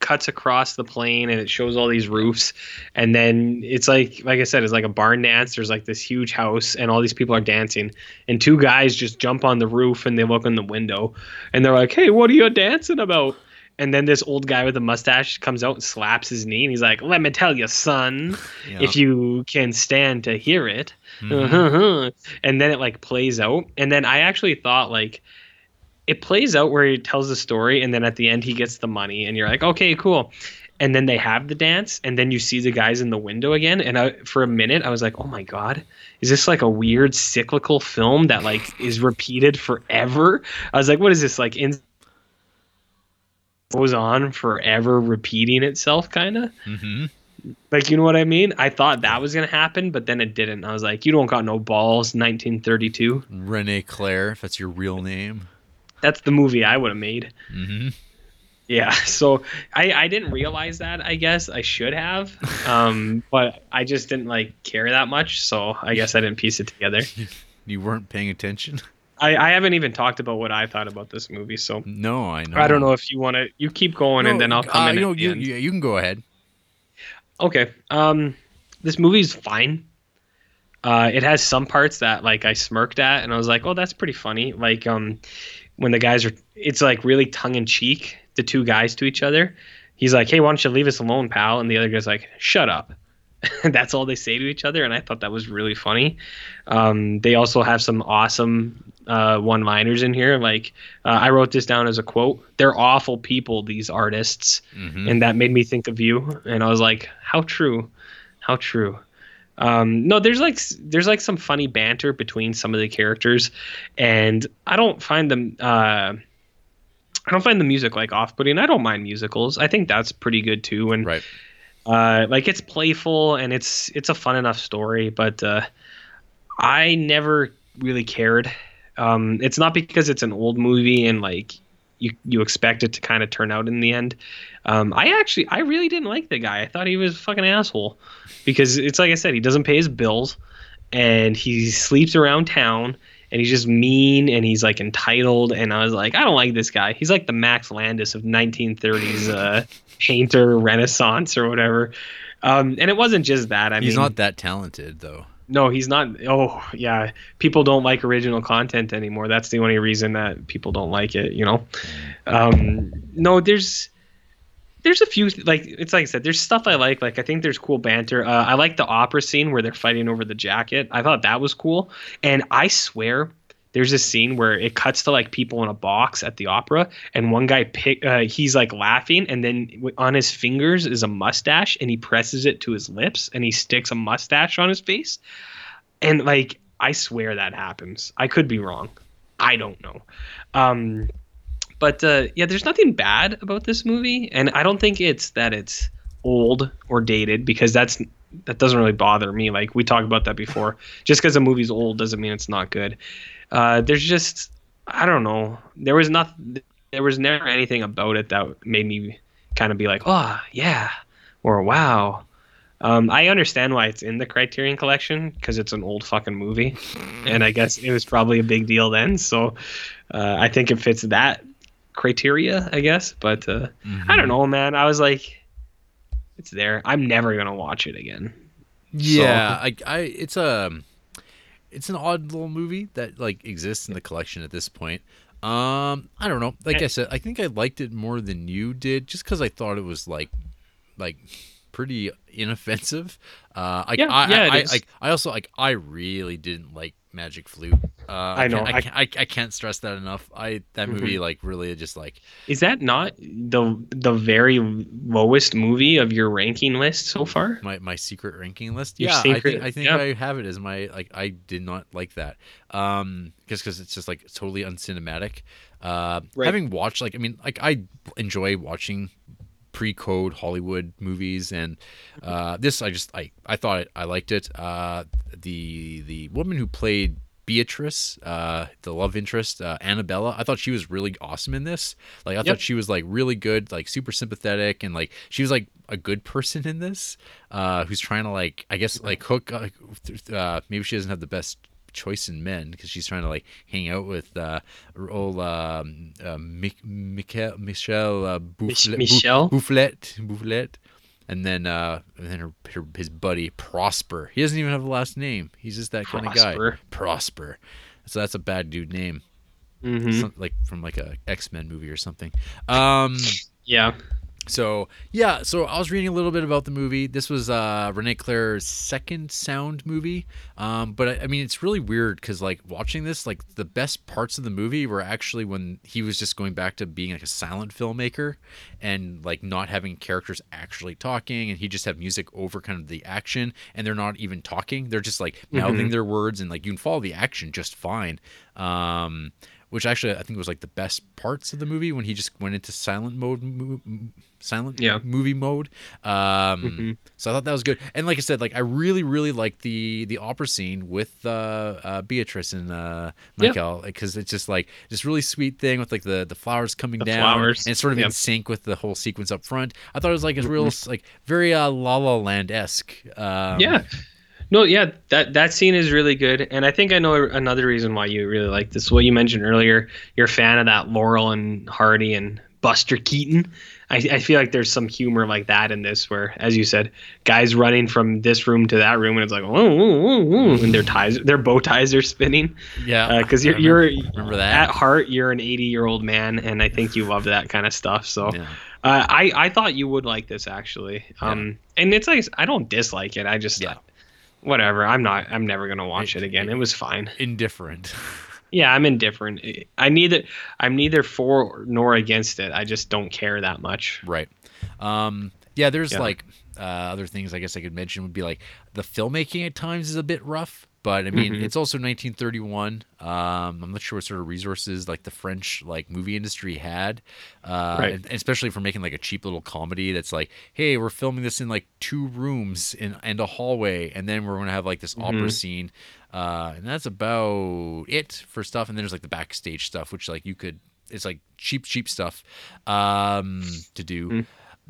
cuts across the plain, and it shows all these roofs, and then it's like I said, it's like a barn dance. There's like this huge house, and all these people are dancing, and two guys just jump on the roof, and they look in the window, and they're like, "Hey, what are you dancing about?" And then this old guy with a mustache comes out and slaps his knee, and he's like, "Let me tell you, son, if you can stand to hear it." Mm-hmm. And then it plays out. And then I actually thought it plays out where he tells the story, and then at the end he gets the money, and you're like, okay, cool. And then they have the dance, and then you see the guys in the window again. And for a minute, I was like, oh my God, is this like a weird cyclical film that is repeated forever? I was like, what is this goes on forever repeating itself kind of? Mm-hmm. You know what I mean? I thought that was going to happen, but then it didn't. I was like, you don't got no balls, 1932. René Clair, if that's your real name. That's the movie I would have made. Mm-hmm. Yeah, so I didn't realize that, I guess. I should have, but I just didn't, care that much, so I guess I didn't piece it together. You weren't paying attention? I haven't even talked about what I thought about this movie, so... No, I know. I don't know if you want to... You keep going, and then I'll come in. You can go ahead. Okay. This movie's fine. It has some parts that I smirked at, and I was like, "Oh, that's pretty funny." When the guys are, it's really tongue in cheek, the two guys to each other. He's like, "Hey, why don't you leave us alone, pal?" And the other guy's like, "Shut up." That's all they say to each other, and I thought that was really funny. They also have some awesome one-liners in here. I wrote this down as a quote. "They're awful people, these artists," and that made me think of you. And I was like, "How true? How true?" No, there's some funny banter between some of the characters, and I don't find the music off-putting. I don't mind musicals. I think that's pretty good too. And right. It's playful, and it's a fun enough story, but I never really cared. It's not because it's an old movie and you expect it to kind of turn out in the end. I really didn't like the guy. I thought he was a fucking asshole because it's like I said, he doesn't pay his bills, and he sleeps around town, and he's just mean, and he's entitled. And I was like, I don't like this guy. He's like the Max Landis of 1930s painter Renaissance or whatever. And it wasn't just that. He's not that talented though. No, he's not. Oh, yeah. People don't like original content anymore. That's the only reason that people don't like it, you know? No, there's a few, it's like I said, there's stuff I like. I think there's cool banter. I like the opera scene where they're fighting over the jacket. I thought that was cool. And I swear there's a scene where it cuts to people in a box at the opera, and one guy he's laughing, and then on his fingers is a mustache, and he presses it to his lips, and he sticks a mustache on his face. And I swear that happens. I could be wrong. I don't know. But there's nothing bad about this movie, and I don't think it's that it's old or dated, because that doesn't really bother me. We talked about that before. Just because a movie's old doesn't mean it's not good. There's just, I don't know. There was never anything about it that made me kind of be like, oh yeah, or wow. I understand why it's in the Criterion Collection, because it's an old fucking movie, and I guess it was probably a big deal then. So I think it fits that criteria, I guess. But I don't know, man. I was like, it's there. I'm never gonna watch it again. Yeah, so. It's an odd little movie that exists in the collection at this point. I don't know. Like I said, I think I liked it more than you did, just because I thought it was pretty inoffensive. I really didn't like Magic Flute. I know. I can't stress that enough. That movie really just Is that not the very lowest movie of your ranking list so far? My secret ranking list. Your secret, I think I have it as my I did not like that. Just because it's just totally uncinematic. Right. Having watched I enjoy watching pre-code Hollywood movies, and this I liked it. The woman who played Beatrice, the love interest, Annabella, I thought she was really awesome in this. Like, I thought she was like really good, like super sympathetic, and like she was like a good person in this, who's trying to like, I guess, like hook. Maybe she doesn't have the best choice in men because she's trying to like hang out with old Michel Boufflet. And then his buddy Prosper. He doesn't even have a last name. He's just that kind of guy. Prosper. So that's a bad dude name. Mm-hmm. Like from like a X-Men movie or something. Yeah. So I was reading a little bit about the movie. This was René Clair's second sound movie. But I mean, it's really weird because like watching this, like the best parts of the movie were actually when he was just going back to being like a silent filmmaker and like not having characters actually talking, and he just have music over kind of the action, and they're not even talking. They're just like mouthing their words, and like you can follow the action just fine. Which actually I think was like the best parts of the movie when he just went into silent movie mode. So I thought that was good. And like I said, like I really, really liked the opera scene with Beatrice and Michael, because it's just like this really sweet thing with like the flowers coming down. Flowers. And it's sort of in sync with the whole sequence up front. I thought it was like a real, like very La La Land-esque. No, yeah, that scene is really good, and I think I know another reason why you really like this. What you mentioned earlier, you're a fan of that Laurel and Hardy and Buster Keaton. I feel like there's some humor like that in this, where, as you said, guys running from this room to that room, and it's like, whoa, and their bow ties are spinning. Yeah, because you're that. At heart, you're an 80-year-old man, and I think you love that kind of stuff. So, yeah. I thought you would like this actually, and it's like I don't dislike it. I just whatever. I'm never going to watch it again. It was fine. Indifferent. Yeah, I'm indifferent. I'm neither for nor against it. I just don't care that much. Right. Yeah, there's like other things I guess I could mention would be like the filmmaking at times is a bit rough. But I mean, it's also 1931. I'm not sure what sort of resources like the French like movie industry had, and especially for making like a cheap little comedy that's like, hey, we're filming this in like two rooms and a hallway, and then we're going to have like this opera scene, and that's about it for stuff. And then there's like the backstage stuff, which like you could, it's like cheap stuff to do.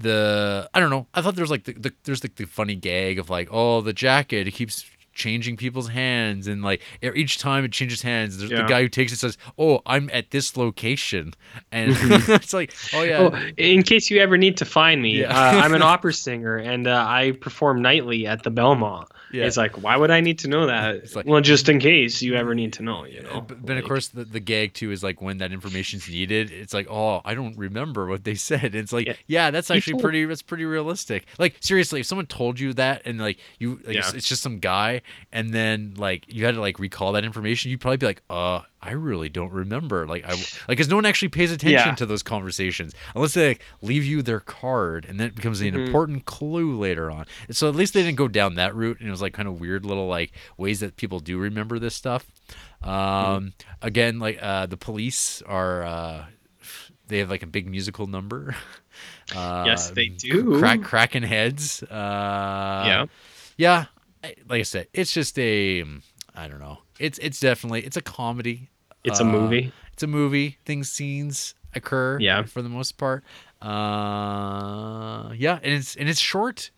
I don't know. I thought there's like the funny gag of like, oh, the jacket, it keeps changing people's hands, and like each time it changes hands, there's the guy who takes it says, "Oh, I'm at this location," and it's like, "Oh yeah." Oh, in case you ever need to find me, I'm an opera singer, and I perform nightly at the Belmont. Yeah. It's like, why would I need to know that? It's like, well, just in case you ever need to know, you know. But then, like, of course, the gag too is like when that information's needed, it's like, "Oh, I don't remember what they said." It's like, yeah, that's actually that's pretty realistic. Like seriously, if someone told you that, and like you, like, it's just some guy. And then, like, you had to like recall that information. You'd probably be like, I really don't remember." Like, because no one actually pays attention to those conversations unless they like, leave you their card, and then it becomes an important clue later on. And so at least they didn't go down that route, and it was like kind of weird little like ways that people do remember this stuff. Again, like the police are they have like a big musical number. Yes, they do. Cracking heads. Yeah. Like I said, it's just I don't know. It's definitely, it's a comedy. It's a movie. It's a movie. Scenes occur. Yeah. For the most part. Yeah. And it's short.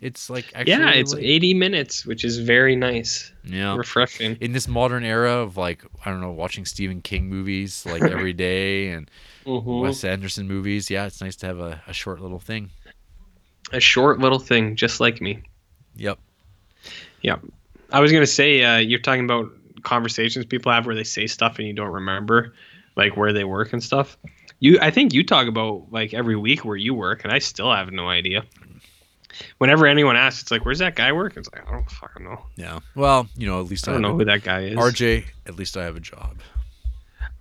It's like, actually, it's 80 minutes, which is very nice. Yeah. Refreshing. In this modern era of like, I don't know, watching Stephen King movies like every day and Wes Anderson movies. Yeah. It's nice to have a short little thing. A short little thing, just like me. Yep. Yeah, I was gonna say you're talking about conversations people have where they say stuff and you don't remember, like where they work and stuff. I think you talk about like every week where you work, and I still have no idea. Whenever anyone asks, it's like, "Where's that guy working?" It's like, I don't fucking know. Yeah. Well, you know, at least I don't know who that guy is. RJ, at least I have a job.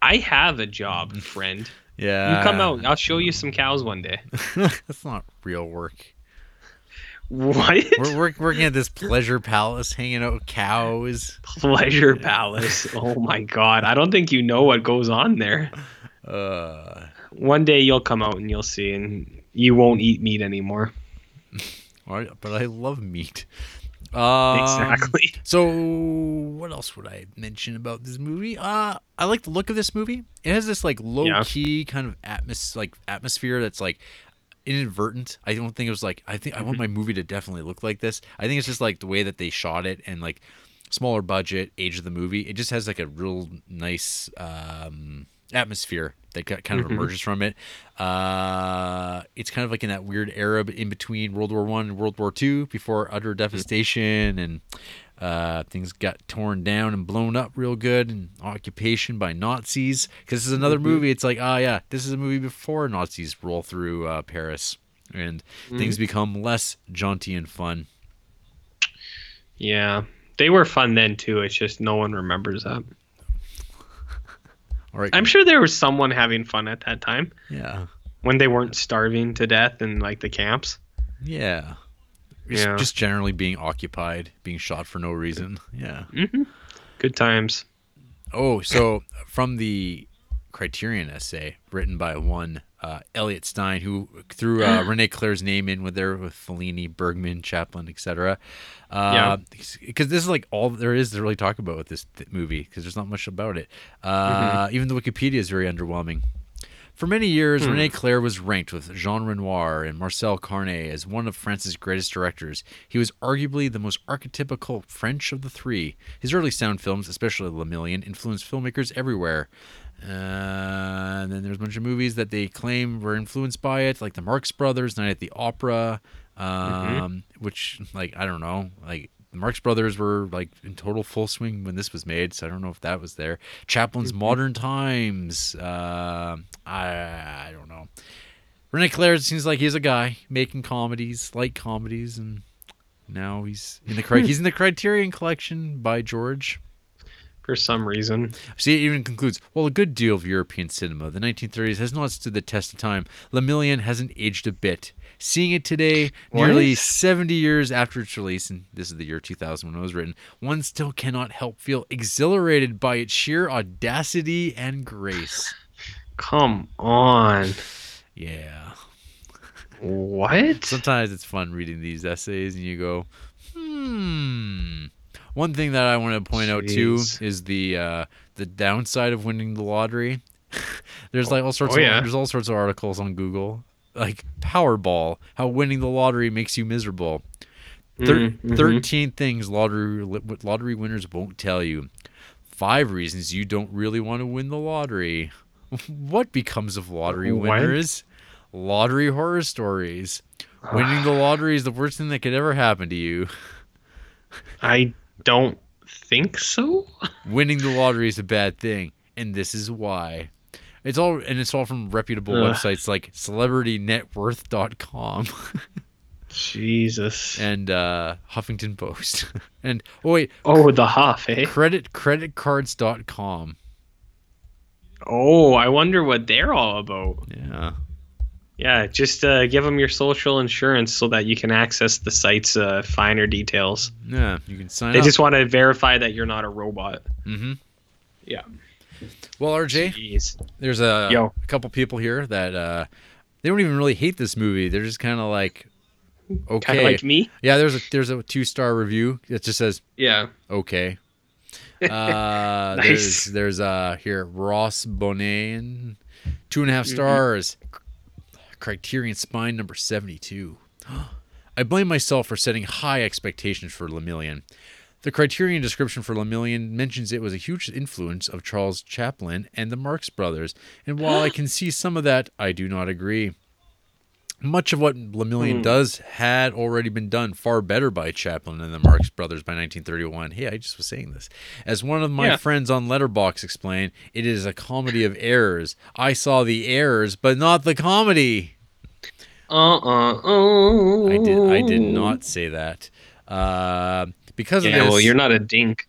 I have a job, friend. Yeah. You come out. I'll show you some cows one day. That's not real work. What? We're working at this pleasure palace, hanging out with cows. Pleasure palace. Oh my God. I don't think you know what goes on there. One day you'll come out and you'll see, and you won't eat meat anymore. All right, but I love meat. Exactly. So what else would I mention about this movie? I like the look of this movie. It has this like low-key kind of atmosphere that's like inadvertent. I don't think it was like, I think I want my movie to definitely look like this. I think it's just like the way that they shot it and like smaller budget, age of the movie. It just has like a real nice atmosphere that kind of emerges from it. It's kind of like in that weird era in between World War I and World War II, before utter devastation and things got torn down and blown up real good, and occupation by Nazis. Because this is another movie, it's like, oh yeah, this is a movie before Nazis roll through Paris and things become less jaunty and fun. Yeah, they were fun then too. It's just no one remembers that. Right. I'm sure there was someone having fun at that time. Yeah. When they weren't starving to death in like the camps. Yeah. Yeah. Just generally being occupied, being shot for no reason. Yeah. Mm-hmm. Good times. Oh, so from the Criterion essay written by one Elliot Stein, who threw René Clair's name in with there with Fellini, Bergman, Chaplin, etc. Because this is like all there is to really talk about with this movie, because there's not much about it. Even the Wikipedia is very underwhelming. For many years, René Clair was ranked with Jean Renoir and Marcel Carné as one of France's greatest directors. He was arguably the most archetypical French of the three. His early sound films, especially Le Million, influenced filmmakers everywhere. And then there's a bunch of movies that they claim were influenced by it, like the Marx Brothers, Night at the Opera, which, like, I don't know, like the Marx Brothers were like in total full swing when this was made, so I don't know if that was there. Chaplin's Modern Times, I don't know. René Clair seems like he's a guy making comedies, light comedies, and now he's in the Criterion Collection by George. For some reason. See, it even concludes, well, a good deal of European cinema, the 1930s, has not stood the test of time. Le Million hasn't aged a bit. Seeing it today, nearly 70 years after its release, and this is the year 2000 when it was written, one still cannot help feel exhilarated by its sheer audacity and grace. Come on. Yeah. What? Sometimes it's fun reading these essays and you go, One thing that I want to point out too is the downside of winning the lottery. There's like all sorts of there's all sorts of articles on Google, like Powerball, how winning the lottery makes you miserable. 13 things lottery winners won't tell you. 5 reasons you don't really want to win the lottery. What becomes of lottery winners? Lottery horror stories. Winning the lottery is the worst thing that could ever happen to you. I don't think so. Winning the lottery is a bad thing, and this is why. It's all from reputable websites like celebritynetworth.com. Jesus. And Huffington Post. And the Huff, eh? Creditcards.com. Oh, I wonder what they're all about. Yeah. Yeah, just give them your social insurance so that you can access the site's finer details. Yeah, you can sign up. They just want to verify that you're not a robot. Mm-hmm. Yeah. Well, RJ, there's a couple people here that they don't even really hate this movie. They're just kind of like, okay. Kind of like me? Yeah, there's a 2-star review that just says, yeah, okay. Nice. There's here, Ross Bonin, 2.5 stars. Criterion Spine number 72. I blame myself for setting high expectations for Le Million. The Criterion description for Le Million mentions it was a huge influence of Charles Chaplin and the Marx Brothers, and while I can see some of that, I do not agree. Much of what Le Million does had already been done far better by Chaplin and the Marx Brothers by 1931. Hey, I just was saying this. As one of my friends on Letterboxd explained, it is a comedy of errors. I saw the errors, but not the comedy. I did not say that. Because of this... well, you're not a dink.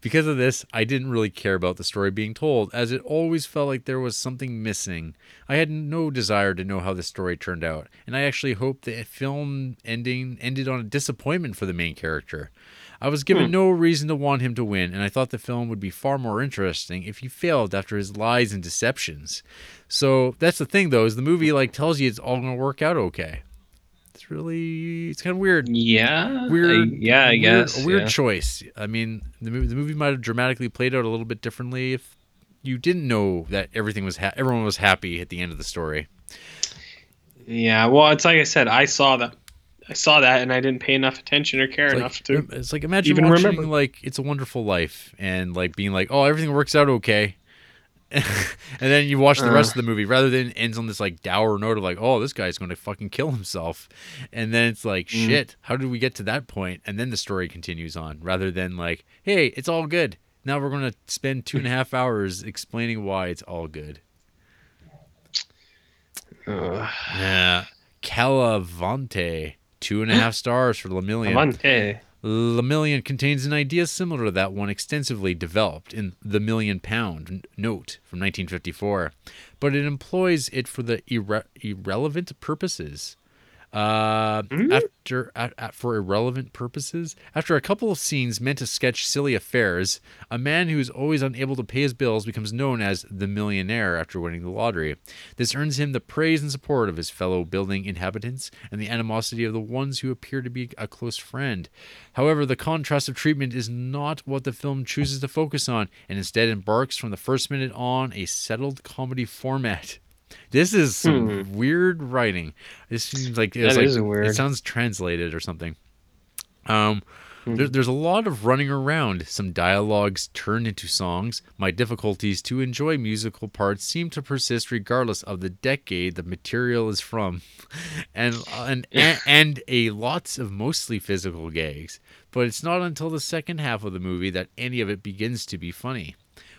Because of this, I didn't really care about the story being told, as it always felt like there was something missing. I had no desire to know how the story turned out, and I actually hoped the film ending ended on a disappointment for the main character. I was given no reason to want him to win, and I thought the film would be far more interesting if he failed after his lies and deceptions. So that's the thing, though, is the movie like tells you it's all going to work out okay. It's really, it's kind of weird. Yeah, I guess. A weird choice. I mean, the movie might have dramatically played out a little bit differently if you didn't know that everything was everyone was happy at the end of the story. Yeah, well, it's like I said, I saw that, and I didn't pay enough attention or care enough to. It's like imagine even watching like It's a Wonderful Life and like being like, oh, everything works out okay, and then you watch the rest of the movie rather than ends on this like dour note of like, oh, this guy's going to fucking kill himself, and then it's like, shit, how did we get to that point? And then the story continues on rather than like, hey, it's all good. Now we're going to spend 2.5 hours explaining why it's all good. Yeah, Calavante. 2.5 stars for Le Million. Le Million contains an idea similar to that one extensively developed in The £1,000,000 Note from 1954, but it employs it for the irrelevant purposes. For irrelevant purposes, after a couple of scenes meant to sketch silly affairs, a man who is always unable to pay his bills becomes known as the millionaire after winning the lottery. This earns him the praise and support of his fellow building inhabitants and the animosity of the ones who appear to be a close friend. However, the contrast of treatment is not what the film chooses to focus on, and instead embarks from the first minute on a settled comedy format. This is some weird writing. This seems like weird. It sounds translated or something. There's a lot of running around. Some dialogues turned into songs. My difficulties to enjoy musical parts seem to persist regardless of the decade the material is from, and a lots of mostly physical gags. But it's not until the second half of the movie that any of it begins to be funny.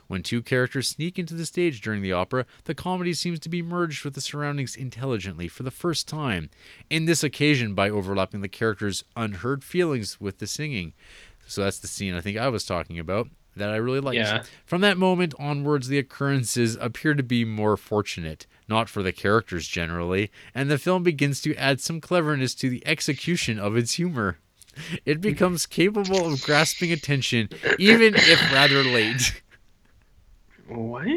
When two characters sneak into the stage during the opera, the comedy seems to be merged with the surroundings intelligently for the first time, in this occasion by overlapping the characters' unheard feelings with the singing. So that's the scene I think I was talking about that I really liked. Yeah. From that moment onwards, the occurrences appear to be more fortunate, not for the characters generally, and the film begins to add some cleverness to the execution of its humor. It becomes capable of grasping attention, even if rather late. What?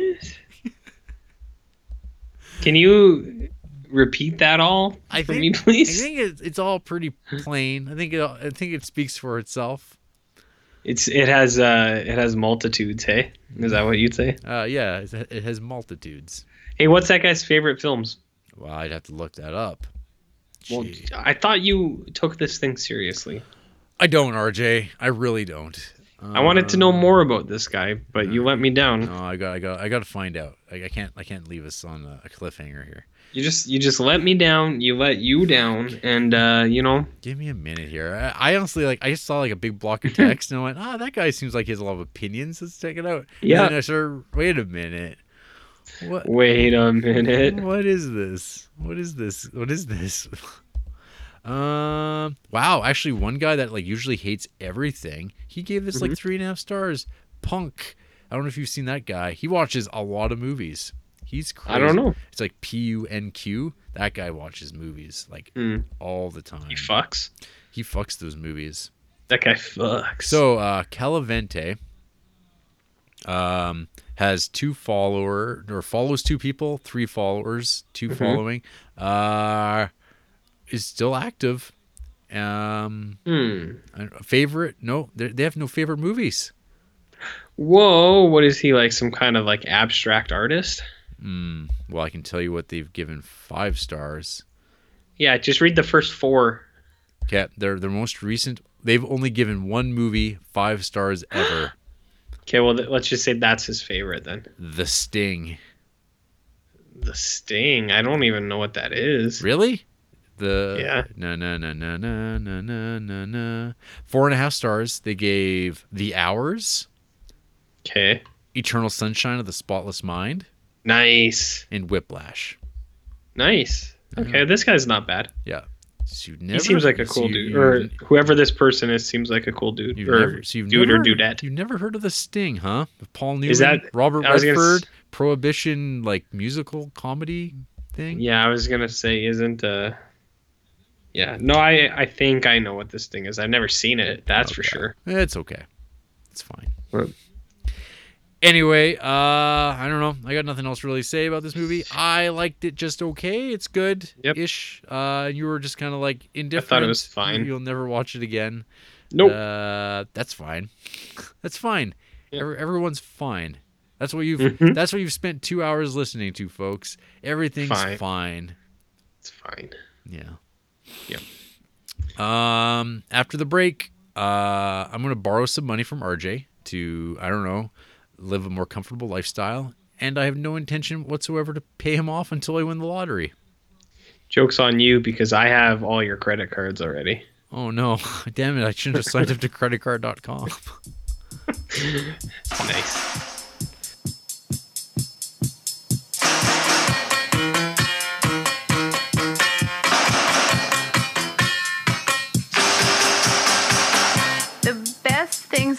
Can you repeat that all for me, please? I think it's all pretty plain. I think it speaks for itself. It has multitudes. Hey, is that what you'd say? Yeah, it has multitudes. Hey, what's that guy's favorite films? Well, I'd have to look that up. Gee. Well, I thought you took this thing seriously. I don't, RJ. I really don't. I wanted to know more about this guy, but you let me down. No, I got to find out. I can't leave us on a cliffhanger here. You just let me down. You let you down, and Give me a minute here. I honestly I just saw a big block of text, and I went, that guy seems like he has a lot of opinions. Let's check it out. Yeah. And then I started, wait a minute. What? Wait a minute. What is this? What is this? What is this? Wow, actually one guy that usually hates everything, he gave this 3.5 stars. Punk. I don't know if you've seen that guy. He watches a lot of movies. He's crazy. I don't know. It's PUNQ. That guy watches movies all the time. He fucks? He fucks those movies. That guy fucks. So Calavente has follows two people, three followers, two following. Is still active. Favorite? No, they have no favorite movies. Whoa, what is he some kind of abstract artist? Well, I can tell you what they've given 5 stars. Yeah, just read the first 4. Okay, their most recent. They've only given one movie 5 stars ever. Okay, well, let's just say that's his favorite then. The Sting. The Sting. I don't even know what that is. Really? No. 4.5 stars. They gave The Hours. Okay. Eternal Sunshine of the Spotless Mind. Nice. And Whiplash. Nice. Okay, This guy's not bad. Yeah. So he seems like a cool dude. Or whoever this person is seems like a cool dude. You've never heard of The Sting, huh? Paul Newman, Robert Redford, Prohibition musical comedy thing? Yeah, I was gonna say, isn't Yeah. No, I think I know what this thing is. I've never seen it. That's okay. For sure. It's okay. It's fine. Right. Anyway, I don't know. I got nothing else to really say about this movie. I liked it just okay. It's good-ish. Yep. You were just kind of like indifferent. I thought it was fine. You'll never watch it again. Nope. That's fine. That's fine. Yep. Everyone's fine. That's what you've. Mm-hmm. That's what you've spent 2 hours listening to, folks. Everything's fine. It's fine. Yeah. Yeah. After the break, I'm gonna borrow some money from RJ to live a more comfortable lifestyle, and I have no intention whatsoever to pay him off until I win the lottery. Joke's on you, because I have all your credit cards already. Oh no! Damn it! I should have signed up to creditcard.com. Nice.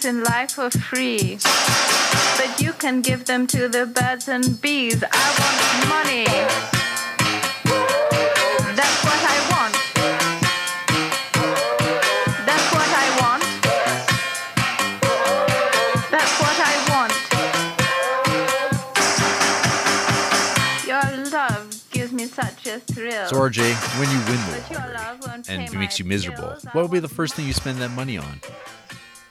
In life are free, but you can give them to the birds and bees. I want money. That's what I want. That's what I want. That's what I want. Your love gives me such a thrill. So RJ, when you win the lottery and it makes you miserable, what will be the first thing you spend that money on?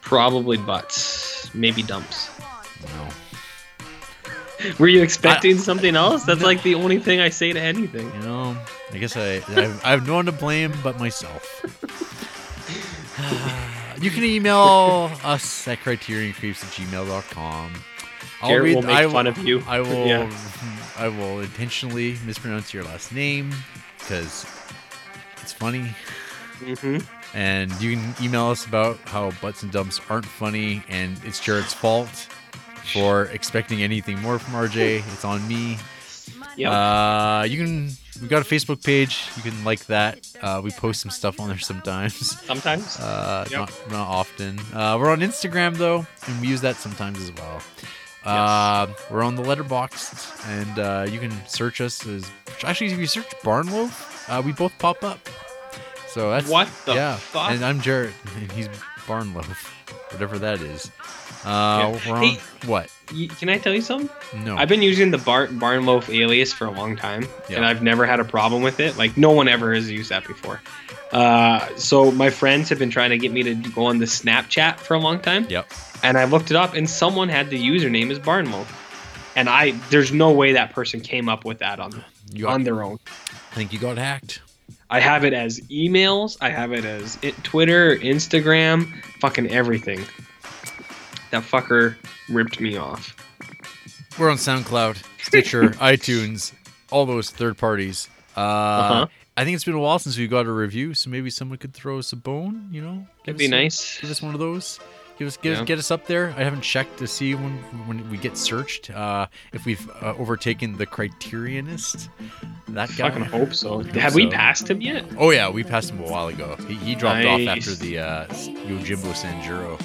Probably butts, maybe dumps. No. Were you expecting something else? That's like the only thing I say to anything. You know, I guess I have no one to blame but myself. You can email us at CriterionCreeps@gmail.com. Jarrett will make fun of you. I will intentionally mispronounce your last name because it's funny. Mm-hmm. And you can email us about how butts and dumps aren't funny, and it's Jarrett's fault for expecting anything more from RJ. It's on me. Yep. We've got a Facebook page. You can like that. We post some stuff on there sometimes. Sometimes. Yep. Not often. We're on Instagram though, and we use that sometimes as well. Yes. We're on the Letterboxd, and you can search us as. Actually, if you search Barnloaf, we both pop up. So that's, what the fuck? And I'm Jarrett, and he's Barnloaf, whatever that is. Hey, what? Can I tell you something? No. I've been using the Barnloaf alias for a long time, and I've never had a problem with it. Like, no one ever has used that before. So my friends have been trying to get me to go on the Snapchat for a long time. Yep. And I looked it up, and someone had the username as Barnloaf. And there's no way that person came up with that on their own. I think you got hacked. I have it as emails. I have it as Twitter, Instagram, fucking everything. That fucker ripped me off. We're on SoundCloud, Stitcher, iTunes, all those third parties. I think it's been a while since we got a review, so maybe someone could throw us a bone, you know? That'd be nice. Give us one of those. Get us up there. I haven't checked to see when we get searched if we've overtaken the Criterionist. That guy. I fucking hope so. We passed him yet? Oh yeah, we passed him a while ago. He dropped off after the Yojimbo Sanjuro.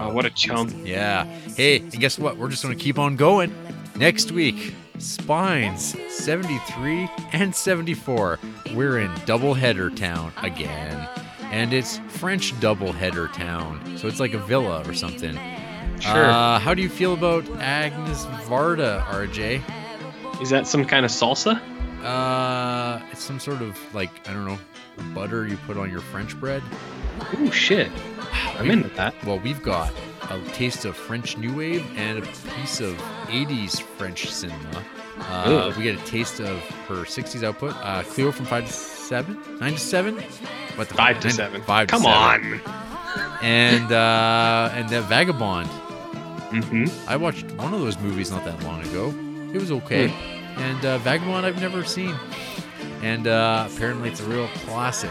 Oh, what a chump! Yeah. Hey, and guess what? We're just gonna keep on going. Next week, Spines 73 and 74. We're in Doubleheader Town again. And it's French doubleheader town, so it's like a villa or something. Sure. How do you feel about Agnes Varda, RJ? Is that some kind of salsa? It's some sort of, like, I don't know, butter you put on your French bread. Oh shit! I'm in with that. Well, we've got a taste of French New Wave and a piece of 80s French cinema. We get a taste of her 60s output. Cleo from 9 to 7. What the 5 to 7. 5 to 7. Come on. And that Vagabond. Mm-hmm. I watched one of those movies not that long ago. It was okay. And Vagabond I've never seen. And apparently it's a real classic.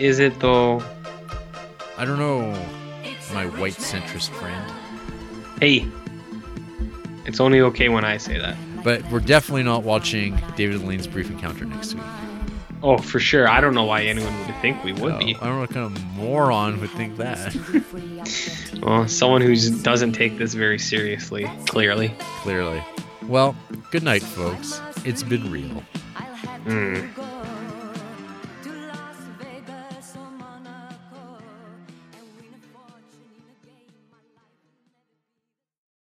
Is it though? I don't know, my white centrist friend. Hey. It's only okay when I say that. But we're definitely not watching David Lane's Brief Encounter next week. Oh, for sure. I don't know why anyone would think we would be. I don't know what kind of moron would think that. Well, someone who doesn't take this very seriously, clearly. Well, good night, folks. It's been real.